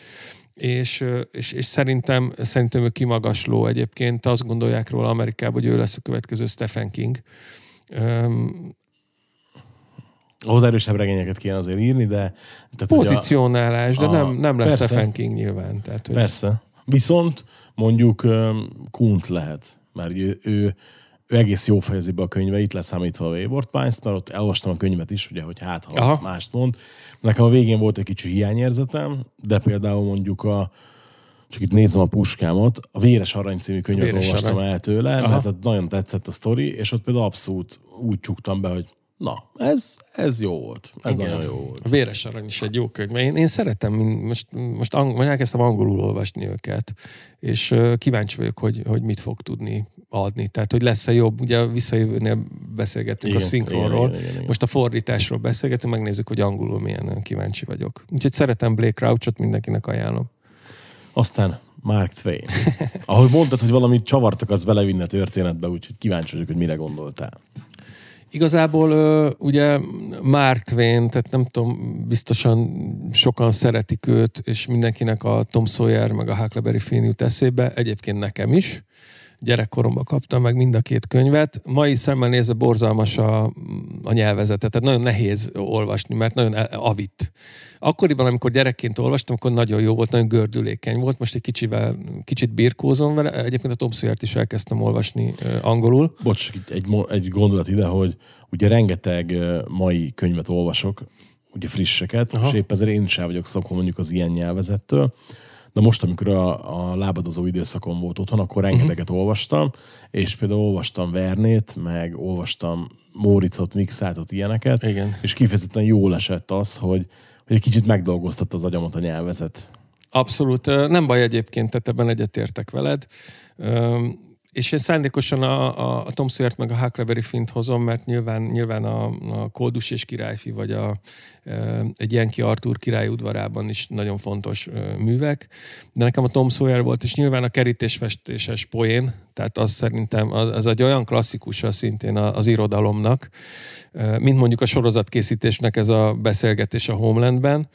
és, és, és szerintem, szerintem ő kimagasló egyébként, azt gondolják róla Amerikában, hogy ő lesz a következő Stephen King. Öm, Ahhoz erősebb regényeket kéne azért írni, de... Tehát, Pozicionálás, a, de nem, nem lesz persze, Stephen King nyilván. Tehát, hogy... Persze. Viszont mondjuk Kuntz lehet, mert ő, ő, ő egész jó fejezi be a könyveit, leszámítva a Wayward Pines-t, mert ott elolvastam a könyvet is, ugye, hogy hát, ha azt mást mond. Nekem a végén volt egy kicsi hiányérzetem, de például mondjuk a... Csak itt nézem a puskámat, a Véres Arany című könyvet Véres olvastam arany. el tőle, Aha. mert nagyon tetszett a sztori, és ott például abszolút úgy csuktam be, hogy na, ez, ez jó volt. Ez Igen. nagyon jó volt. A Véres Arany is egy jó könyv, mert én, én szeretem, most, most ang- elkezdtem angolul olvasni őket, és uh, kíváncsi vagyok, hogy, hogy mit fog tudni adni. Tehát, hogy lesz-e jobb, ugye a visszajövőnél beszélgetünk igen, a szinkronról, igen, igen, igen, igen. most a fordításról beszélgetünk, megnézzük, hogy angolul milyen, kíváncsi vagyok. Úgyhogy szeretem Blake Crouchot, mindenkinek ajánlom. Aztán Mark Twain. Ahogy mondtad, hogy valamit csavartak az belevinne történetbe, úgyhogy kíváncsi vagyok, hogy mire gondoltál. Igazából ugye Mark Twain, tehát nem tudom, biztosan sokan szeretik őt, és mindenkinek a Tom Sawyer meg a Huckleberry Finn jut eszébe, egyébként nekem is. Gyerekkoromban kaptam meg mind a két könyvet. Mai szemmel nézve borzalmas a, a nyelvezete, tehát nagyon nehéz olvasni, mert nagyon avit. Akkoriban, amikor gyerekként olvastam, akkor nagyon jó volt, nagyon gördülékeny volt. Most egy kicsivel, kicsit birkózom vele. Egyébként a Tom Sawyert is elkezdtem olvasni angolul. Bocs, egy, egy gondolat ide, hogy ugye rengeteg mai könyvet olvasok, ugye frisseket, Aha. és épp ezért én is el vagyok szokva mondjuk az ilyen nyelvezettől. De most, amikor a, a lábadozó időszakon volt otthon, akkor rengeteget uh-huh. olvastam, és például olvastam Vernét, meg olvastam Móriczot, Mikszátot, ilyeneket, Igen. és kifejezetten jól esett az, hogy, hogy egy kicsit megdolgoztatta az agyamat a nyelvezet. Abszolút. Nem baj egyébként, tehát ebben egyetértek veled. Üm... És én szándékosan a, a, a Tom Sawyert meg a Huckleberry Fint hozom, mert nyilván, nyilván a, a Koldus és királyfi, vagy a, e, egy Yankee Arthur király udvarában is nagyon fontos e, művek. De nekem a Tom Sawyer volt, és nyilván a kerítésfestéses poén, tehát az szerintem az, az egy olyan klasszikusa szintén az irodalomnak, e, mint mondjuk a sorozatkészítésnek ez a beszélgetés a Homelandben.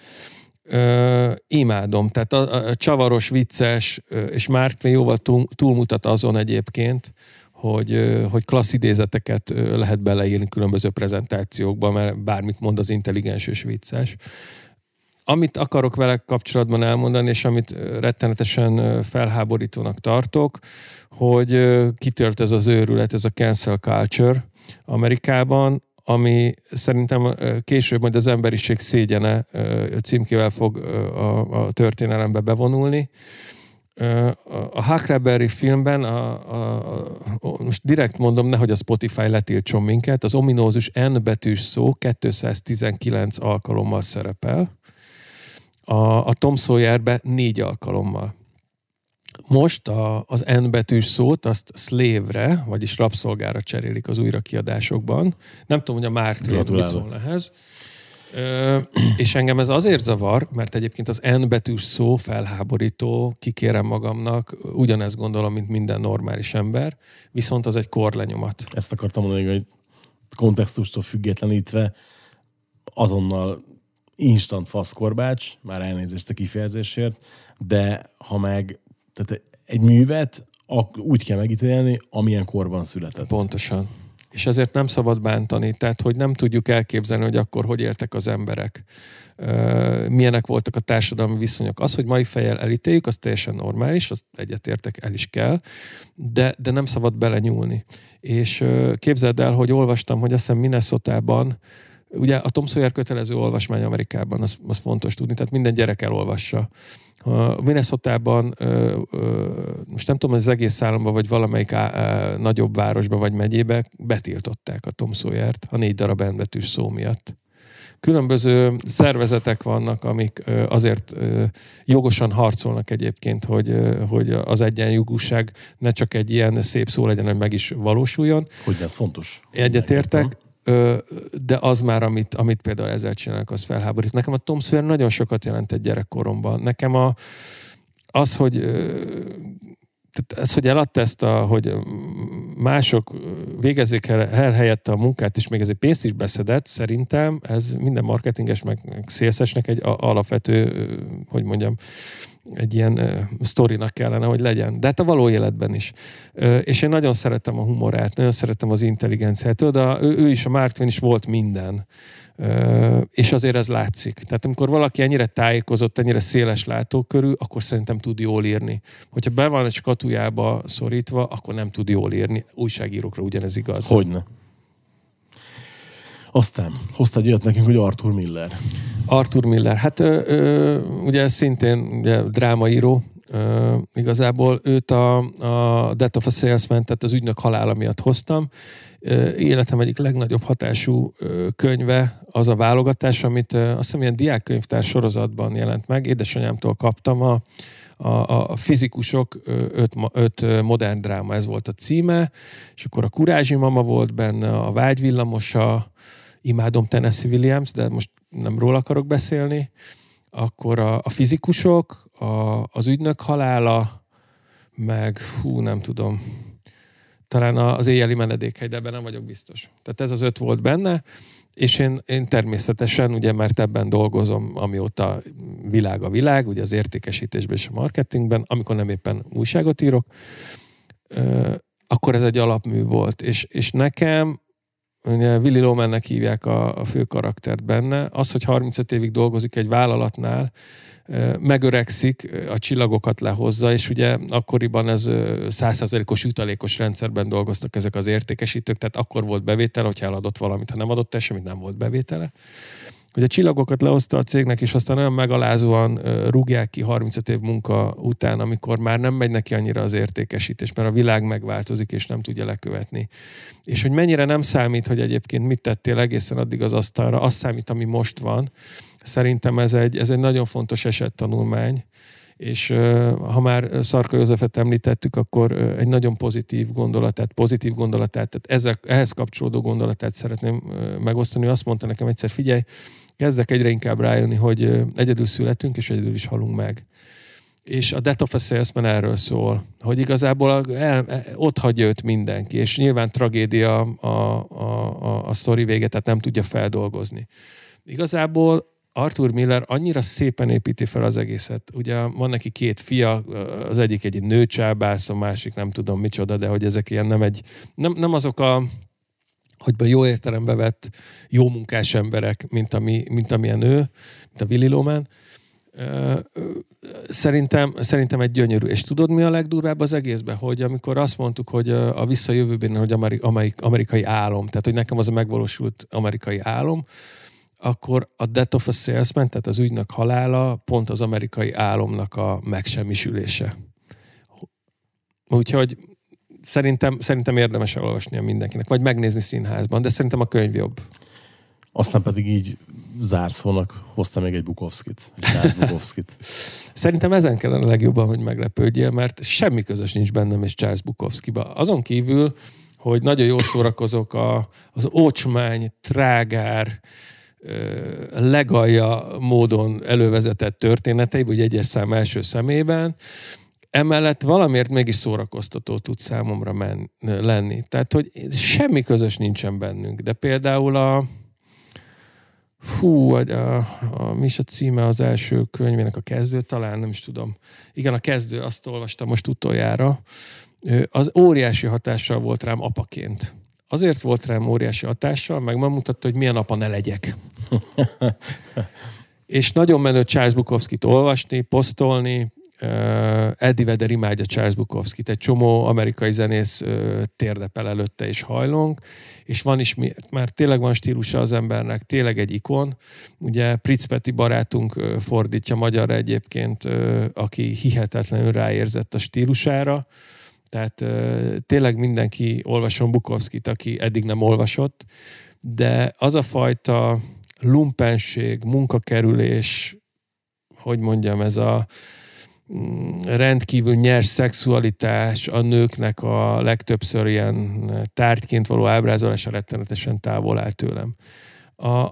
Ö, imádom, tehát a, a csavaros, vicces, és Mark Twain jóval túl, túlmutat azon egyébként, hogy, hogy klassz idézeteket lehet beleírni különböző prezentációkba, mert bármit mond az intelligens és vicces. Amit akarok vele kapcsolatban elmondani, és amit rettenetesen felháborítónak tartok, hogy kitört ez az őrület, ez a cancel culture Amerikában, ami szerintem később majd az emberiség szégyene címkével fog a, a történelembe bevonulni. A Huckleberry filmben, a, a, a, most direkt mondom, nehogy a Spotify letiltson minket, az ominózus N betűs szó kétszáztizenkilenc alkalommal szerepel, a, a Tom Sawyerbe négy alkalommal. Most a, az N betűs szót azt slave-re, vagyis rabszolgára cserélik az újrakiadásokban. Nem tudom, hogy a Mark Twain mit szól ehhez. Ö, és engem ez azért zavar, mert egyébként az N betűs szó felháborító, kikérem magamnak, ugyanezt gondolom, mint minden normális ember, viszont az egy korlenyomat. Ezt akartam mondani, hogy kontextustól függetlenítve azonnal instant faszkorbács, már elnézést a kifejezésért, de ha meg tehát egy művet úgy kell megítélni, amilyen korban született. Pontosan. És ezért nem szabad bántani, tehát hogy nem tudjuk elképzelni, hogy akkor hogy éltek az emberek, milyenek voltak a társadalmi viszonyok. Az, hogy mai fejjel elítéljük, az teljesen normális, azt egyetértek, el is kell, de, de nem szabad belenyúlni. És képzeld el, hogy olvastam, hogy azt hiszem Minnesotában, ugye a Tom Sawyer kötelező olvasmány Amerikában, az, az fontos tudni, tehát minden gyerek elolvassa. A Minnesotában, most nem tudom, az egész államban, vagy valamelyik á, á, nagyobb városban, vagy megyébe betiltották a Tom Sawyert a négy darab N betűs szó miatt. Különböző szervezetek vannak, amik azért jogosan harcolnak egyébként, hogy, hogy az egyenjogúság ne csak egy ilyen szép szó legyen, hogy meg is valósuljon. Hogy ez fontos. Egyetértek. De az már, amit, amit például ezzel csinálnak, az felháborít. Nekem a Tom Sawyer nagyon sokat jelentett gyerekkoromban. Nekem a, az, hogy ez, hogy eladta ezt, a, hogy mások végezzék el helyette a munkát, és még ezért pénzt is beszedett, szerintem ez minden marketinges, meg szélszesnek egy alapvető, hogy mondjam, egy ilyen ö, sztorinak kellene, hogy legyen. De hát a való életben is. Ö, és én nagyon szerettem a humorát, nagyon szerettem az intelligenciát. De ő, ő is, a Mark Twain is volt minden. Ö, és azért ez látszik. Tehát amikor valaki ennyire tájékozott, ennyire széles látókörű, akkor szerintem tud jól írni. Hogyha be van egy skatujába szorítva, akkor nem tud jól írni. Újságírókra ugyanez igaz. Hogyne. Aztán hoztad jött nekünk, hogy Arthur Miller. Arthur Miller, hát ö, ö, ugye szintén ugye, drámaíró, ö, igazából őt a, a Death of a Salesman, tehát az ügynök halála miatt hoztam. Ö, életem egyik legnagyobb hatású ö, könyve az a válogatás, amit ö, azt hiszem ilyen diákkönyvtár sorozatban jelent meg. Édesanyámtól kaptam a, a, a fizikusok öt, öt modern dráma, ez volt a címe, és akkor a Kurázsi mama volt benne, a Vágyvillamosa, imádom Tennessee Williams, de most nem róla akarok beszélni, akkor a, a fizikusok, a, az ügynök halála, meg hú, nem tudom, talán az éjjeli menedékhely, de ebben nem vagyok biztos. Tehát ez az öt volt benne, és én, én természetesen, ugye, mert ebben dolgozom, amióta világ a világ, ugye az értékesítésben és a marketingben, amikor nem éppen újságot írok, akkor ez egy alapmű volt, és, és nekem Willy Lomannek hívják a, a fő karaktert benne. Az, hogy harmincöt évig dolgozik egy vállalatnál, megöregszik, a csillagokat lehozza, és ugye akkoriban ez száz százalékos jutalékos rendszerben dolgoztak ezek az értékesítők, tehát akkor volt bevétele, hogyha eladott valamit, ha nem adott el, semmit nem volt bevétele. Hogy a csillagokat lehozta a cégnek, és aztán olyan megalázóan rúgják ki harmincöt év munka után, amikor már nem megy neki annyira az értékesítés, mert a világ megváltozik, és nem tudja lekövetni. És hogy mennyire nem számít, hogy egyébként mit tettél egészen addig az asztalra, az számít, ami most van. Szerintem ez egy, ez egy nagyon fontos esettanulmány, és ha már Szarka Józsefet említettük, akkor egy nagyon pozitív gondolatát, pozitív gondolatát, tehát ezek, ehhez kapcsolódó gondolatát szeretném megosztani. Azt mondta nekem egyszer, figyelj, kezdek egyre inkább rájönni, hogy egyedül születünk, és egyedül is halunk meg. És a Death of a Salesman erről szól, hogy igazából el, ott hagyja őt mindenki, és nyilván tragédia a, a, a, a sztori vége, tehát nem tudja feldolgozni. Igazából Arthur Miller annyira szépen építi fel az egészet. Ugye van neki két fia, az egyik egy nőcsábász, a másik nem tudom micsoda, de hogy ezek ilyen nem egy... Nem, nem azok a hogy jó értelembe vett jó munkás emberek, mint, ami, mint amilyen ő, mint a Willy Loman. Szerintem, szerintem egy gyönyörű. És tudod, mi a legdurvább az egészben? Hogy amikor azt mondtuk, hogy a visszajövőben, hogy ameri, amerik, amerikai álom, tehát hogy nekem az a megvalósult amerikai álom, akkor a Death of a Salesman, tehát az ügynök halála pont az amerikai álomnak a megsemmisülése. Úgyhogy szerintem, szerintem érdemes elolvasnia mindenkinek, vagy megnézni színházban, de szerintem a könyv jobb. Aztán pedig így zárszónak hozta még egy Bukowskit, egy száz Bukowskit. Szerintem ezen kellene legjobban, hogy meglepődjél, mert semmi közös nincs bennem és Charles Bukowskiba. Azon kívül, hogy nagyon jól szórakozok a, az ocsmány, trágár, legalja módon elővezetett történeteiben, ugye egyes szám első szemében, emellett valamiért mégis szórakoztató tud számomra men, lenni. Tehát, hogy semmi közös nincsen bennünk, de például a Fú, a, a, a, mi is a címe az első könyvének, a kezdő, talán nem is tudom. Igen, a kezdő, azt olvastam most utoljára. Az óriási hatással volt rám apaként. Azért volt rám óriási hatással, meg megmutatta, hogy milyen apa ne legyek. És nagyon menő Charles Bukowskit olvasni, posztolni. Eddie Vedder imádja Charles Bukowskit, egy csomó amerikai zenész térdepel előtte és hajlong, és van is, már tényleg van stílusa az embernek, tényleg egy ikon. Ugye Pritz Peti barátunk fordítja magyarra egyébként, aki hihetetlenül ráérzett a stílusára, tehát tényleg mindenki olvason Bukowskit, aki eddig nem olvasott, de az a fajta lumpenség, munkakerülés, hogy mondjam, ez a rendkívül nyers szexualitás, a nőknek a legtöbbször ilyen tárgyként való ábrázolása rettenetesen távol áll tőlem. A,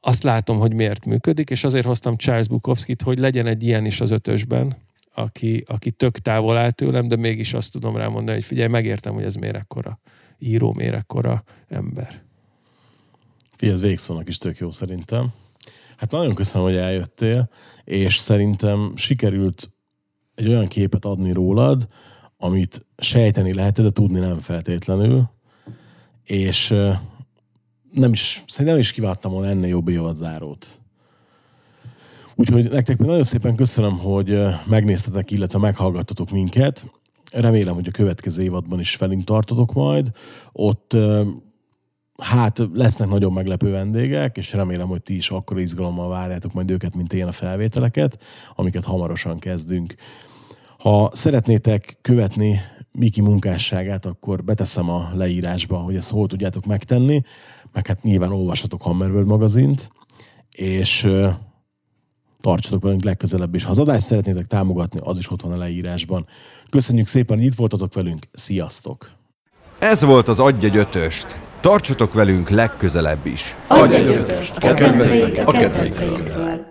azt látom, hogy miért működik, és azért hoztam Charles Bukowskit, hogy legyen egy ilyen is az ötösben, aki, aki tök távol áll tőlem, de mégis azt tudom rámondani, hogy figyelj, megértem, hogy ez mérekkora író, mérekkora ember. Figyelj, ez végszónak is tök jó szerintem. Hát nagyon köszönöm, hogy eljöttél, és szerintem sikerült egy olyan képet adni rólad, amit sejteni lehetett, de tudni nem feltétlenül, és nem is, szerintem nem is kívántam volna ennél jobb évad zárót. Úgyhogy nektek pedig nagyon szépen köszönöm, hogy megnéztetek, illetve meghallgattatok minket. Remélem, hogy a következő évadban is velünk tartotok majd. Ott hát lesznek nagyon meglepő vendégek, és remélem, hogy ti is akkora izgalommal várjátok majd őket, mint én a felvételeket, amiket hamarosan kezdünk. Ha szeretnétek követni Miki munkásságát, akkor beteszem a leírásba, hogy ezt hol tudjátok megtenni, meg hát nyilván olvassatok Hammerworld magazint, és tartsatok velünk legközelebb is. Ha az adást szeretnétek támogatni, az is ott van a leírásban. Köszönjük szépen, hogy itt voltatok velünk. Sziasztok! Ez volt az Adj egy ötöst! Tartsatok velünk legközelebb is! Adj egy ötöst! A kedvencekkel!